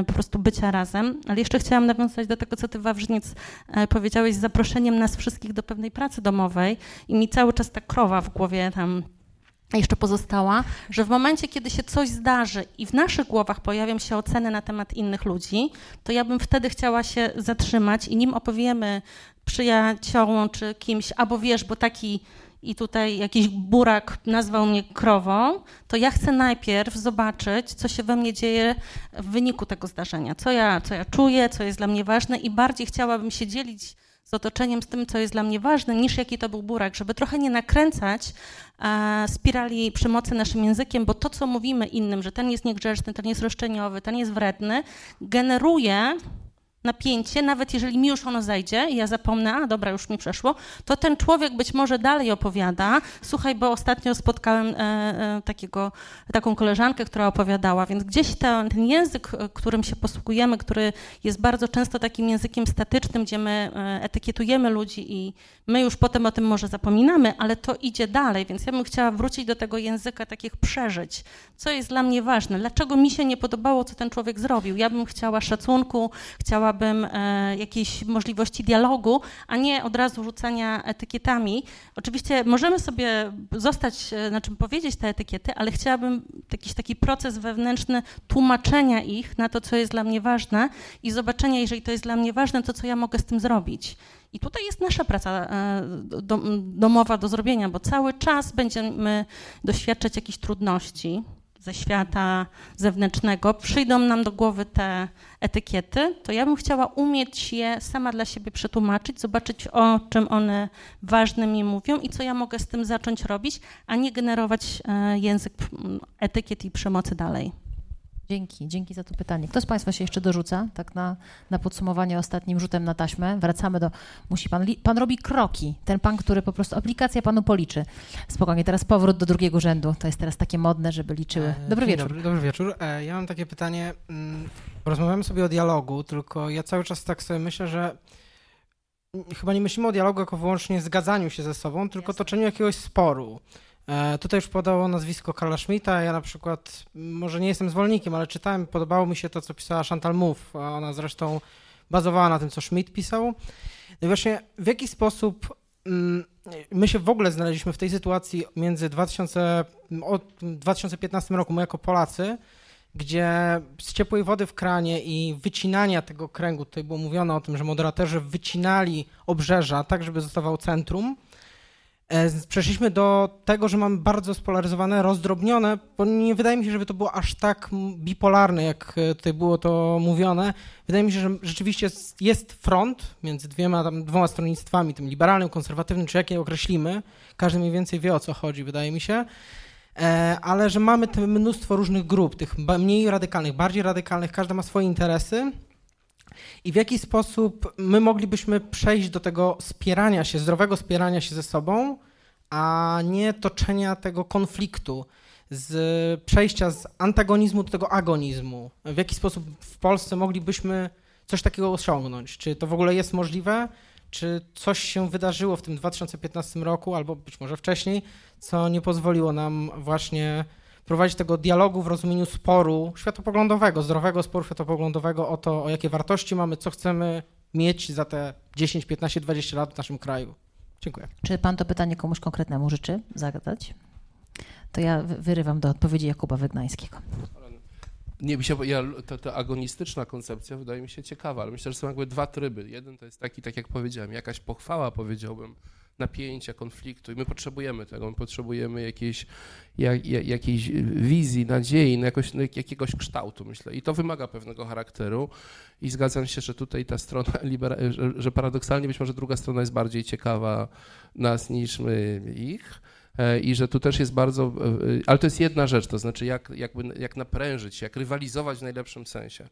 po prostu bycia razem. Ale jeszcze chciałam nawiązać do tego, co ty, Wawrzyniec, powiedziałeś z zaproszeniem nas wszystkich do pewnej pracy domowej i mi cały czas ta krowa w głowie tam jeszcze pozostała, że w momencie, kiedy się coś zdarzy i w naszych głowach pojawią się oceny na temat innych ludzi, to ja bym wtedy chciała się zatrzymać i nim opowiemy przyjaciołom czy kimś, albo wiesz, bo taki i tutaj jakiś burak nazwał mnie krową, to ja chcę najpierw zobaczyć, co się we mnie dzieje w wyniku tego zdarzenia, co ja, co ja czuję, co jest dla mnie ważne i bardziej chciałabym się dzielić z otoczeniem, z tym, co jest dla mnie ważne, niż jaki to był burak, żeby trochę nie nakręcać e, spirali przemocy naszym językiem, bo to, co mówimy innym, że ten jest niegrzeczny, ten jest roszczeniowy, ten jest wredny, generuje napięcie, nawet jeżeli mi już ono zejdzie i ja zapomnę, a dobra, już mi przeszło, to ten człowiek być może dalej opowiada. Słuchaj, bo ostatnio spotkałem e, e, takiego, taką koleżankę, która opowiadała, więc gdzieś ten, ten język, którym się posługujemy, który jest bardzo często takim językiem statycznym, gdzie my etykietujemy ludzi i my już potem o tym może zapominamy, ale to idzie dalej, więc ja bym chciała wrócić do tego języka takich przeżyć. Co jest dla mnie ważne? Dlaczego mi się nie podobało, co ten człowiek zrobił? Ja bym chciała szacunku, chciała bym e, jakiejś możliwości dialogu, a nie od razu rzucania etykietami. Oczywiście możemy sobie zostać, e, znaczy powiedzieć te etykiety, ale chciałabym jakiś taki proces wewnętrzny tłumaczenia ich na to, co jest dla mnie ważne i zobaczenia, jeżeli to jest dla mnie ważne, to co ja mogę z tym zrobić. I tutaj jest nasza praca do, domowa do zrobienia, bo cały czas będziemy doświadczać jakichś trudności ze świata zewnętrznego, przyjdą nam do głowy te etykiety, to ja bym chciała umieć je sama dla siebie przetłumaczyć, zobaczyć, o czym one ważne mi mówią i co ja mogę z tym zacząć robić, a nie generować język etykiet i przemocy dalej. Dzięki, dzięki za to pytanie. Kto z Państwa się jeszcze dorzuca? Tak na, na podsumowanie ostatnim rzutem na taśmę. Wracamy do... Musi pan, pan robi kroki. Ten pan, który po prostu... Aplikacja panu policzy. Spokojnie, teraz powrót do drugiego rzędu. To jest teraz takie modne, żeby liczyły. Dobry wieczór. Dobry, dobry wieczór. Ja mam takie pytanie. Rozmawiamy sobie o dialogu, tylko ja cały czas tak sobie myślę, że chyba nie myślimy o dialogu jako wyłącznie zgadzaniu się ze sobą, tylko Jasne. Toczeniu jakiegoś sporu. Tutaj już podało nazwisko Karla Schmidta, ja na przykład, może nie jestem zwolennikiem, ale czytałem, podobało mi się to, co pisała Chantal Mouffe, a ona zresztą bazowała na tym, co Schmidt pisał. I właśnie w jaki sposób my się w ogóle znaleźliśmy w tej sytuacji między dwa tysiące, od dwa tysiące piętnastego roku, my jako Polacy, gdzie z ciepłej wody w kranie i wycinania tego kręgu, tutaj było mówione o tym, że moderatorzy wycinali obrzeża tak, żeby zostawał centrum, przeszliśmy do tego, że mamy bardzo spolaryzowane, rozdrobnione, bo nie wydaje mi się, żeby to było aż tak bipolarne, jak tutaj było to mówione. Wydaje mi się, że rzeczywiście jest front między dwiema, tam dwoma stronnictwami, tym liberalnym, konserwatywnym, czy jakie określimy. Każdy mniej więcej wie, o co chodzi, wydaje mi się. Ale że mamy te mnóstwo różnych grup, tych mniej radykalnych, bardziej radykalnych, każda ma swoje interesy. I w jaki sposób my moglibyśmy przejść do tego spierania się, zdrowego spierania się ze sobą, a nie toczenia tego konfliktu, z przejścia z antagonizmu do tego agonizmu. W jaki sposób w Polsce moglibyśmy coś takiego osiągnąć? Czy to w ogóle jest możliwe? Czy coś się wydarzyło w tym dwa tysiące piętnastym roku, albo być może wcześniej, co nie pozwoliło nam właśnie prowadzić tego dialogu w rozumieniu sporu światopoglądowego, zdrowego sporu światopoglądowego o to, o jakie wartości mamy, co chcemy mieć za te dziesięć, piętnaście, dwadzieścia lat w naszym kraju? Dziękuję. Czy pan to pytanie komuś konkretnemu życzy zagadać? To ja wyrywam do odpowiedzi Jakuba Wygnańskiego. Nie, mi się, ja, ta, ta agonistyczna koncepcja wydaje mi się ciekawa, ale myślę, że są jakby dwa tryby. Jeden to jest taki, tak jak powiedziałem, jakaś pochwała, powiedziałbym, napięcia, konfliktu i my potrzebujemy tego, my potrzebujemy jakiejś, jak, jakiejś wizji, nadziei, na jakoś, na jakiegoś kształtu, myślę. I to wymaga pewnego charakteru i zgadzam się, że tutaj ta strona, libera- że, że paradoksalnie być może druga strona jest bardziej ciekawa nas niż my ich. I że tu też jest bardzo, ale to jest jedna rzecz, to znaczy jak, jakby, jak naprężyć, jak rywalizować w najlepszym sensie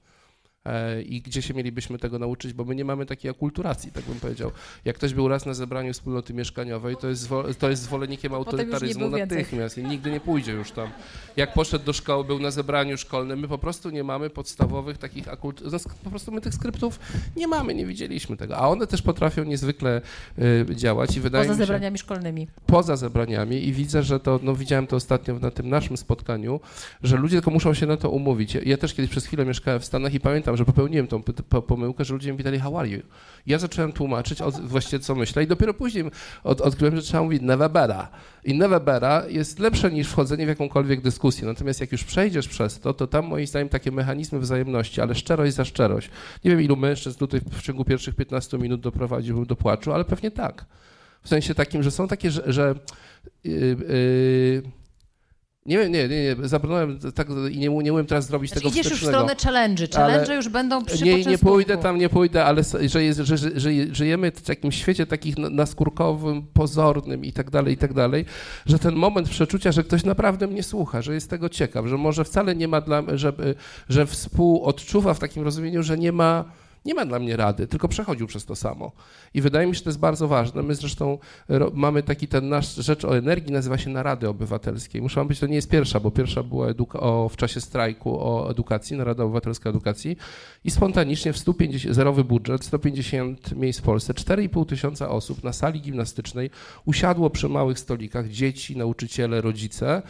i gdzie się mielibyśmy tego nauczyć, bo my nie mamy takiej akulturacji, tak bym powiedział. Jak ktoś był raz na zebraniu wspólnoty mieszkaniowej, to jest, to jest zwolennikiem autorytaryzmu natychmiast i nigdy nie pójdzie już tam. Jak poszedł do szkoły, był na zebraniu szkolnym, my po prostu nie mamy podstawowych takich akult... po prostu my tych skryptów nie mamy, nie widzieliśmy tego, a one też potrafią niezwykle y, działać i wydaje poza mi się... Poza zebraniami szkolnymi. Poza zebraniami i widzę, że to, no widziałem to ostatnio na tym naszym spotkaniu, że ludzie tylko muszą się na to umówić. Ja, ja też kiedyś przez chwilę mieszkałem w Stanach i pamiętam, że popełniłem tą pomyłkę, że ludzie mi pytali how are you? Ja zacząłem tłumaczyć od, właściwie co myślę i dopiero później od, odkryłem, że trzeba mówić never better. I never better jest lepsze niż wchodzenie w jakąkolwiek dyskusję, natomiast jak już przejdziesz przez to, to tam moim zdaniem takie mechanizmy wzajemności, ale szczerość za szczerość. Nie wiem ilu mężczyzn tutaj w ciągu pierwszych piętnastu minut doprowadziłbym do płaczu, ale pewnie tak. W sensie takim, że są takie, że... że yy, yy, Nie wiem, nie, nie, nie, zabrnąłem tak i nie, nie umiem teraz zrobić znaczy, tego idziesz wstecznego. Idziesz już w stronę challenge'y, challenge'y już będą przy nie, nie pójdę tam, nie pójdę, ale że, jest, że, że, że żyjemy w jakimś świecie takich naskórkowym, pozornym i tak dalej, i tak dalej, że ten moment przeczucia, że ktoś naprawdę mnie słucha, że jest tego ciekaw, że może wcale nie ma dla mnie, że, że współodczuwa w takim rozumieniu, że nie ma Nie ma dla mnie rady, tylko przechodził przez to samo. I wydaje mi się, że to jest bardzo ważne. My zresztą ro- mamy taki ten nasz rzecz o energii, nazywa się narady obywatelskiej. Muszę wam powiedzieć, to nie jest pierwsza, bo pierwsza była eduka- o, w czasie strajku o edukacji, narada obywatelska edukacji i spontanicznie w sto pięćdziesiąt zerowy budżet, sto pięćdziesiąt miejsc w Polsce, cztery i pół tysiąca osób na sali gimnastycznej usiadło przy małych stolikach, dzieci, nauczyciele, rodzice.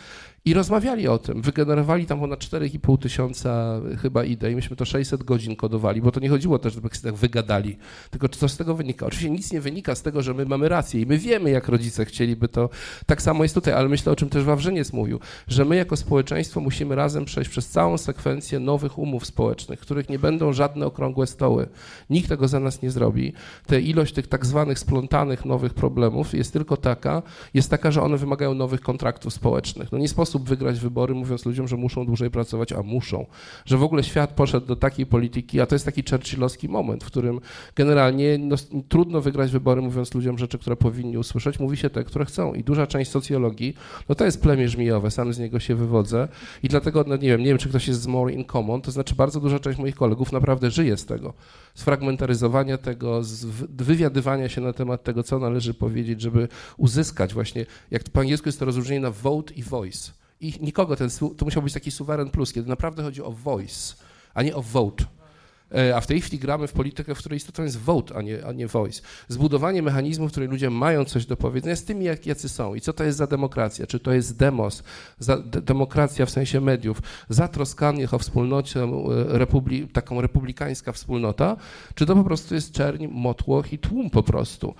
I rozmawiali o tym, wygenerowali tam ponad cztery i pół tysiąca chyba idei, myśmy to sześćset godzin kodowali, bo to nie chodziło też, żeby tak wygadali, tylko co z tego wynika? Oczywiście nic nie wynika z tego, że my mamy rację i my wiemy, jak rodzice chcieliby to, tak samo jest tutaj, ale myślę, o czym też Wawrzyniec mówił, że my jako społeczeństwo musimy razem przejść przez całą sekwencję nowych umów społecznych, których nie będą żadne okrągłe stoły, nikt tego za nas nie zrobi, ta ilość tych tak zwanych splątanych nowych problemów jest tylko taka, jest taka, że one wymagają nowych kontraktów społecznych, no nie sposób wygrać wybory, mówiąc ludziom, że muszą dłużej pracować, a muszą. Że w ogóle świat poszedł do takiej polityki, a to jest taki churchillowski moment, w którym generalnie no, trudno wygrać wybory, mówiąc ludziom rzeczy, które powinni usłyszeć, mówi się te, które chcą. I duża część socjologii, no to jest plemię żmijowe, sam z niego się wywodzę i dlatego, no nie wiem, nie wiem, czy ktoś jest z More in Common, to znaczy bardzo duża część moich kolegów naprawdę żyje z tego, z fragmentaryzowania tego, z wywiadywania się na temat tego, co należy powiedzieć, żeby uzyskać właśnie, jak po angielsku jest to rozróżnienie na vote i voice. I nikogo ten, to musiał być taki suweren plus, kiedy naprawdę chodzi o voice, a nie o vote. A w tej chwili gramy w politykę, w której istotą jest vote, a nie, a nie voice. Zbudowanie mechanizmu, w którym ludzie mają coś do powiedzenia z tymi, jak, jacy są. I co to jest za demokracja? Czy to jest demos, za, de, demokracja w sensie mediów, zatroskanie o wspólnocie, republi, taką republikańska wspólnota, czy to po prostu jest czerń, motłoch i tłum po prostu?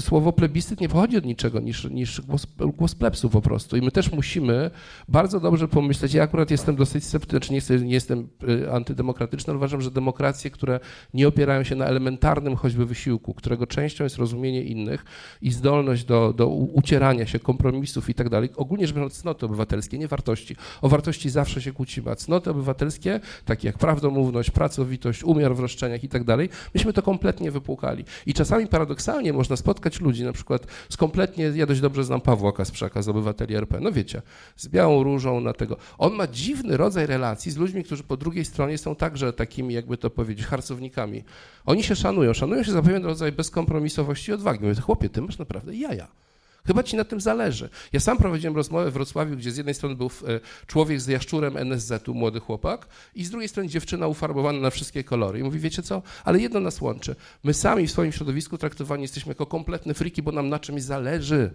Słowo plebiscyt nie pochodzi od niczego niż, niż głos, głos plebsu po prostu. I my też musimy bardzo dobrze pomyśleć, ja akurat jestem dosyć sceptyczny, nie jestem antydemokratyczny, ale uważam, że demokracje, które nie opierają się na elementarnym choćby wysiłku, którego częścią jest rozumienie innych i zdolność do, do ucierania się, kompromisów i tak dalej, ogólnie rzecz biorąc cnoty obywatelskie, nie wartości. O wartości zawsze się kłócimy, a cnoty obywatelskie, takie jak prawdomówność, pracowitość, umiar w roszczeniach i tak dalej, myśmy to kompletnie wypłukali. I czasami paradoksalnie można spotkać ludzi, na przykład z kompletnie, ja dość dobrze znam Pawła Kasprzaka z Obywateli R P, no wiecie, z białą różą na tego. On ma dziwny rodzaj relacji z ludźmi, którzy po drugiej stronie są także takimi, jakby to powiedzieć, harcownikami. Oni się szanują, szanują się za pewien rodzaj bezkompromisowości i odwagi. Mówię, chłopie, ty masz naprawdę jaja. Chyba ci na tym zależy. Ja sam prowadziłem rozmowę w Wrocławiu, gdzie z jednej strony był człowiek z jaszczurem en es zetu, młody chłopak, i z drugiej strony dziewczyna ufarbowana na wszystkie kolory. I mówi, wiecie co, ale jedno nas łączy. My sami w swoim środowisku traktowani jesteśmy jako kompletne friki, bo nam na czymś zależy.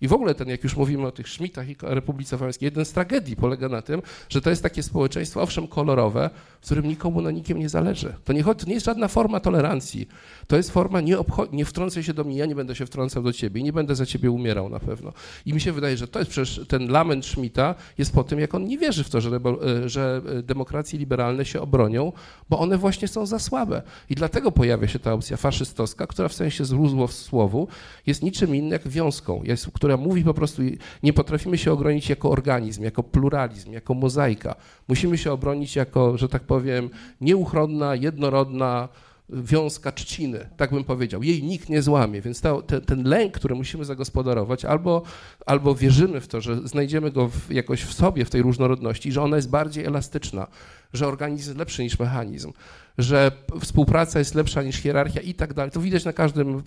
I w ogóle ten, jak już mówimy o tych Schmidtach i Republice Wałęskiej, jeden z tragedii polega na tym, że to jest takie społeczeństwo, owszem, kolorowe, w którym nikomu na nikim nie zależy. To nie, to nie jest żadna forma tolerancji. To jest forma, nie, nie wtrącaj się do mnie, ja nie będę się wtrącał do ciebie i nie będę za ciebie umierał na pewno. I mi się wydaje, że to jest przecież ten lament Schmidta jest po tym, jak on nie wierzy w to, że, rebo- że demokracje liberalne się obronią, bo one właśnie są za słabe. I dlatego pojawia się ta opcja faszystowska, która w sensie złusłowsłowu jest niczym innym jak wiązką, jest, która mówi po prostu, nie potrafimy się obronić jako organizm, jako pluralizm, jako mozaika. Musimy się obronić jako, że tak powiem, nieuchronna, jednorodna wiązka trzciny, tak bym powiedział. Jej nikt nie złamie, więc ta, te, ten lęk, który musimy zagospodarować, albo, albo wierzymy w to, że znajdziemy go w, jakoś w sobie, w tej różnorodności, że ona jest bardziej elastyczna, że organizm jest lepszy niż mechanizm, że współpraca jest lepsza niż hierarchia i tak dalej. To widać na każdym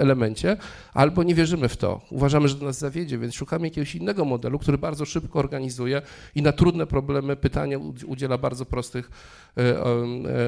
elemencie, albo nie wierzymy w to. Uważamy, że to nas zawiedzie, więc szukamy jakiegoś innego modelu, który bardzo szybko organizuje i na trudne problemy, pytania udziela bardzo prostych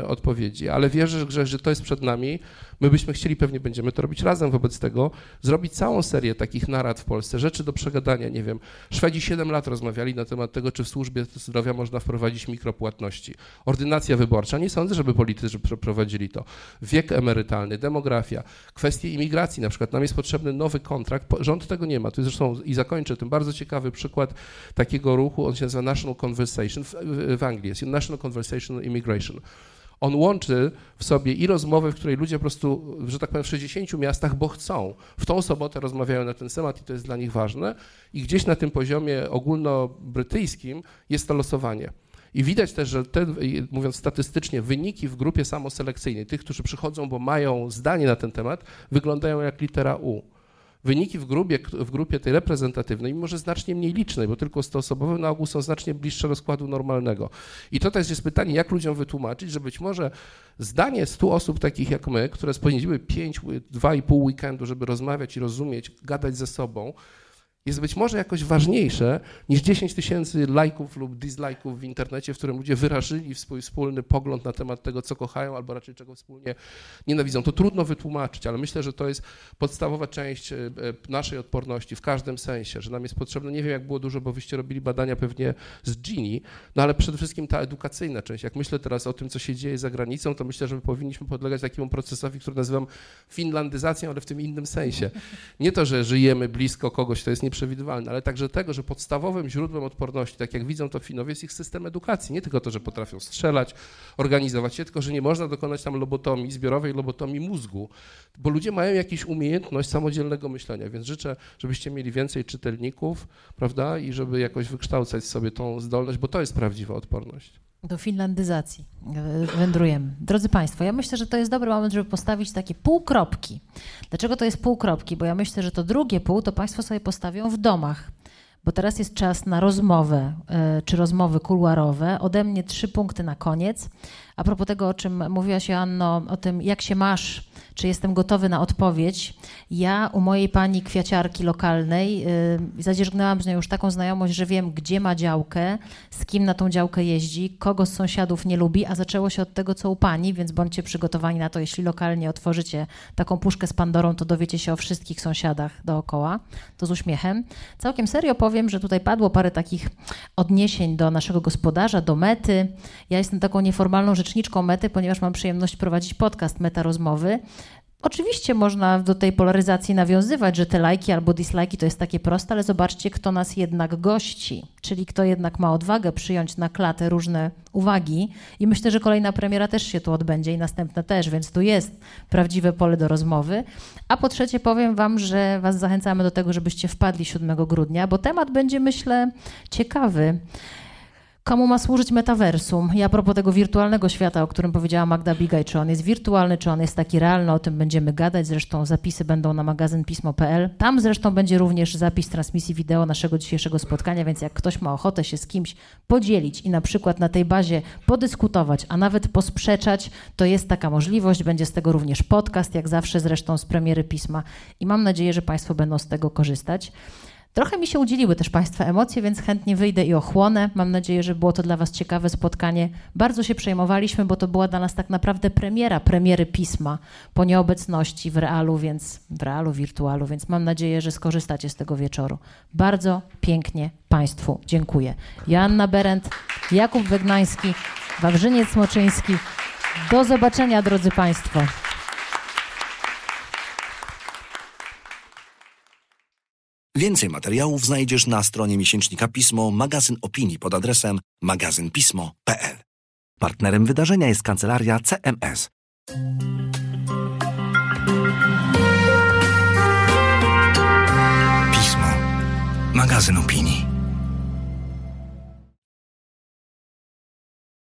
odpowiedzi. Ale wierzę, że, że to jest przed nami. My byśmy chcieli, pewnie będziemy to robić razem wobec tego, zrobić całą serię takich narad w Polsce, rzeczy do przegadania, nie wiem. Szwedzi siedem lat rozmawiali na temat tego, czy w służbie zdrowia można wprowadzić mikropłatności. Ordynacja wyborcza, nie sądzę, żeby politycy przeprowadzili to. Wiek emerytalny, demografia, kwestie imigracji, na przykład nam jest potrzebny nowy kontrakt, rząd tego nie ma. Tu zresztą i zakończę tym bardzo ciekawy przykład takiego ruchu, on się nazywa National Conversation w, w Anglii, jest National Conversation on Immigration. On łączy w sobie i rozmowę, w której ludzie po prostu, że tak powiem, w sześćdziesięciu miastach, bo chcą, w tą sobotę rozmawiają na ten temat i to jest dla nich ważne, i gdzieś na tym poziomie ogólnobrytyjskim jest to losowanie. I widać też, że te, mówiąc statystycznie, wyniki w grupie samoselekcyjnej, tych, którzy przychodzą, bo mają zdanie na ten temat, wyglądają jak litera U. Wyniki w grupie, w grupie tej reprezentatywnej, mimo że znacznie mniej licznej, bo tylko stoosobowe, na ogół są znacznie bliższe rozkładu normalnego. I to też jest pytanie, jak ludziom wytłumaczyć, że być może zdanie stu osób takich jak my, które spędziły pięć, dwa i pół weekendu, żeby rozmawiać i rozumieć, gadać ze sobą, jest być może jakoś ważniejsze niż dziesięć tysięcy lajków lub dislajków w internecie, w którym ludzie wyrażyli swój wspólny pogląd na temat tego, co kochają, albo raczej czego wspólnie nienawidzą. To trudno wytłumaczyć, ale myślę, że to jest podstawowa część naszej odporności w każdym sensie, że nam jest potrzebne, nie wiem jak było dużo, bo wyście robili badania pewnie z Gini, no ale przede wszystkim ta edukacyjna część. Jak myślę teraz o tym, co się dzieje za granicą, to myślę, że my powinniśmy podlegać takiemu procesowi, który nazywam finlandyzacją, ale w tym innym sensie. Nie to, że żyjemy blisko kogoś, to jest nie przewidywalne, ale także tego, że podstawowym źródłem odporności, tak jak widzą to Finowie, jest ich system edukacji. Nie tylko to, że potrafią strzelać, organizować się, tylko że nie można dokonać tam lobotomii, zbiorowej lobotomii mózgu, bo ludzie mają jakąś umiejętność samodzielnego myślenia, więc życzę, żebyście mieli więcej czytelników, prawda, i żeby jakoś wykształcać sobie tą zdolność, bo to jest prawdziwa odporność. Do finlandyzacji wędrujemy. Drodzy Państwo, ja myślę, że to jest dobry moment, żeby postawić takie półkropki. Dlaczego to jest półkropki? Bo ja myślę, że to drugie pół to Państwo sobie postawią w domach, bo teraz jest czas na rozmowę, czy rozmowy kuluarowe. Ode mnie trzy punkty na koniec. A propos tego, o czym mówiłaś, Joanno, o tym, jak się masz, czy jestem gotowy na odpowiedź. Ja u mojej pani kwiaciarki lokalnej yy, zadzierzgnęłam z nią już taką znajomość, że wiem, gdzie ma działkę, z kim na tą działkę jeździ, kogo z sąsiadów nie lubi, a zaczęło się od tego, co u pani, więc bądźcie przygotowani na to, jeśli lokalnie otworzycie taką puszkę z Pandorą, to dowiecie się o wszystkich sąsiadach dookoła. To z uśmiechem. Całkiem serio powiem, że tutaj padło parę takich odniesień do naszego gospodarza, do mety. Ja jestem taką nieformalną rzeczniczką mety, ponieważ mam przyjemność prowadzić podcast Meta Rozmowy. Oczywiście można do tej polaryzacji nawiązywać, że te lajki albo dislajki to jest takie proste, ale zobaczcie, kto nas jednak gości, czyli kto jednak ma odwagę przyjąć na klatę różne uwagi. I myślę, że kolejna premiera też się tu odbędzie i następna też, więc tu jest prawdziwe pole do rozmowy. A po trzecie powiem Wam, że Was zachęcamy do tego, żebyście wpadli siódmego grudnia, bo temat będzie, myślę, ciekawy. Komu ma służyć metaversum? Ja a propos tego wirtualnego świata, o którym powiedziała Magda Bigaj, czy on jest wirtualny, czy on jest taki realny, o tym będziemy gadać. Zresztą zapisy będą na magazyn pismo kropka p l. Tam zresztą będzie również zapis transmisji wideo naszego dzisiejszego spotkania, więc jak ktoś ma ochotę się z kimś podzielić i na przykład na tej bazie podyskutować, a nawet posprzeczać, to jest taka możliwość. Będzie z tego również podcast, jak zawsze zresztą z premiery Pisma. I mam nadzieję, że Państwo będą z tego korzystać. Trochę mi się udzieliły też Państwa emocje, więc chętnie wyjdę i ochłonę. Mam nadzieję, że było to dla Was ciekawe spotkanie. Bardzo się przejmowaliśmy, bo to była dla nas tak naprawdę premiera premiery Pisma po nieobecności w realu, więc w realu, wirtualu, więc mam nadzieję, że skorzystacie z tego wieczoru. Bardzo pięknie Państwu dziękuję. Joanna Berendt, Jakub Wygnański, Wawrzyniec Smoczyński. Do zobaczenia, drodzy Państwo. Więcej materiałów znajdziesz na stronie miesięcznika Pismo Magazyn Opinii pod adresem magazyn pismo kropka p l. Partnerem wydarzenia jest kancelaria C M S. Pismo. Magazyn Opinii.